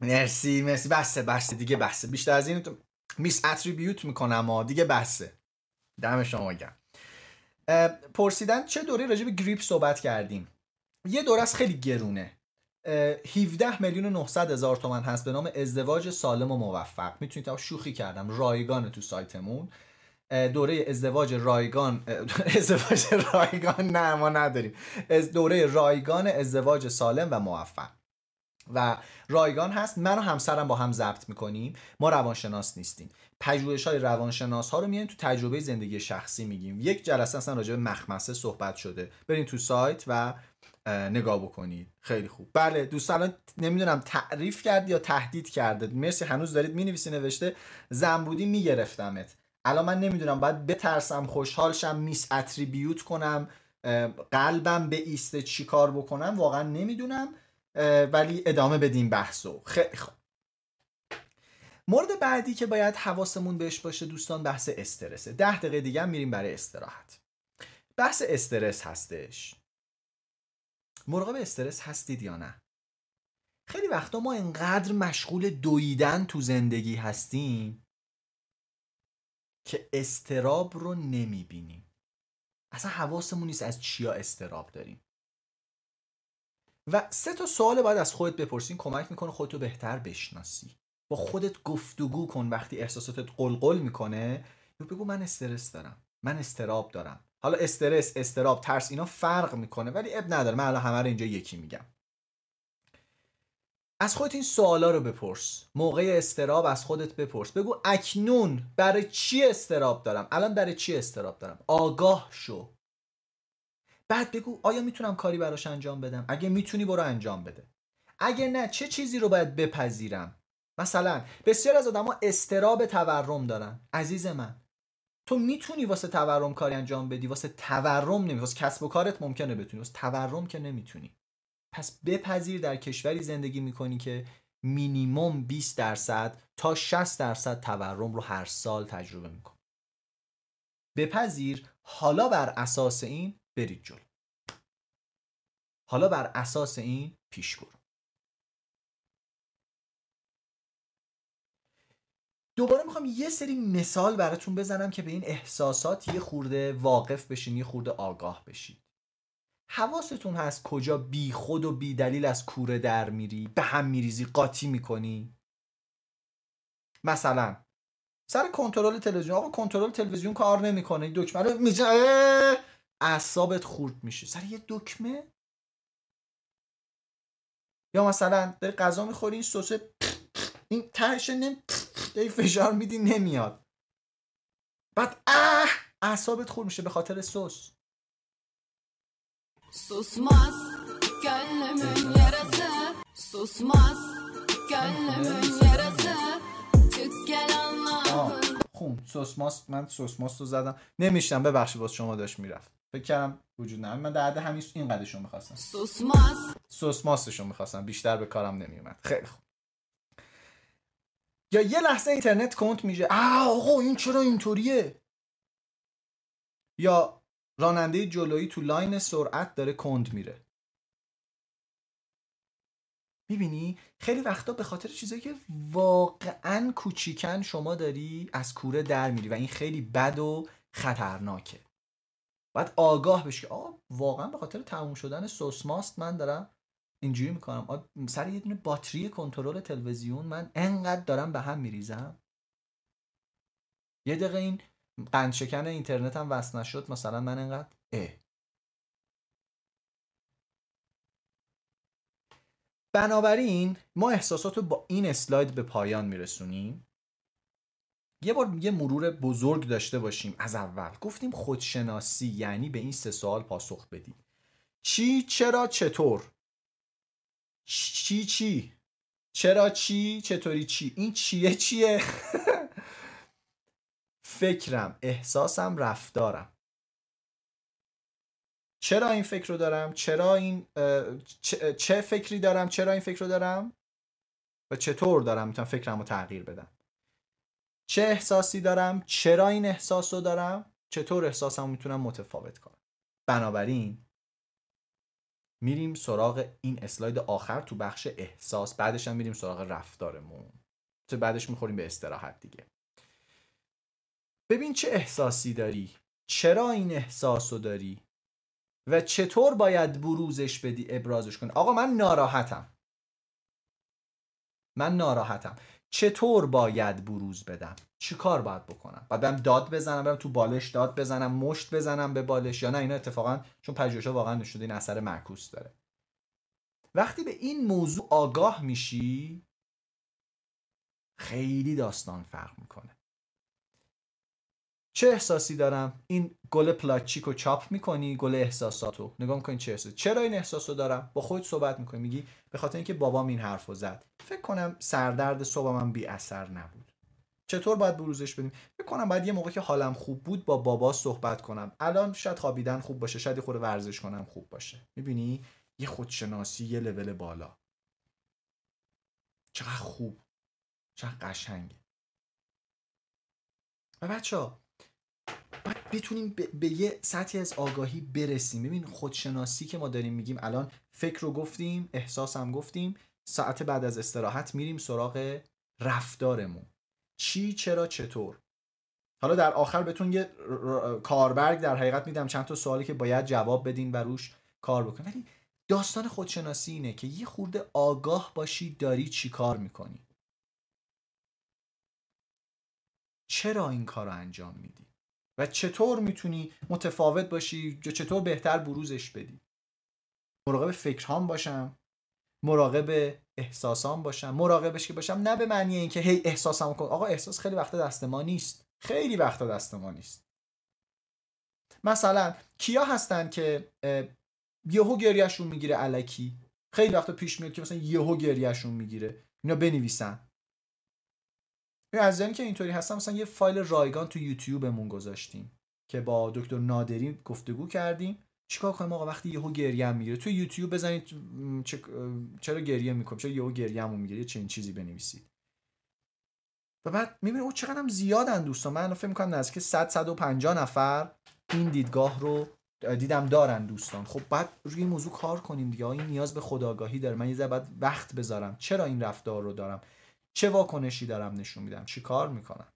مرسی مرسی، بسه بسه دیگه، بسه. بیشتر از این تو میس اتریبیوت میکنم ها دیگه، بسه. دم شما گرم. پرسیدن چه دوره راجع به گریپ صحبت کردیم. یه دوره است خیلی گرونه، 17,900,000 تومان هست، به نام ازدواج سالم و موفق. میتونید تا شوخی کردم رایگان تو سایتمون، دوره ازدواج رایگان، ازدواج رایگان نه ما نداریم، دوره رایگان ازدواج سالم و موفق و رایگان هست. من و همسرم با هم ضبط میکنیم، ما روانشناس نیستیم، پژوهش‌های روانشناس ها رو میاریم تو تجربه زندگی شخصی میگیم. یک جلسه اصلا راجع به مخمسه صحبت شده، بریم تو سایت و نگاه بکنید. خیلی خوب. بله دوستان، نمیدونم تعریف کرد یا تهدید کرده. مرسی، هنوز دارید مینویسی. نوشته زنبودی میگرفتمت. الان من نمیدونم باید بترسم، خوشحال شم، میس اتریبیوت کنم، قلبم به ایسته، چیکار بکنم واقعا نمیدونم، ولی ادامه بدیم بحثو. خیلی خوب. مورد بعدی که باید حواسمون بهش باشه دوستان بحث استرسه. 10 دقیقه دیگه هم میریم برای استراحت. بحث استرس هستش. مراقب استرس هستید یا نه؟ خیلی وقتا ما انقدر مشغول دویدن تو زندگی هستیم که استراب رو نمیبینیم. اصلا حواسمون نیست از چیا استراب داریم. و 3 تا سوال باید از خودت بپرسین، کمک میکنه خودتو بهتر بشناسی. با خودت گفتگو کن وقتی احساساتت قلقل میکنه، یا بگو من استرس دارم، من استراب دارم. حالا استرس، استراب، ترس اینا فرق میکنه ولی اب نداره، من الان همه رو اینجا یکی میگم. از خودت این سوالا رو بپرس. موقع استراب از خودت بپرس، بگو اکنون برای چی استراب دارم؟ الان برای چی استراب دارم؟ آگاه شو. بعد بگو آیا میتونم کاری براش انجام بدم؟ اگه میتونی برو انجام بده. اگه نه چه چیزی رو باید بپذیرم؟ مثلا بسیار از آدما استراب تورم دارن. عزیز من، تو میتونی واسه تورم کاری انجام بدی، واسه تورم نمیتونی، واسه کسب و کارت ممکنه بتونی، واسه تورم که نمیتونی. پس بپذیر در کشوری زندگی میکنی که مینیمم 20% تا 60% تورم رو هر سال تجربه میکنی. بپذیر، حالا بر اساس این برید جلو. حالا بر اساس این پیش برو. دوباره میخوام یه سری مثال براتون بزنم که به این احساسات یه خورده واقف بشین، یه خورده آگاه بشین. حواستون هست کجا بی خود و بی دلیل از کوره در میری، به هم میریزی، قاطی میکنی؟ مثلا سر کنترل تلویزیون، آقا کنترل تلویزیون کار نمیکنه، دکمه رو میزنی اعصابت خورد میشه سر یه دکمه. یا مثلا داری غذا میخوری، این سوسه این تهش داری فشار میدی نمیاد، بعد اعصابت خورد میشه به خاطر سس. سوسماس کلمه یرسه، سوسماس کلمه یرسه، چکلانم خون سوسماس. من سوسماس رو زدم نمیشتم، ببخشید باز شما داشت میرفت، فکر کردم وجود نداره. من در حد همین اینقدرشون می‌خواستم، سوسماسشون می‌خواستم، بیشتر به کارم نمیومد. خیلی خوب. یا یه لحظه اینترنت کند میشه، آقا این چرا اینطوریه؟ یا راننده جلویی تو لاین سرعت داره کند میره. میبینی خیلی وقتا به خاطر چیزایی که واقعا کوچیکن شما داری از کوره در میری و این خیلی بد و خطرناکه. باید آگاه بشی، واقعا به خاطر تموم شدن سوسماست من دارم اینجوری میکنم، سر یه دونه باتری کنترل تلویزیون من انقدر دارم به هم میریزم. یه دقیقه این قند شکن اینترنت هم وصل نشد، مثلا من اینقدر بنابراین ما احساسات رو با این اسلاید به پایان میرسونیم. یه بار یه مرور بزرگ داشته باشیم. از اول گفتیم خودشناسی یعنی به این سه سوال پاسخ بدیم: چی، چرا، چطور. چی چرا، چی، چطوری، چی. این چیه فکرم، احساسم، رفتارم. چرا این فکر رو دارم، چرا این چه فکری دارم، چرا این فکر رو دارم و چطور دارم میتونم فکرم رو تغییر بدم. چه احساسی دارم، چرا این احساس رو دارم، چطور احساسم رو میتونم متفاوت کنم. بنابراین میریم سراغ این اسلاید آخر تو بخش احساس، بعدش هم میریم سراغ رفتارمون، تو بعدش میخوریم به استراحت دیگه. ببین چه احساسی داری، چرا این احساس رو داری و چطور باید بروزش بدی، ابرازش کنی. آقا من ناراحتم، چطور باید بروز بدم، چی کار باید بکنم؟ باید برم داد بزنم، برم تو بالش داد بزنم، مشت بزنم به بالش، یا نه اینا اتفاقا چون پژوهش‌ها واقعا نشده این اثر معکوس داره. وقتی به این موضوع آگاه میشی خیلی داستان فرق میکنه. چه احساسی دارم، این گل پلاچیکو چاپ میکنی، گل احساساتو نگاه میکنی چه احساسی. چرا این احساسو دارم، با خودت صحبت میکنی، میگی به خاطر اینکه بابام این حرفو زد فکر کنم سردرد صبحم بی اثر نبود، چطور باید بروزش بدیم. فکر کنم باید یه موقع که حالم خوب بود با بابا صحبت کنم، الان شاید خوابیدن خوب باشه، شاید خود ورزش کنم خوب باشه. میبینی یه خودشناسی یه لول بالا، چقدر خوب، چقدر قشنگه. و بچه‌ها بتونیم به یه سطحی از آگاهی برسیم. ببین خودشناسی که ما داریم میگیم، الان فکر رو گفتیم، احساس هم گفتیم، ساعت بعد از استراحت میریم سراغ رفتارمون. چی، چرا، چطور. حالا در آخر بهتون یه کاربرگ در حقیقت میدم، چند تا سوالی که باید جواب بدین و روش کار بکنید. ولی داستان خودشناسی اینه که یه خورده آگاه باشی داری چی کار میکنی، چرا این کار رو انجام میدی و چطور میتونی متفاوت باشی، چطور بهتر بروزش بدی. مراقب فکرهام باشم، مراقب احساسام باشم، مراقبش که باشم، نه به معنی اینکه هی احساسام کن. آقا احساس خیلی وقتا دست ما نیست، خیلی وقتا دست ما نیست. مثلا کیا هستن که یهو گریهشون میگیره الکی؟ خیلی وقتا پیش میاد که مثلا یهو گریهشون میگیره. اینا بنویسن. از زمانی که اینطوری هستم، مثلا یه فایل رایگان تو یوتیوبمون گذاشتیم که با دکتر نادری گفتگو کردیم چیکار کنیم آقا وقتی یهو گریه میگیره. تو یوتیوب بزنید چرا گریه میکنم، چرا یهو گریه‌مون میگیره، چنین چیزی بنویسید. و بعد میبینید او چقدرم زیادن دوستان. من فکر میکنم نزدیک 100-150 نفر این دیدگاه رو دیدم دارن دوستان. خب بعد روی این موضوع کار کنیم دیگه. این نیاز به خودآگاهی داره. من یه ذره بعد وقت بذارم. چرا این رفتار رو دارم؟ چه واکنشی دارم نشون میدم؟ چی کار میکنم؟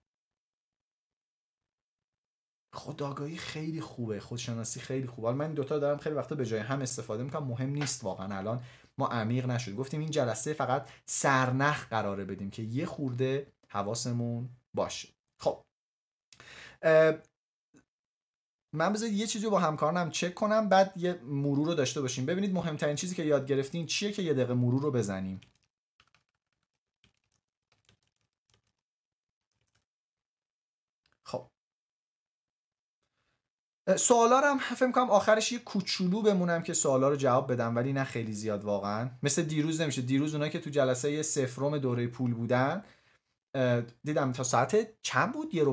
خودآگاهی خیلی خوبه، خودشناسی خیلی خوبه. حالا من این دوتا دارم خیلی وقتا به جای هم استفاده میکنم، مهم نیست واقعا. الان ما عمیق نشد. گفتیم این جلسه فقط سرنخ قراره بدیم که یه خورده حواسمون باشه. خب من بذارید یه چیزی رو با همکارانم چک کنم، بعد یه مرور رو داشته باشیم. ببینید مهمترین چیزی که یاد گرفتین چیه که یه دقیقه مرور رو بزنیم. سوالا رو هم فکر می‌کنم آخرش یه کوچولو بمونم که سوالا رو جواب بدم، ولی نه خیلی زیاد واقعا. مثل دیروز نمیشه. دیروز اونایی که تو جلسه 0 دوره پول بودن دیدم تا ساعت چند بود، 10:11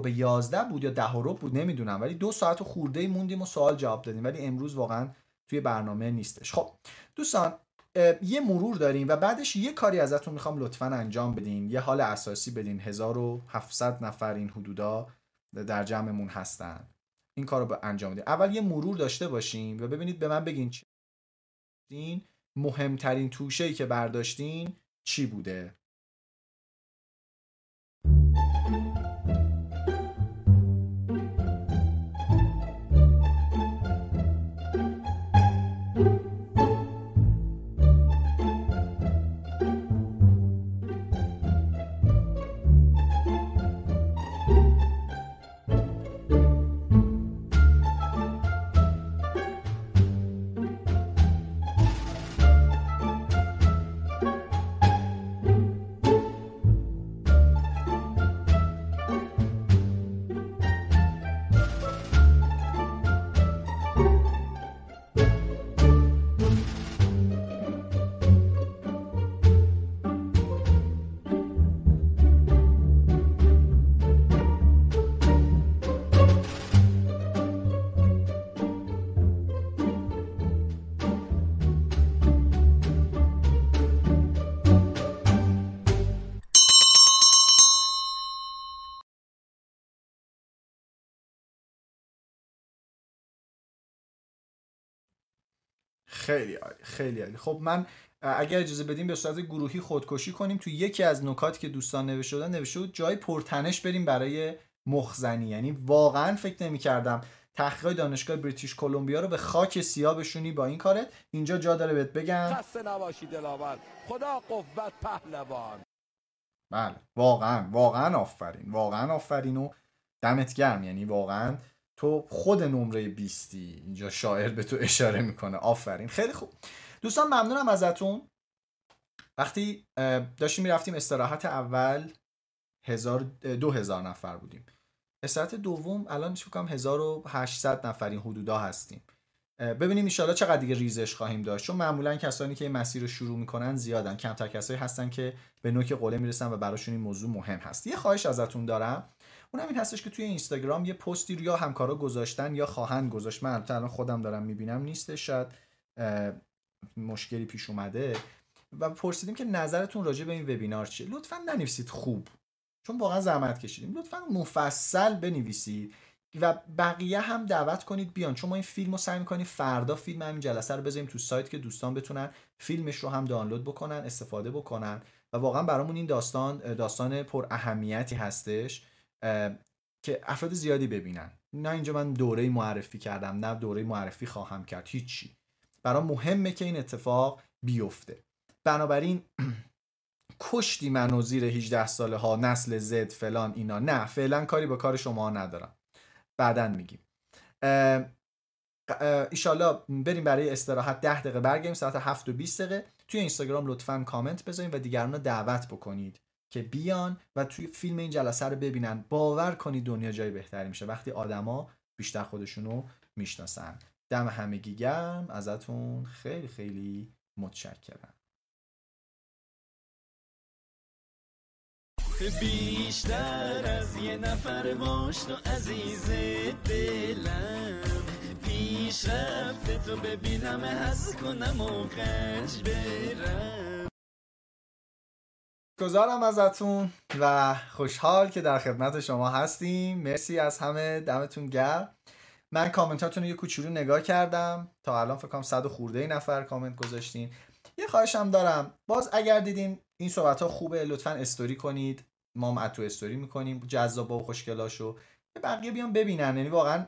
بود یا 10:15 بود نمیدونم، ولی 2 ساعت خورده‌ای موندیم و سوال جواب دادیم، ولی امروز واقعا توی برنامه نیستش. خب دوستان یه مرور داریم و بعدش یه کاری ازتون میخوام لطفاً انجام بدین، یه حال اساسی بدین. 1700 نفر این حدودا در جمعمون هستن. این کار رو به انجام میده. اول یه مرور داشته باشیم و ببینید به من بگین چی مهمترین توشه‌ای که برداشتین چی بوده. خیلی عالی، خیلی عالی. خب من اگر اجازه بدیم به صورت گروهی خودکشی کنیم. تو یکی از نکاتی که دوستان نوشته بود جای پرتنش بریم برای مخزنی. یعنی واقعا فکر نمی‌کردم تحقیقات دانشگاه بریتیش کولومبیا رو به خاک سیاه بشونی با این کارت. اینجا جا داره بهت بگم خسته نباشی دلاور، خدا قوت پهلوان. بله واقعا آفرین، واقعا آفرین و دمت گرم. یعنی واقعا تو خود نمره 20 اینجا شاعر به تو اشاره میکنه. آفرین، خیلی خوب دوستان، ممنونم ازتون. وقتی داشتیم میرفتیم استراحت اول 2000 نفر بودیم، استراحت دوم الان چه بکنم 1800 نفر این حدودا هستیم. ببینیم انشالله چقدر دیگه ریزش خواهیم داشت، چون معمولا کسانی که این مسیر رو شروع میکنن زیادن، کمتر کسایی هستن که به نوک قله میرسن و براشون این موضوع مهم هست. یه خواهش ازتون دارم، اونم این هستش که توی اینستاگرام یه پستی رو یا همکارا گذاشتن یا خواهند گذاشت، من الان خودم دارم میبینم نیستش، شاید مشکلی پیش اومده، و پرسیدیم که نظرتون راجع به این وبینار چیه. لطفاً ننویسید خوب، چون واقعا زحمت کشیدیم، لطفاً مفصل بنویسید و بقیه هم دعوت کنید بیان، چون ما این فیلم رو سعی می‌کنیم فردا فیلم همین جلسه رو بذاریم تو سایت که دوستان بتونن فیلمش رو هم دانلود بکنن، استفاده بکنن، و واقعا برامون این داستان پر اهمیتی هستش که افراد زیادی ببینن. نه اینجا من دوره معرفی کردم، نه دوره معرفی خواهم کرد، هیچی. برام مهمه که این اتفاق بیفته. بنابراین کشتی منو زیر 18 ساله ها، نسل زد، فلان اینا، نه فعلا کاری با کار شما ندارم، بعدن میگیم. ایشالله بریم برای استراحت 10 دقیقه برگردیم، ساعت 7:20 دقیقه. توی اینستاگرام لطفاً کامنت بذاریم و دیگران رو دعوت بکنید که بیان و توی فیلم این جلسه رو ببینن. باور کنید دنیا جای بهتری میشه وقتی آدما بیشتر خودشونو میشناسن. دم همگی گرم، ازتون خیلی خیلی متشکرم. بیشتر از یه نفر ماشنا عزیز دلم، پیشرفت تو ببینم، حس کنم و خرج برم. گزارم ازتون و خوشحال که در خدمت شما هستیم. مرسی از همه، دمتون گرم. من کامنتاتون رو یه کوچولو نگاه کردم، تا الان فکر کنم 100 و خورده نفر کامنت گذاشتین. یه خواهشم دارم، باز اگر دیدین این صحبت ها خوبه لطفاً استوری کنید، ما هم تو استوری میکنیم جذاب و خوشگلاشو، به بقیه بیان ببینن. یعنی واقعا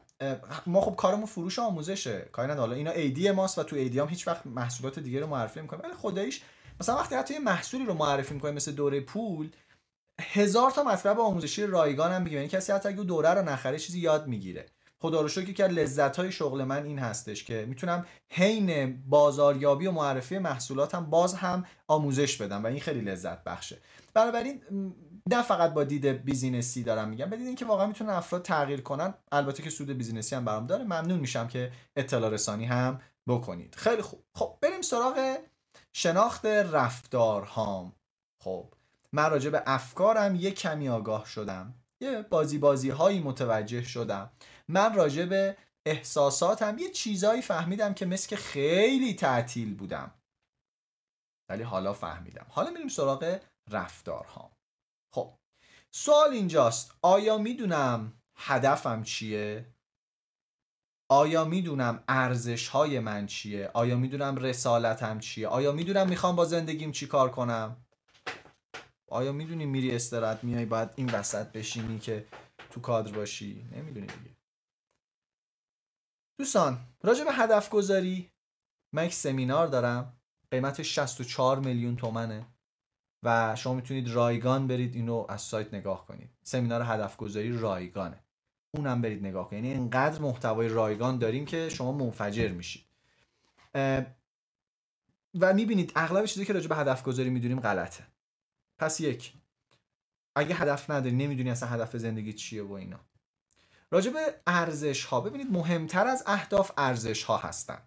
ما خب کارمون فروش و آموزشه، کاری نداره. حالا اینا ایدی ماست و تو ایدیام هیچ وقت محصولات دیگه رو معرفی نمی‌کنیم، ولی خداییش مثلا وقتی حتی یه محصولی رو معرفی می‌کنیم مثل دوره پول، 1000 تا مطلب آموزشی رایگان هم میگیم، یعنی کسی حتی اگه دوره رو نخره چیزی یاد میگیره. خدا رو شکر که لذت‌های شغل من این هستش که میتونم حین بازاریابی و معرفی محصولاتم باز هم آموزش بدم و این خیلی لذت بخشه. بنابراین نه فقط با دید بیزینسی دارم میگم، بدید اینکه واقعا میتونن افراد تغییر کنن، البته که سود بیزینسی هم برام داره. ممنون میشم که اطلاع رسانی هم بکنید. خیلی خوب، خب بریم سراغ شناخت رفتارهام. خب من راجع به افکارم یک کمی آگاه شدم، یه بازی‌هایی متوجه شدم. من راجع به احساساتم یه چیزایی فهمیدم که مثل که خیلی تعطیل بودم، ولی حالا فهمیدم. حالا میریم سراغ رفتارهام. خب سوال اینجاست، آیا میدونم هدفم چیه؟ آیا میدونم ارزش‌های من چیه؟ آیا میدونم رسالتم چیه؟ آیا میدونم میخوام با زندگیم چی کار کنم؟ آیا میدونی میری استراحت میای باید این وسط بشینی که تو کادر باشی؟ نمیدونی دیگه. دوستان راجع به هدف گذاری من یک سمینار دارم، قیمتش 64 میلیون تومنه و شما میتونید رایگان برید اینو از سایت نگاه کنید. سمینار هدف گذاری رایگانه، اونم برید نگاه کنید. یعنی اینقدر محتوای رایگان داریم که شما منفجر میشید و میبینید اغلب چیزی که راجع به هدف گذاری میدونیم غلطه. پس یک، اگه هدف نداری نمیدونی اصلا هدف زندگی چیه و اینا. راجع به ارزش ها، ببینید مهمتر از اهداف ارزش ها هستن.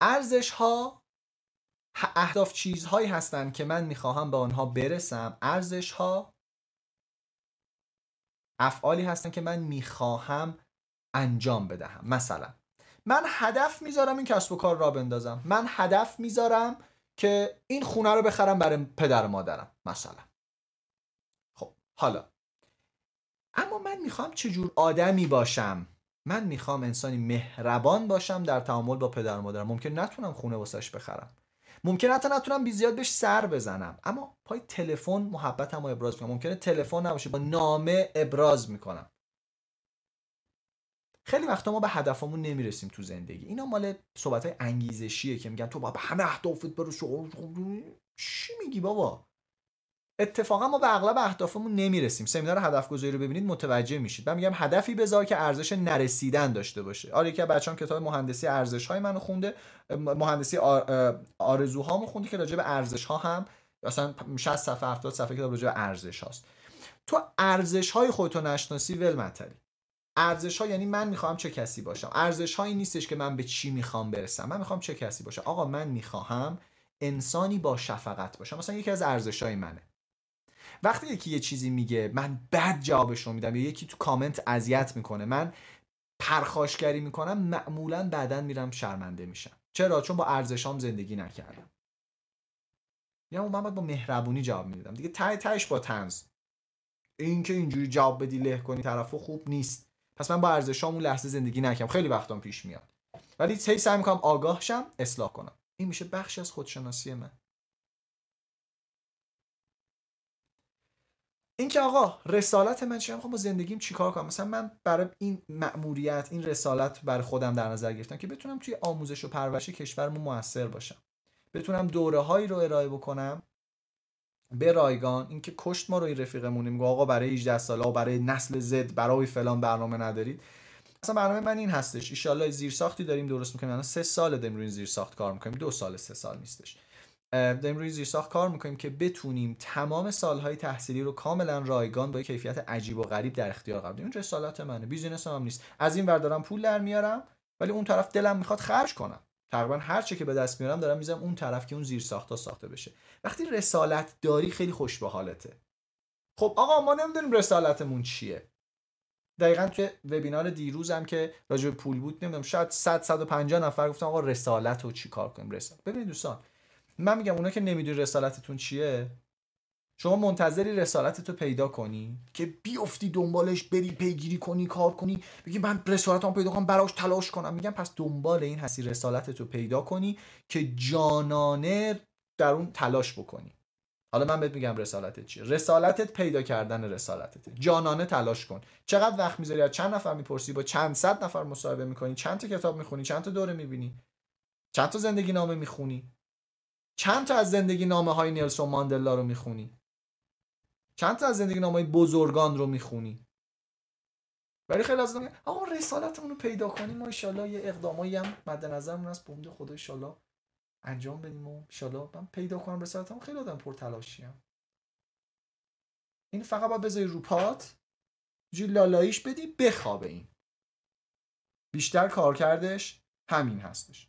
ارزش ها، اهداف چیزهایی هستن که من میخواهم به آنها برسم. ارزش ها افعالی هستن که من میخواهم انجام بدهم. مثلا من هدف میذارم این کسب و کار را بندازم، من هدف میذارم که این خونه رو بخرم برای پدر و مادرم مثلا. خب حالا اما من میخوام چجور آدمی باشم؟ من میخوام انسانی مهربان باشم در تعامل با پدر و مادرم. ممکن نتونم خونه واسش بخرم، ممکنه حتی نتونم بی زیاد بهش سر بزنم، اما پای تلفن محبتمو ابراز کنم. ممکنه تلفن نباشه، با نامه ابراز میکنم. خیلی وقتا ما به هدفمون نمیرسیم تو زندگی. اینا مال صحبتای انگیزشیه که میگن تو بابا همه اهدافت برس. چی میگی بابا؟ اتفاقا ما به اغلب اهدافمون نمیرسیم. سمینار هدف گذاری رو ببینید متوجه میشید. من میگم هدفی بذار که ارزش نرسیدن داشته باشه. آره که بچه‌ام کتاب مهندسی ارزش‌های منو خونده، مهندسی آرزوها منو خونده که راجع به ارزش‌ها هم مثلا 60 صفحه 70 صفحه کتاب راجع به ارزش‌هاست. تو ارزش‌های خودتو نشناسی ولمطلی. ارزش‌ها یعنی من میخوام چه کسی باشم. ارزش‌ها این نیستش که من به چی میخوام برسم. من میخوام چه کسی باشم. آقا من میخوام انسانی با شفقت باشم. مثلا یکی از ارزش‌های منه. وقتی یکی یه چیزی میگه من بد جوابش رو میدم، یا یکی تو کامنت اذیت میکنه من پرخاشگری میکنم، معمولا بعداً میرم شرمنده میشم. چرا؟ چون با ارزشام زندگی نکردم. یا من باید با مهربونی جواب میدادم دیگه. ته تهش با طنز. این که اینجوری جواب بدی له کنی طرفو خوب نیست. پس من با ارزشام اون لحظه زندگی نکردم. خیلی وقتام پیش میاد، ولی هی سعی میکنم آگاه شم، اصلاح کنم. این میشه بخشی از خودشناسی من. اینکه آقا رسالت من چیه، میخوام با زندگیم چیکار کنم. مثلا من برای این مأموریت، این رسالت برای خودم در نظر گرفتم که بتونم توی آموزش و پرورش کشورمون موثر باشم، بتونم دوره‌هایی رو ارائه بکنم به رایگان. اینکه کشت ما رو این رفیقمون میگه آقا برای 18 ساله و برای نسل زد برای فلان برنامه ندارید. مثلا برنامه من این هستش، ان شاءالله زیرساختی داریم درست می‌کنیم. الان 3 سال داریم روی این زیرساخت کار می‌کنیم، 2 سال 3 سال نیستش. داریم روی زیرساخت کار میکنیم که بتونیم تمام سالهای تحصیلی رو کاملا رایگان با کیفیت عجیب و غریب در اختیار قرار بدیم. این رسالت منه، بیزینس هم نیست. از این ور دارم پول در میارم، ولی اون طرف دلم میخواد خرج کنم. تقریبا هر چه که به دست میارم دارم میذارم اون طرف که اون زیرساخت‌ها ساخته بشه. وقتی رسالت داری خیلی خوش به حالته. خب آقا ما نمیدونیم رسالتمون چیه. دقیقاً توی وبینار دیروزم که راجع به پول بود، نمیدونم شاید 100 150 نفر گفتن آقا رسالت رو چیکار کنیم. رسالت، ببینید دوستان، من میگم اونا که نمیدونی رسالتتون چیه، شما منتظری رسالتتو پیدا کنی که بیفتی دنبالش، بری پیگیری کنی، کار کنی، بگی من رسالتام پیدا کنم، براش تلاش کنم. میگم پس دنبال این هستی رسالتتو پیدا کنی که جانانه در اون تلاش بکنی. حالا من بهت میگم رسالتت چیه. رسالتت پیدا کردن رسالتت، جانانه تلاش کن. چقدر وقت میذاری؟ از چند نفر میپرسی؟ با چند صد نفر مصاحبه میکنی؟ چند تا کتاب میخونی؟ چند تا دوره میبینی؟ چند تا زندگی نامه میخونی؟ چند تا از زندگی نامه های نلسون ماندلا رو میخونی؟ چند تا از زندگی نامه های بزرگان رو میخونی؟ ولی خیلی از میگن آقا رسالتمون رو پیدا کنیم، ما ان شاءالله یه اقدامایی هم مد نظرمون هست بنده خدا ان شاءالله انجام بدیم و ان شاءالله من پیدا کنم رسالتمو. خیلی آدم پرتلاشیم. این فقط باید بذاری رو پات، جو لالاییش بدی، بخوابه. این بیشتر کارکردش همین هستش.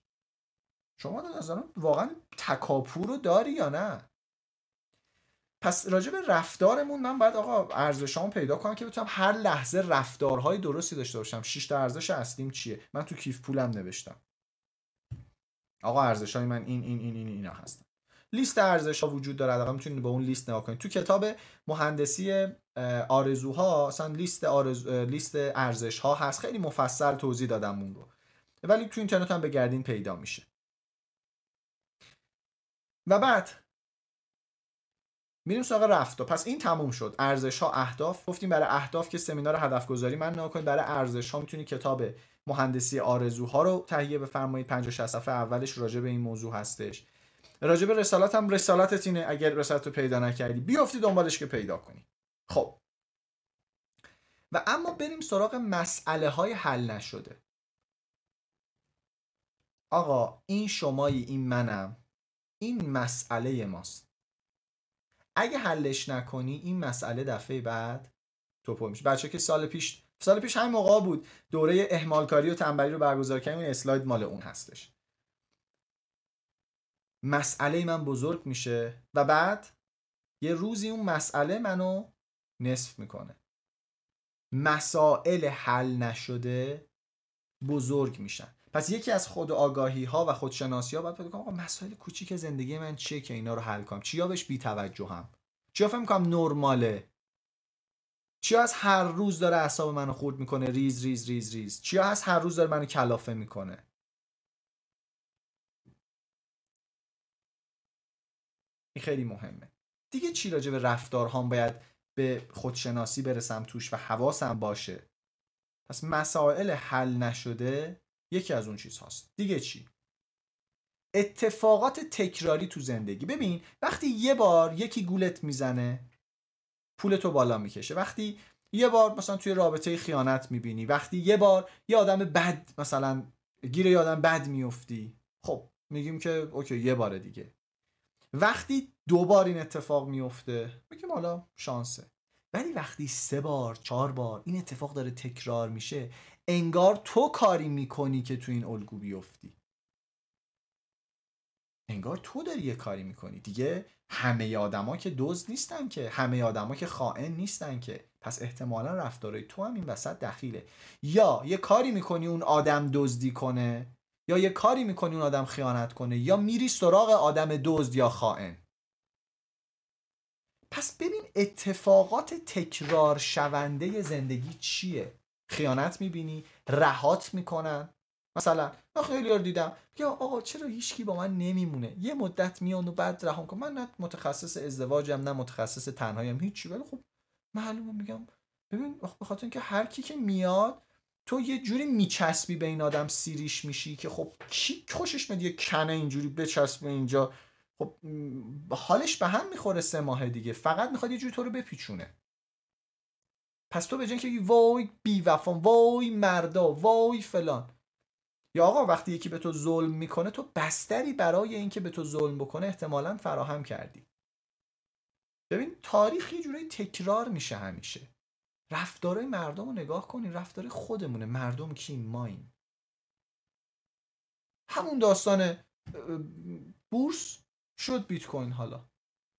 شما در نظرم واقعا تکاپو رو داری یا نه؟ پس راجع به رفتارمون من باید آقا ارزشام پیدا کنم که بتونم هر لحظه رفتارهای درستی داشته باشم. 6 تا ارزش اصلیم چیه؟ من تو کیف پولم نوشتم آقا ارزشای من این این این این اینا هستن. لیست ارزش‌ها وجود داره، آقا میتونید با اون لیست نگاه کنید. تو کتاب مهندسی آرزوها اصلا لیست ارزش‌ها هست، خیلی مفصل توضیح دادم اون رو، ولی تو اینترنت هم بگردین پیدا میشه. و بعد میریم سراغ رفتار. پس این تموم شد ارزش ها، اهداف. گفتیم برای اهداف که سمینار هدف گذاری من نگاه کنید. برای ارزش ها میتونید کتاب مهندسی آرزوها رو تهیه بفرمایید، 50-60 صفحه اولش راجع به این موضوع هستش. راجع به رسالت هم، رسالتت اینه، اگر رسالت رو پیدا نکردی بیافتی دنبالش که پیدا کنی. خب و اما بریم سراغ مسئله های حل نشده. آقا این شمایی، این منم، این مسئله ماست. اگه حلش نکنی این مسئله دفعه بعد توپو میشه. بچه که سال پیش همین موقع بود دوره اهمالکاری و تنبلی رو برگزار کردیم. این اسلاید مال اون هستش. مسئله من بزرگ میشه و بعد یه روزی اون مسئله منو نصف میکنه. مسائل حل نشده بزرگ میشن. پس یکی از خود آگاهی ها و خودشناسی ها باید بگم آقا مسائل کوچیک زندگی من چیه که اینا رو حل کنم. چیا بهش بی‌توجهم، چیا فکر می‌کنم نرماله، چیا از هر روز داره اعصاب منو خورد میکنه ریز ریز ریز ریز؟ چیا از هر روز داره منو کلافه میکنه؟ این خیلی مهمه. دیگه چی راجع به رفتارهام باید به خودشناسی برسم توش و حواسم باشه؟ پس مسائل حل نشده یکی از اون چیز هاست. دیگه چی؟ اتفاقات تکراری تو زندگی. ببین وقتی یه بار یکی گولت میزنه پولتو بالا میکشه، وقتی یه بار مثلا توی رابطه خیانت میبینی، وقتی یه بار یه آدم بد مثلا گیر یه آدم بد میفتی، خب میگیم که اوکی یه بار دیگه. وقتی دو بار این اتفاق میفته میگیم حالا شانسه. ولی وقتی 3 بار 4 بار این اتفاق داره تکرار میشه، انگار تو کاری میکنی که تو این الگو بیفتی، انگار تو داری یه کاری میکنی. دیگه همه آدما که دزد نیستن که، همه آدما که خائن نیستن که، پس احتمالا رفتارای تو هم این وسط دخیله. یا یه کاری میکنی اون آدم دزدی کنه، یا یه کاری میکنی اون آدم خیانت کنه، یا میری سراغ آدم دزد یا خائن. پس ببین اتفاقات تکرار شونده زندگی چیه؟ خیانت میبینی، رهات میکنن. مثلا من خیلی رو دیدم که آقا چرا هیچکی با من نمیمونه، یه مدت میان و بعد رها میکنم. من نه متخصص ازدواجم نه متخصص تنهاییم هیچی، ولی خب معلومه میگم ببین به خاطر اینکه هر کی که میاد تو یه جوری میچسبی به این آدم، سیریش میشی که خب کی خوشش میاد یه کنه اینجوری بچسبه اینجا، خب حالش به هم میخوره 3 ماه دیگه، فقط میخواد یه جوری تو رو بپیچونه. پس تو به جای اینکه وای بی وفام، وای مردا، وای فلان، یا آقا وقتی یکی به تو ظلم میکنه تو بستری برای اینکه به تو ظلم بکنه احتمالاً فراهم کردی. ببین تاریخ یه جوری تکرار میشه همیشه. رفتارهای مردم رو نگاه کنین، رفتار خودمونه. مردم کیم؟ ماییم. همون داستان بورس شد بیت کوین. حالا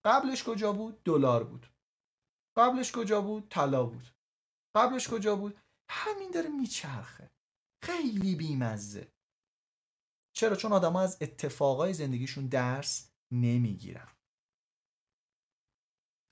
قبلش کجا بود؟ دلار بود. قبلش کجا بود؟ طلا بود. قبلش کجا بود؟ همین داره میچرخه. خیلی بیمزه. چرا؟ چون آدم ها از اتفاقای زندگیشون درس نمیگیرن.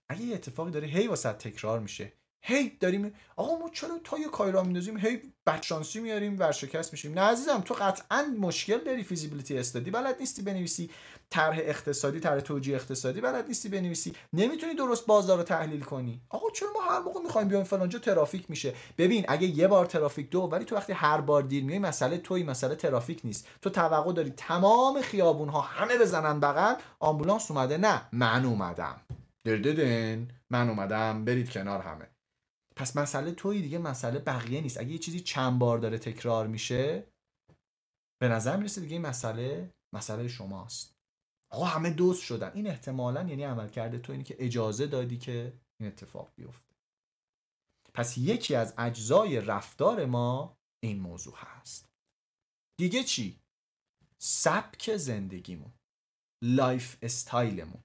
اگه یه اتفاقی داره هی واسه تکرار میشه، هی داریم آقا ما چرا تا یه کاری را میندازیم هی بدشانسی میاریم ورشکست میشیم؟ نه عزیزم، تو قطعا مشکل داری. فیزیبیلیتی استادی بلد نیستی بنویسی، طرح اقتصادی، طرح توجیه اقتصادی بلد نیستی بنویسی، نمیتونی درست بازار رو تحلیل کنی. آقا چرا ما هر موقع میخوایم بیایم فلانجا ترافیک میشه؟ ببین اگه یه بار ترافیک دو، ولی تو وقتی هر بار دیر میای مسئله تویی، مسئله ترافیک نیست. تو توقع داری تمام خیابون ها همه بزنن بغل آمبولانس اومده؟ نه، من اومدم. درددن من اومدم، برید کنار همه. پس مسئله تویی دیگه، مسئله بقیه نیست. اگه یه چیزی چند بار داره تکرار میشه به نظر میرسه دیگه این مسئله شماست. آقا همه دوست شدن، این احتمالاً یعنی عمل کرده تو اینی که اجازه دادی که این اتفاق بیفته. پس یکی از اجزای رفتار ما این موضوع هست. دیگه چی؟ سبک زندگیمون، لایف استایلمون.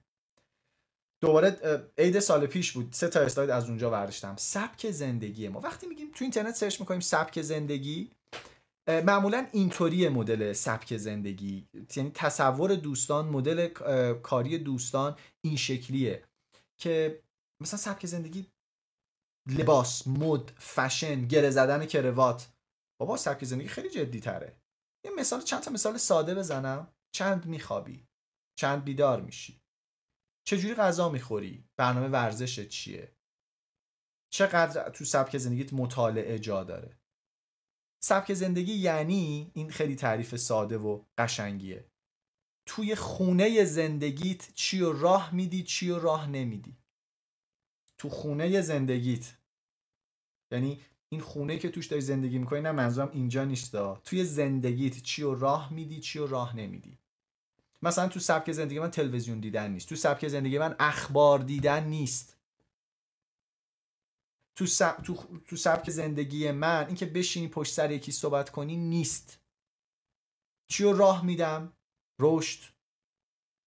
دوباره عید سال پیش بود، 3 تا اسلاید از اونجا برداشتم. سبک زندگی ما، وقتی میگیم تو اینترنت سرچ میکنیم سبک زندگی، معمولا اینطوری مدل سبک زندگی، یعنی تصور دوستان، مدل کاری دوستان این شکلیه که مثلا سبک زندگی لباس، مد، فشن، گره زدن کروات. بابا سبک زندگی خیلی جدی تره. یه مثال، چند تا مثال ساده بزنم. چند میخوابی؟ چند بیدار میشی؟ چجوری غذا میخوری؟ برنامه ورزشت چیه؟ چقدر تو سبک زندگیت مطالعه جا داره؟ سبک زندگی یعنی، این خیلی تعریف ساده و قشنگیه، توی خونه زندگیت چی رو راه میدی، چی رو راه نمیدی. تو خونه زندگیت، یعنی این خونه که توش داری زندگی میکنی، نه منظورم اینجا نیستا، توی زندگیت چی رو راه میدی، چی رو راه نمیدی. مثلا تو سبک زندگی من تلویزیون دیدن نیست، تو سبک زندگی من اخبار دیدن نیست، تو سبک زندگی من اینکه بشینی پشت سر یکی صحبت کنی نیست. چی رو راه میدم؟ رشد،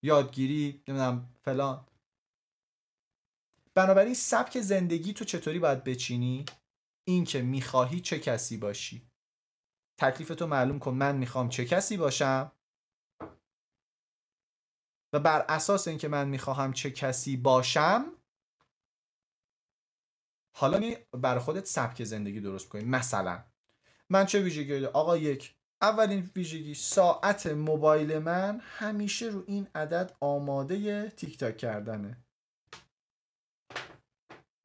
یادگیری، نمیدونم فلان. بنابراین سبک زندگی تو چطوری باید بچینی؟ این که میخواهی چه کسی باشی. تکلیف تو معلوم کن، من میخوام چه کسی باشم و بر اساس اینکه من میخواهم چه کسی باشم حالا می برای خودت سبک زندگی درست کنی. مثلا من چه ویژگی دارم؟ آقا یک، اولین ویژگی ساعت موبایل من همیشه رو این عدد آماده تیک تاک کردنه.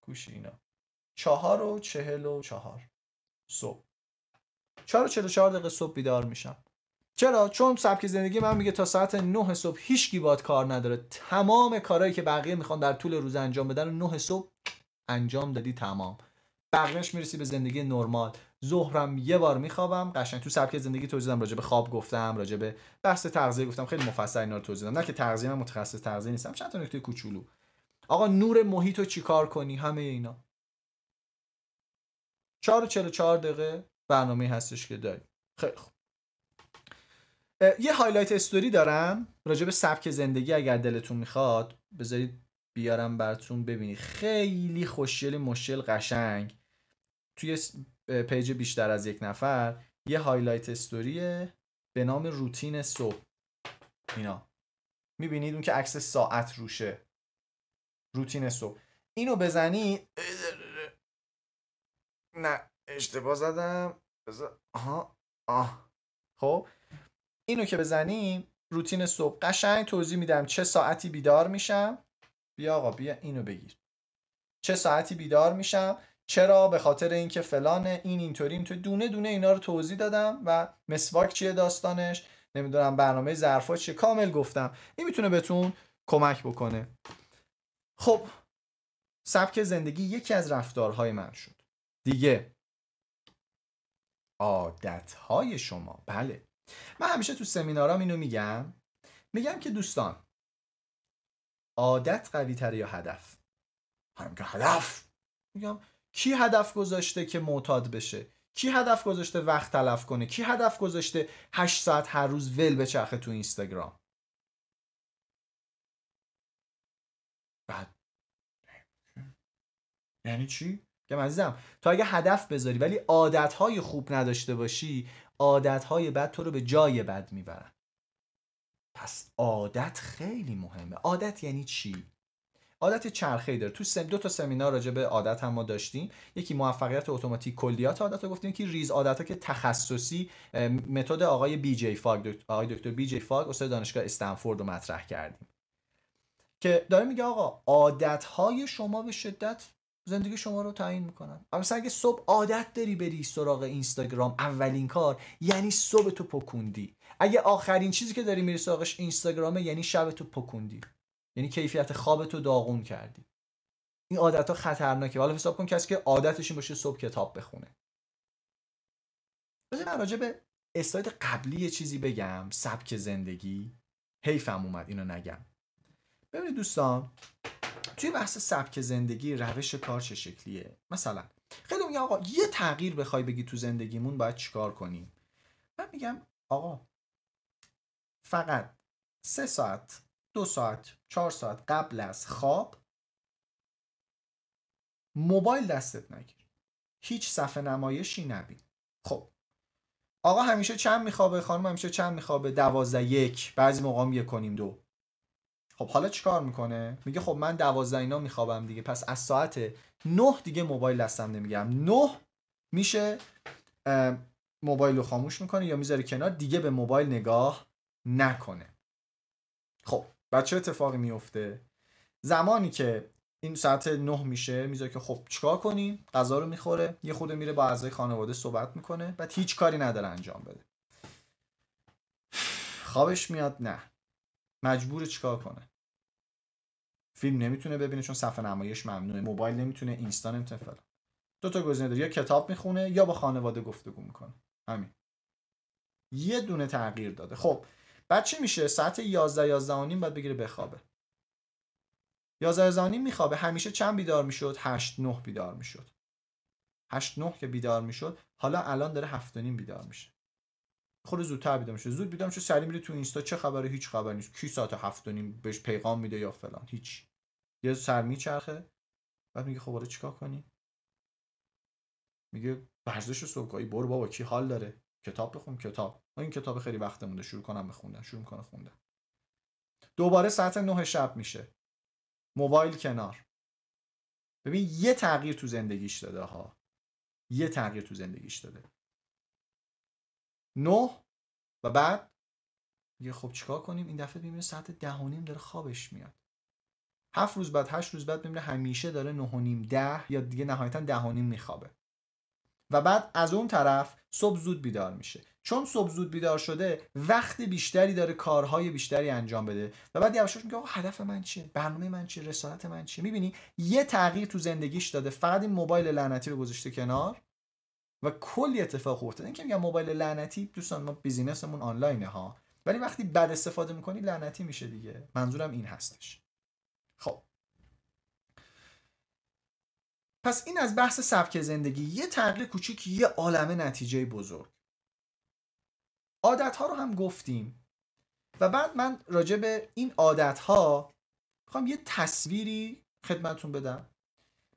گوشی اینا 4:44 صبح 4:44 دقیقه صبح بیدار میشم. چرا؟ چون سبک زندگی من میگه تا ساعت 9 صبح هیچ کی باد کار نداره. تمام کارهایی که بقیه میخوان در طول روز انجام بدن 9 صبح انجام دادی تمام. بقیهش میرسی به زندگی نرمال. ظهرم یه بار میخوابم. قشنگ تو سبک زندگی توضیح دادم، راجع به خواب گفتم، راجع به بحث تغذیه گفتم، خیلی مفصل اینا رو توضیح دادم. نه که تغذیه، من متخصص تغذیه نیستم، چند تا نکته کوچولو. آقا نور محیطو چیکار کنی، همه اینا 4:44 دقیقه برنامه هستش که داری. خیلی خوب. یه هایلایت استوری دارم راجع به سبک زندگی، اگر دلتون میخواد بذارید بیارم براتون ببینید. خیلی خوشگل مشکل قشنگ توی پیج بیشتر از یک نفر یه هایلایت استوریه به نام روتین صبح. اینا میبینید اون که عکس ساعت روشه، روتین صبح. اینو بزنی، نه اشتباه زدم، آها. خب اینو که بزنیم روتین صبح قشنگ توضیح میدم چه ساعتی بیدار میشم. بیا آقا بیا اینو بگیر. چه ساعتی بیدار میشم، چرا، به خاطر اینکه فلانه، این اینطوری اینطوری، دونه دونه اینا رو توضیح دادم و مسواک چیه داستانش، نمیدونم برنامه ظرفا چیه، کامل گفتم. این میتونه بهتون کمک بکنه. خب سبک زندگی یکی از رفتارهای من شد. دیگه عادتهای شما. بله من همیشه تو سمینارام اینو میگم که دوستان عادت قوی تره یا هدف؟ هم که هدف. میگم کی هدف گذاشته که معتاد بشه؟ کی هدف گذاشته وقت تلف کنه؟ کی هدف گذاشته 8 ساعت هر روز ول بچرخه تو اینستاگرام؟ بعد یعنی چی؟ میگم عزیزم تو اگه هدف بذاری ولی عادتهای خوب نداشته باشی، عادتهای بد تو رو به جای بد میبرن. پس عادت خیلی مهمه. عادت یعنی چی؟ عادت چرخه‌ای داره. تو دو تا سمینار راجع به عادت هم ما داشتیم. یکی موفقیت اتوماتیک کلیات عادت رو گفتیم، که ریز عادت‌ها که تخصصی متد آقای بی جی فاگ، آقای دکتر بی جی فاگ استاد دانشگاه استنفورد رو مطرح کردیم که داره میگه آقا عادت‌های شما به شدت زندگی شما رو تعیین میکنن. مثلا اگه صبح عادت داری بری سراغ اینستاگرام، اولین کار یعنی صبح تو پکوندی. اگه آخرین چیزی که داری میری سراغش اینستاگرامه، یعنی شب تو پکوندی، یعنی کیفیت خوابت رو داغون کردی. این عادت‌ها خطرناکه. حالا حساب کن کسی که عادتش این باشه صبح کتاب بخونه. بذار من راجع به اسلاید قبلی یه چیزی بگم. سبک زندگی، حیفم اومد اینو نگم. ببینید دوستان توی بحث سبک زندگی روش کار چه شکلیه. مثلا خیلی میگم آقا یه تغییر بخوای بگی تو زندگیمون باید چیکار کنیم. من میگم آقا فقط 3 ساعت 2 ساعت 4 ساعت قبل از خواب موبایل دستت نگیر، هیچ صفحه نمایشی نبین. خب آقا همیشه چند میخوابه؟ خانم همیشه چند میخوابه؟ 12:01، بعضی موقع هم 1:2. خب حالا چیکار میکنه؟ میگه خب من 12 اینا میخوابم دیگه، پس از ساعت 9 دیگه موبایل دستم نمیگیرم. 9 میشه موبایل رو خاموش میکنه یا میذاره کنار، دیگه به موبایل نگاه نکنه. خب بعد چه اتفاقی میفته؟ زمانی که این ساعت 9 میشه میذاره که خب چیکار کنیم؟ غذا رو میخوره، یه خود میره با اعضای خانواده صحبت میکنه، بعد هیچ کاری نداره انجام بده. خوابش میاد؟ نه. مجبور چیکار کنه؟ فیلم نمیتونه ببینه چون صفحه نمایش ممنوعه، موبایل نمیتونه، اینستا نمیتونه، فلان. 2 تا گزینه داره، یا کتاب میخونه یا با خانواده گفتگو میکنه. همین. یه دونه تغییر داده. خب بعد چی میشه؟ ساعت 11 و نیم باید بگیره بخوابه. 11 و نیم میخوابه. همیشه چند بیدار میشد؟ 8-9 بیدار میشد. 8-9 که بیدار میشد، حالا الان داره 7 و نیم بیدار میشه. خود زودتر بیدار میشه. زود بیدار میشه، سری میره تو اینستا، چه خبره؟ هیچ خبر نیست. کی ساعت 7 و نیم بهش پیغام میده یا فلان؟ هیچ. یه سر میچرخه. بعد میگه خب آره چیکار کنی؟ میگه ورزش صبحگاهی. برو بابا کی حال داره؟ کتاب بخون. کتاب، این کتاب خیلی وقت مونده، شروع کنم بخوندن. شروع میکنه خوندن. دوباره ساعت 9 شب میشه، موبایل کنار، ببین یه تغییر تو زندگیش داده ها، یه تغییر تو زندگیش داده. 9 و بعد میگه خب چیکار کنیم؟ این دفعه میبینه ساعت 10:30 داره خوابش میاد. 7 روز بعد، 8 روز بعد میبینه همیشه داره 9:30 10 یا دیگه نهایتا 10:30 میخوابه. و بعد از اون طرف صبح زود بیدار میشه. چون صبح زود بیدار شده وقت بیشتری داره کارهای بیشتری انجام بده و بعد یواشاش میگه آقا هدف من چیه؟ برنامه من چیه؟ رسالت من چیه؟ میبینی یه تغییر تو زندگیش داده، فقط این موبایل لعنتی رو گذاشته کنار و کلی اتفاق افتاده. اینکه میگم موبایل لعنتی، دوستان ما بیزینسمون آنلاینه ها، ولی وقتی بد استفاده میکنی لعنتی میشه دیگه. منظورم این هستش. خب پس این از بحث سبک زندگی، یه تغییر کوچیک یه عالمه نتیجه بزرگ. عادت‌ها رو هم گفتیم و بعد من راجع به این عادت‌ها می‌خوام یه تصویری خدمتتون بدم.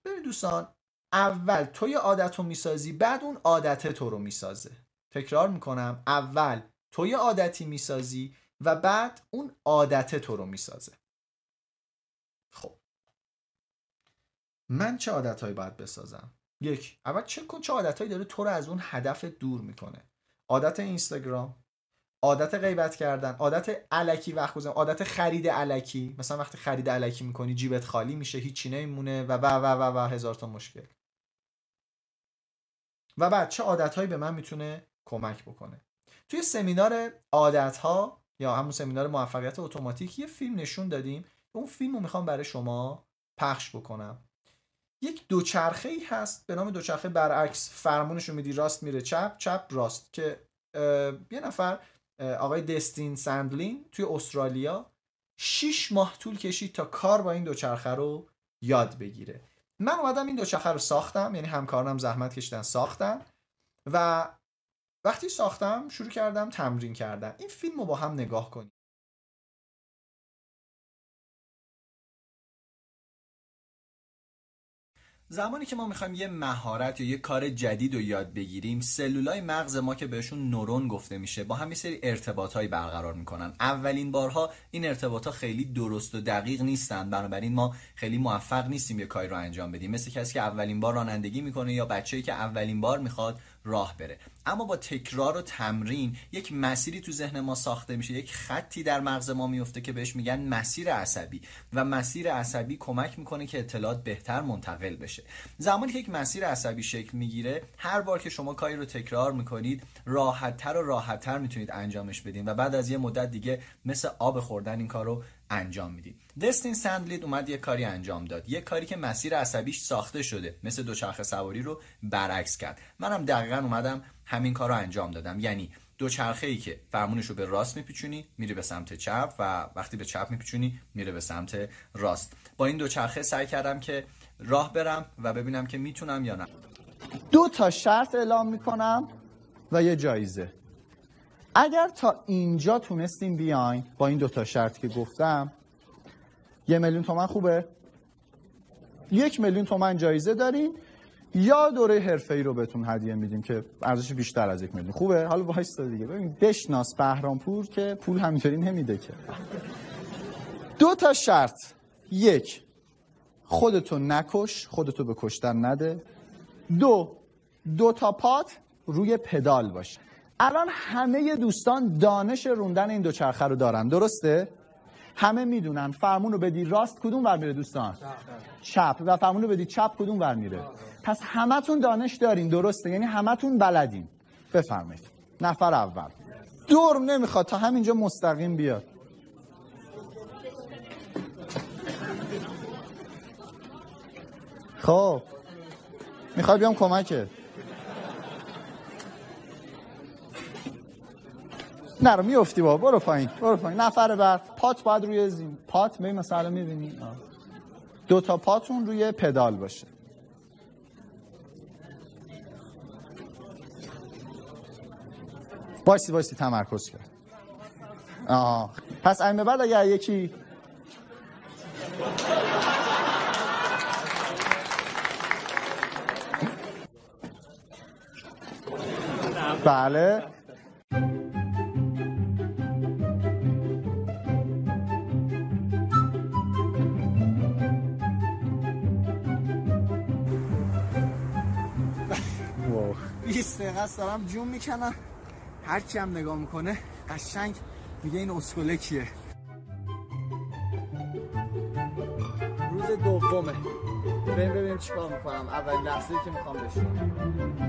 ببین دوستان، اول تو یه عادت رو می‌سازی، بعد اون عادت تو رو می‌سازه. تکرار می‌کنم، اول تو یه عادتی می‌سازی و بعد اون عادت تو رو می‌سازه. خب من چه عادت‌هایی باید بسازم؟ یک، اول چک کن چه عادت‌هایی داره تو رو از اون هدف دور می‌کنه. عادت اینستاگرام، عادت غیبت کردن، عادت الکی وقت گذرون، عادت خرید الکی، مثلا وقتی خرید الکی میکنی جیبت خالی میشه، هیچی نمیمونه و و و و و هزار تا مشکل. و بعد چه عادتهایی به من میتونه کمک بکنه؟ توی سمینار عادتها یا همون سمینار موفقیت اتوماتیک یه فیلم نشون دادیم، اون فیلمو میخوام برای شما پخش بکنم. یک دوچرخه‌ای هست به نام دوچرخه برعکس، فرمونش رو میدی راست میره چپ، چپ راست، که یه نفر آقای دستین ساندلین توی استرالیا 6 ماه طول کشید تا کار با این دوچرخه رو یاد بگیره. من اومدم این دوچرخه رو ساختم، یعنی همکارانم زحمت کشیدن ساختن و وقتی ساختم شروع کردم تمرین کردن. این فیلم رو با هم نگاه کنیم. زمانی که ما میخوایم یه مهارت یا یه کار جدید رو یاد بگیریم، سلولای مغز ما که بهشون نورون گفته میشه با هم یه سری ارتباطایی برقرار میکنن. اولین بارها این ارتباطا خیلی درست و دقیق نیستن، بنابراین ما خیلی موفق نیستیم یه کاری رو انجام بدیم. مثل کسی که اولین بار رانندگی میکنه یا بچه‌ای که اولین بار میخواد راه بره. اما با تکرار و تمرین یک مسیری تو ذهن ما ساخته میشه، یک خطی در مغز ما میفته که بهش میگن مسیر عصبی و مسیر عصبی کمک میکنه که اطلاعات بهتر منتقل بشه. زمانی که یک مسیر عصبی شکل میگیره، هر بار که شما کاری رو تکرار میکنید راحتتر و راحتتر میتونید انجامش بدین و بعد از یه مدت دیگه مثل آب خوردن این کار رو انجام میدید. دستین ساندلین اومد یه کاری انجام داد، یه کاری که مسیر عصبیش ساخته شده، مثل دوچرخه سواری رو برعکس کرد. منم دقیقاً اومدم همین کار رو انجام دادم، یعنی دوچرخه‌ای که فرمونش رو به راست میپیچونی میره به سمت چپ و وقتی به چپ میپیچونی میره به سمت راست. با این دوچرخه سعی کردم که راه برم و ببینم که میتونم یا نه. 2 تا شرط اعلام میکنم و یه جایزه. اگر تا اینجا تونستین بیاین با این 2 تا شرط که گفتم، 1,000,000 تومان خوبه، 1,000,000 تومان جایزه دارین یا دوره حرفه‌ای رو بهتون هدیه میدیم که ارزش بیشتر از 1,000,000 خوبه. حالا وایسا دیگه ببین، بشناس بهرام پور که پول همینطوری نمیده که. 2 تا شرط: 1 خودتو نکش، خودتو به کشتن نده. 2 تا پات روی پدال باشه. الان همه دوستان دانش روندن این دوچرخه رو دارن، درسته؟ همه میدونن فرمون رو بدی راست کدوم ور میره دوستان؟ چپ. و فرمون رو بدی چپ کدوم ور میره؟ پس همتون دانش دارین، درسته؟ یعنی همتون بلدین. بفرمایید نفر اول. دورم نمیخواد، تا همینجا مستقیم بیاد. خب میخوای بیام کمکت؟ نرو میفتی بابا، برو پایین، برو پایین. نفر بعد پات باید روی زمین، پات می مثلا میبینی 2 تا پاتون روی پدال باشه. وایسی تمرکز کرد. پس این بعد اگر یکی بله 20 دقیقه است دارم جون میکنم، هر کی هم نگاه میکنه قشنگ میگه این اسکله کیه. روز دومه، بریم ببینیم چیکار میکنم. اول لحظه‌ای که میخوام بشینم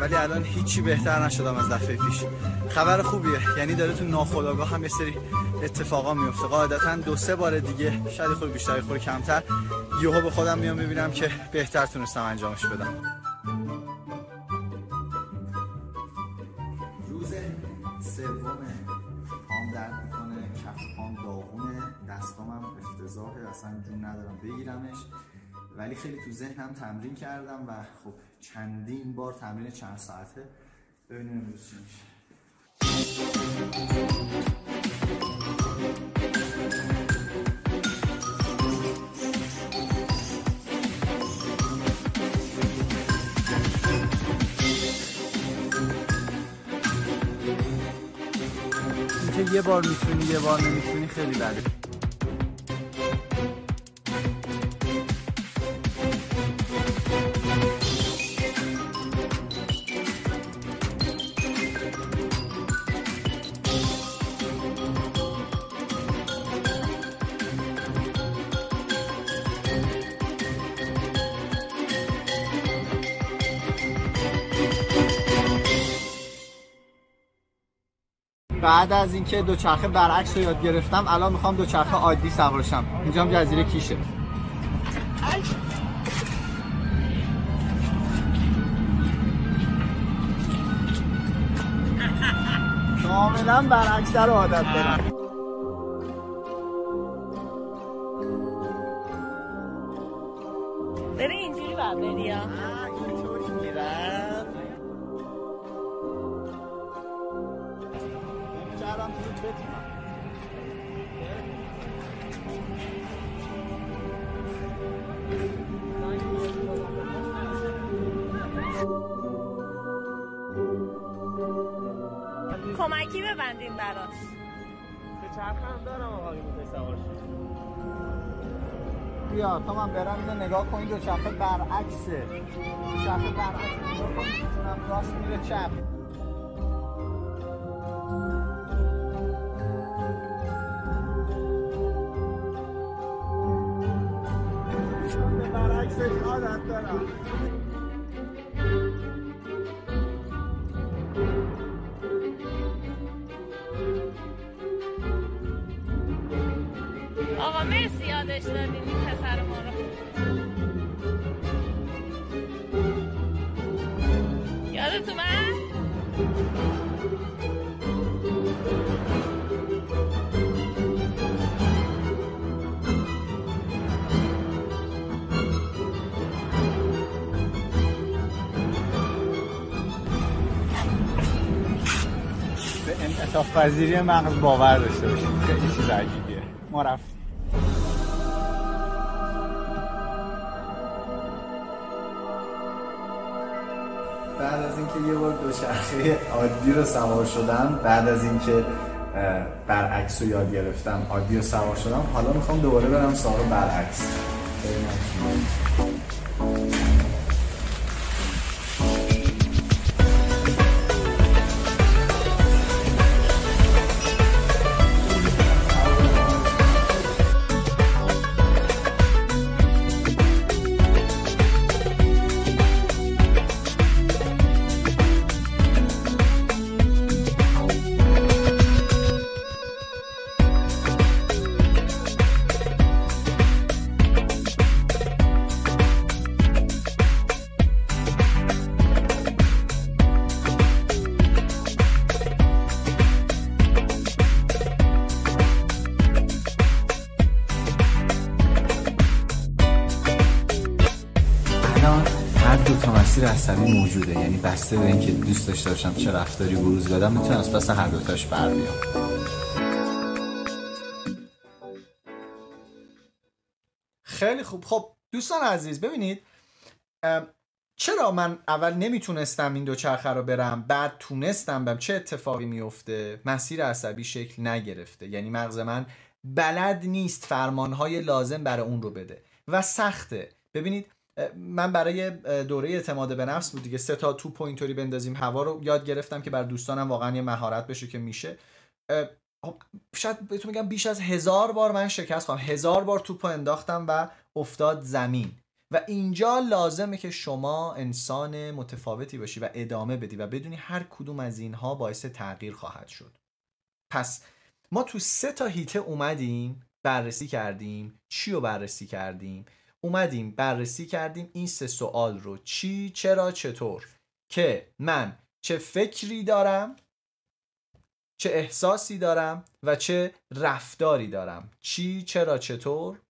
ولی الان هیچی بهتر نشدم از دفعه پیش. خبر خوبیه، یعنی داره تو ناخودآگاه هم یه سری اتفاقا میفته. قاعدتا دو سه بار دیگه، شاید خود بیشتر خود کمتر، یهو به خودم میام میبینم که بهتر تونستم انجامش بدم. روز سوم پام درد میکنه، کف پام داغونه، دستامم افتضاحه، اصلا جون ندارم بگیرمش، ولی خیلی تو ذهنم تمرین کردم و خب چندین بار تمرین چند ساعته. ببینیم امروز چی میشه. اینکه یه بار میتونی یه بار نمیتونی خیلی بده. بعد از اینکه دوچرخه برعکس رو یاد گرفتم، الان میخوام دوچرخه عادی سوارشم. اینجا هم جزیره کیشه. کاملا برعکس رو عادت دارم. بری اینجوری باید بری ها. اینطوری میرم. کمکی ببندیم براش. سه چرخه هم دارم آقایی میتونی سوار شد. بیا تا من برم اینو نگاه کنید. دو چرخه برعکسه، دو چرخه برعکسه، نگاه کنید میتونم راست میره چپ. برعکسش عادت دارم. آقا مرسی یادش دادین این پسر ما رو. یادت اومد؟ به انعطاف پذیری مغز باور داشته باشید. خیلی چیز عجیبیه. ما رفتیم. بعد از اینکه یه بار دوچرخه عادی رو سوار شدم، بعد از اینکه برعکس رو یاد گرفتم، عادی رو سوار شدم، حالا میخوام دوباره برم سوار برعکس. عصبی موجوده، یعنی بسته به اینکه دوست داشته باشم چه رفتاری بروز بدم، میتونم از پس هر دوتاش بر بیام. خیلی خوب. خب دوستان عزیز ببینید چرا من اول نمیتونستم این دوچرخه رو برم، بعد تونستم برم، چه اتفاقی میفته؟ مسیر عصبی شکل نگرفته، یعنی مغز من بلد نیست فرمانهای لازم برای اون رو بده و سخته. ببینید من برای دوره اعتماد به نفس بود دیگه، 3 تا توپ اینطوری بندازیم هوا رو یاد گرفتم که بر دوستانم واقعا یه مهارت بشه که میشه. شاید بهتون میگم بیش از 1000 بار من شکست خوردم، 1000 بار توپو انداختم و افتاد زمین. و اینجا لازمه که شما انسان متفاوتی باشی و ادامه بدی و بدونی هر کدوم از اینها باعث تغییر خواهد شد. پس ما تو 3 تا هیته اومدیم بررسی کردیم. چی رو بررسی کردیم؟ اومدیم بررسی کردیم این 3 سوال رو، چی، چرا، چطور، که من چه فکری دارم، چه احساسی دارم و چه رفتاری دارم. چی، چرا، چطور،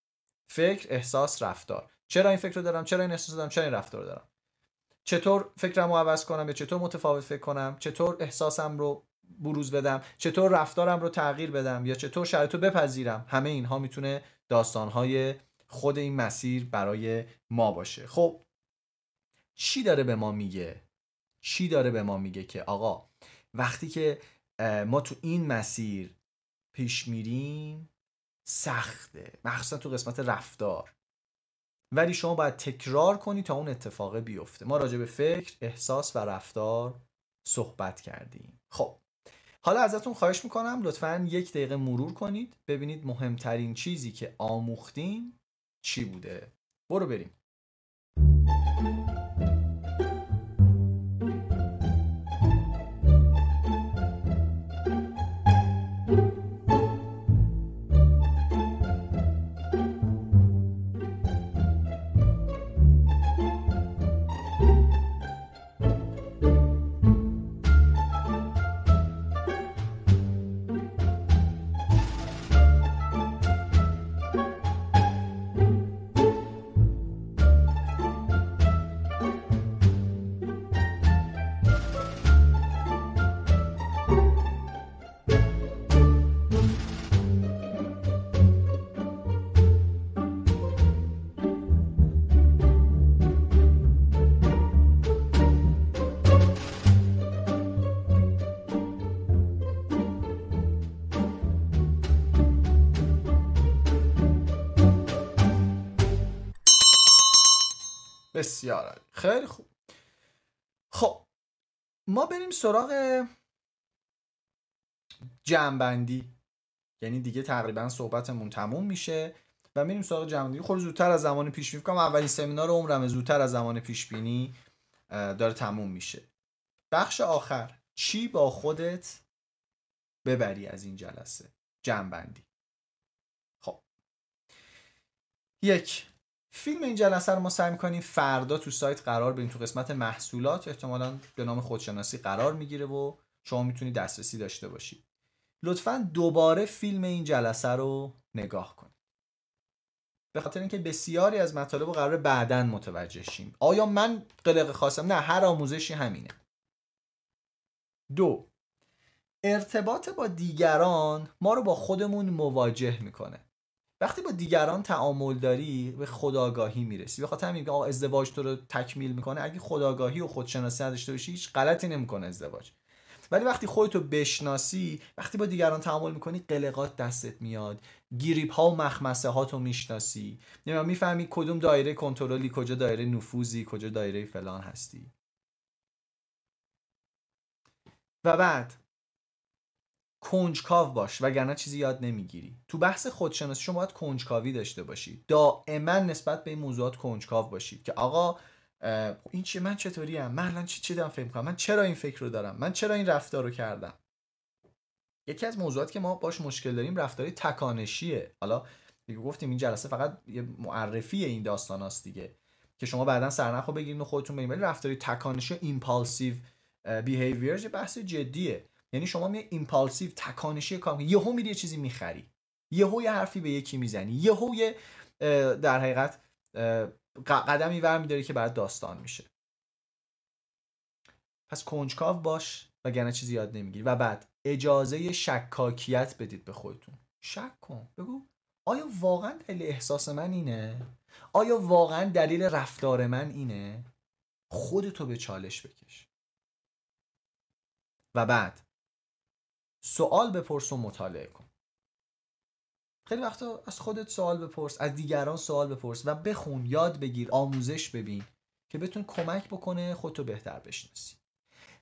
فکر، احساس، رفتار. چرا این فکر رو دارم، چرا این احساس دارم، چرا این رفتار رو دارم، چطور فکرم رو عوض کنم یا چطور متفاوت فکر کنم، چطور احساسم رو بروز بدم، چطور رفتارم رو تغییر بدم یا چطور شرایط رو بپذیرم. همه اینها میتونه داستانهای خود این مسیر برای ما باشه. خب چی داره به ما میگه؟ چی داره به ما میگه که آقا وقتی که ما تو این مسیر پیش میریم سخته، مخصوصا تو قسمت رفتار، ولی شما باید تکرار کنی تا اون اتفاق بیفته. ما راجع به فکر، احساس و رفتار صحبت کردیم. خب حالا ازتون خواهش میکنم لطفاً 1 دقیقه مرور کنید ببینید مهمترین چیزی که آموختیم چی بوده. برو بریم. بسیار عالی. خیلی خوب. خب ما بریم سراغ جمع‌بندی، یعنی دیگه تقریبا صحبتمون تموم میشه و میریم سراغ جمع‌بندی. خود زودتر از زمان پیش بینی کنم، اولین سمینار عمرم زودتر از زمان پیش بینی داره تموم میشه. بخش آخر، چی با خودت ببری از این جلسه جمع‌بندی. خب 1، فیلم این جلسه رو ما سعی می‌کنیم فردا تو سایت قرار بدیم، تو قسمت محصولات احتمالاً به نام خودشناسی قرار میگیره و شما میتونید دسترسی داشته باشید. لطفاً دوباره فیلم این جلسه رو نگاه کنید، به خاطر اینکه بسیاری از مطالب رو قراره بعداً متوجه شیم. آیا من قلق خواستم؟ نه، هر آموزشی همینه. 2، ارتباط با دیگران ما رو با خودمون مواجه میکنه. وقتی با دیگران تعامل داری به خودآگاهی میرسی. به خاطر همین آقا ازدواج تو رو تکمیل میکنه. اگه خودآگاهی و خودشناسی نداشته باشی هیچ غلطی نمیکنه ازدواج. ولی وقتی خودتو بشناسی، وقتی با دیگران تعامل میکنی قلقات دستت میاد، گریپ ها و مخمسه ها تو میشناسی، میفهمی کدوم دایره کنترلی، کجا دایره نفوذی، کجا دایره فلان هستی. و بعد کنجکاو باش وگرنه چیزی یاد نمیگیری. تو بحث خودشناسی شما باید کنجکاوی داشته باشی، دائما نسبت به این موضوعات کنجکاو باشی که آقا این چیه، من چطوری ام، من الان چی دارم فکر می‌کنم، من چرا این فکر رو دارم، من چرا این رفتار رو کردم. یکی از موضوعاتی که ما باش مشکل داریم رفتاری تکانشیه. حالا دیگه گفتیم این جلسه فقط یه معرفی این داستاناست دیگه که شما بعداً سرنخو بگیرید و خودتون ببینید. رفتاری تکانشی، ایمپالسیو بیهیویرز، بحث جدیه. یعنی شما می ایمپالسیو تکانشی کار می‌کنی، یهو میری یه چیزی می‌خری، یهو یه حرفی به یکی میزنی، یهو یه در حقیقت قدمی برمی‌داری که برات داستان میشه. پس کنجکاو باش وگرنه چیزی یاد نمیگیری. و بعد اجازه شکاکیت بدید به خودتون. شک کن، بگو آیا واقعا دلیل احساس من اینه؟ آیا واقعا دلیل رفتار من اینه؟ خودتو به چالش بکش. و بعد سوال بپرس و مطالعه کن. خیلی وقتا از خودت سوال بپرس، از دیگران سوال بپرس و بخون، یاد بگیر، آموزش ببین که بتون کمک بکنه خودتو بهتر بشناسی.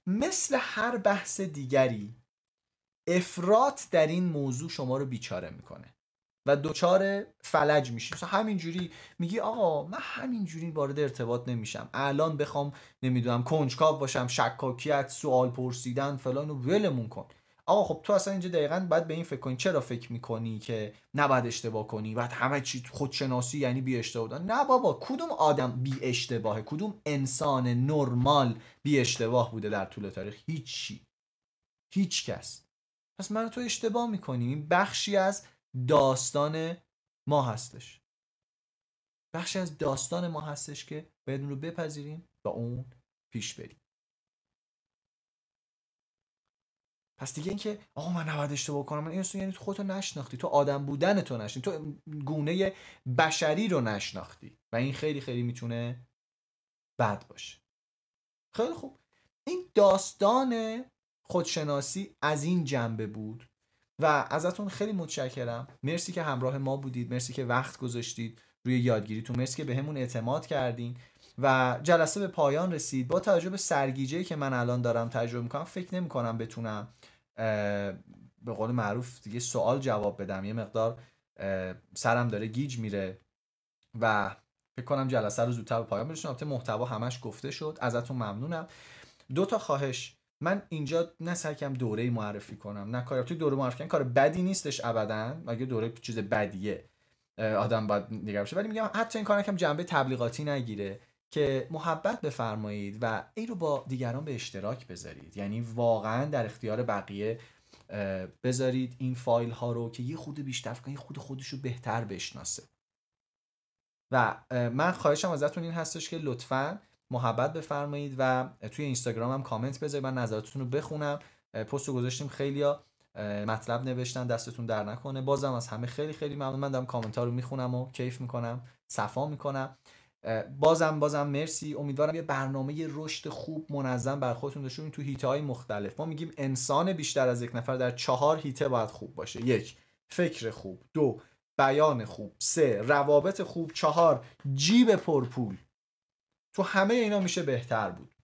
مثل هر بحث دیگری، افراط در این موضوع شما رو بیچاره میکنه و دوچار فلج میشی. مثلا همینجوری میگی آقا من همینجوری وارد ارتباط نمیشم، الان بخوام نمیدونم کنجکاو باشم، شکاکیت، سوال پرسیدن فلانو ولمون کن. آقا خب تو اصلا اینجا دقیقاً باید به این فکر کنی، چرا فکر میکنی که نباید اشتباه کنی، بعد همه چی خودشناسی یعنی بی اشتباه بودن؟ نه بابا، کدوم آدم بی اشتباهه؟ کدوم انسان نرمال بی اشتباه بوده در طول تاریخ؟ هیچی، هیچ کس. پس من تو اشتباه میکنیم. این بخشی از داستان ما هستش، بخشی از داستان ما هستش که باید اون رو بپذیریم و اون پیش بریم. پس دیگه این که آقا من نباید اشتباه کنم، این یعنی تو خودتو نشناختی، تو آدم بودن تو نشناختی، تو گونه بشری رو نشناختی و این خیلی خیلی میتونه بد باشه. خیلی خوب، این داستان خودشناسی از این جنبه بود و ازتون خیلی متشکرم. مرسی که همراه ما بودید، مرسی که وقت گذاشتید روی یادگیریتون، مرسی که به همون اعتماد کردین و جلسه به پایان رسید. با توجه به سرگیجه‌ای که من الان دارم تجربه میکنم، فکر نمیکنم بتونم به قول معروف دیگه سوال جواب بدم، یه مقدار سرم داره گیج میره و فکر کنم جلسه رو زودتر به پایان برسونم. البته محتوا همش گفته شد، ازتون ممنونم. دو تا خواهش، من اینجا نه سعی کردم دوره معرفی کنم، نه کاری توی دوره معرفی کردن کار بدی نیستش ابداً، مگه دوره چیز بدیه، آدم باید نگران بشه، ولی میگم حتی این کار نکنم جنبه تبلیغاتی نگیره، که محبت بفرمایید و این رو با دیگران به اشتراک بذارید، یعنی واقعا در اختیار بقیه بذارید این فایل ها رو که یه خود بیشتر کنید، خود خودش رو بهتر بشناسه. و من خواهشم ازتون این هستش که لطفاً محبت بفرمایید و توی اینستاگرام هم کامنت بذارید، من نظراتتون رو بخونم. پست رو گذاشتیم، خیلیا مطلب نوشتن، دستتون در نکنه. بازم از همه خیلی خیلی ممنون. من دارم کامنت‌ها رو میخونم و کیف میکنم، صفا میکنم. بازم مرسی. امیدوارم یه برنامه رشد خوب منظم بر خودتون داشته باشین تو هیته‌های مختلف. ما میگیم انسان بیشتر از یک نفر در 4 هیته باید خوب باشه. 1. فکر خوب، 2. بیان خوب، 3. روابط خوب، 4. جیب پرپول. تو همه اینا میشه بهتر بود.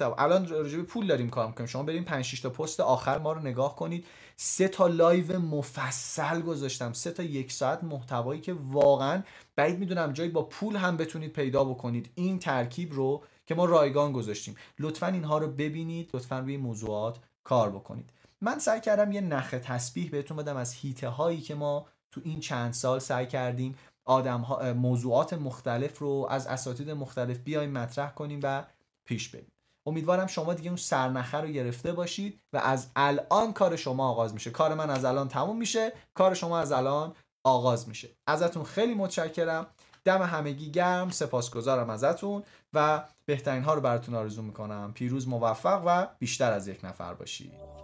الان راجع به پول داریم کار میکنیم. شما بریم 5-6 تا پست آخر ما رو نگاه کنید. 3 تا لایو مفصل گذاشتم، 3 تا یک ساعت محتوایی که واقعا بعید میدونم جایی با پول هم بتونید پیدا بکنید این ترکیب رو که ما رایگان گذاشتیم. لطفاً اینها رو ببینید، لطفاً روی موضوعات کار بکنید. من سعی کردم یه نخ تسبیح بهتون بدم از هیته هایی که ما تو این چند سال سعی کردیم آدم‌ها موضوعات مختلف رو از اساتید مختلف بیایم مطرح کنیم و پیش بریم. امیدوارم شما دیگه اون سرنخه رو گرفته باشید و از الان کار شما آغاز میشه. کار من از الان تموم میشه، کار شما از الان آغاز میشه. ازتون خیلی متشکرم. دم همگی گرم، سپاسگزارم ازتون و بهترین ها رو براتون آرزو میکنم. پیروز، موفق و بیشتر از یک نفر باشید.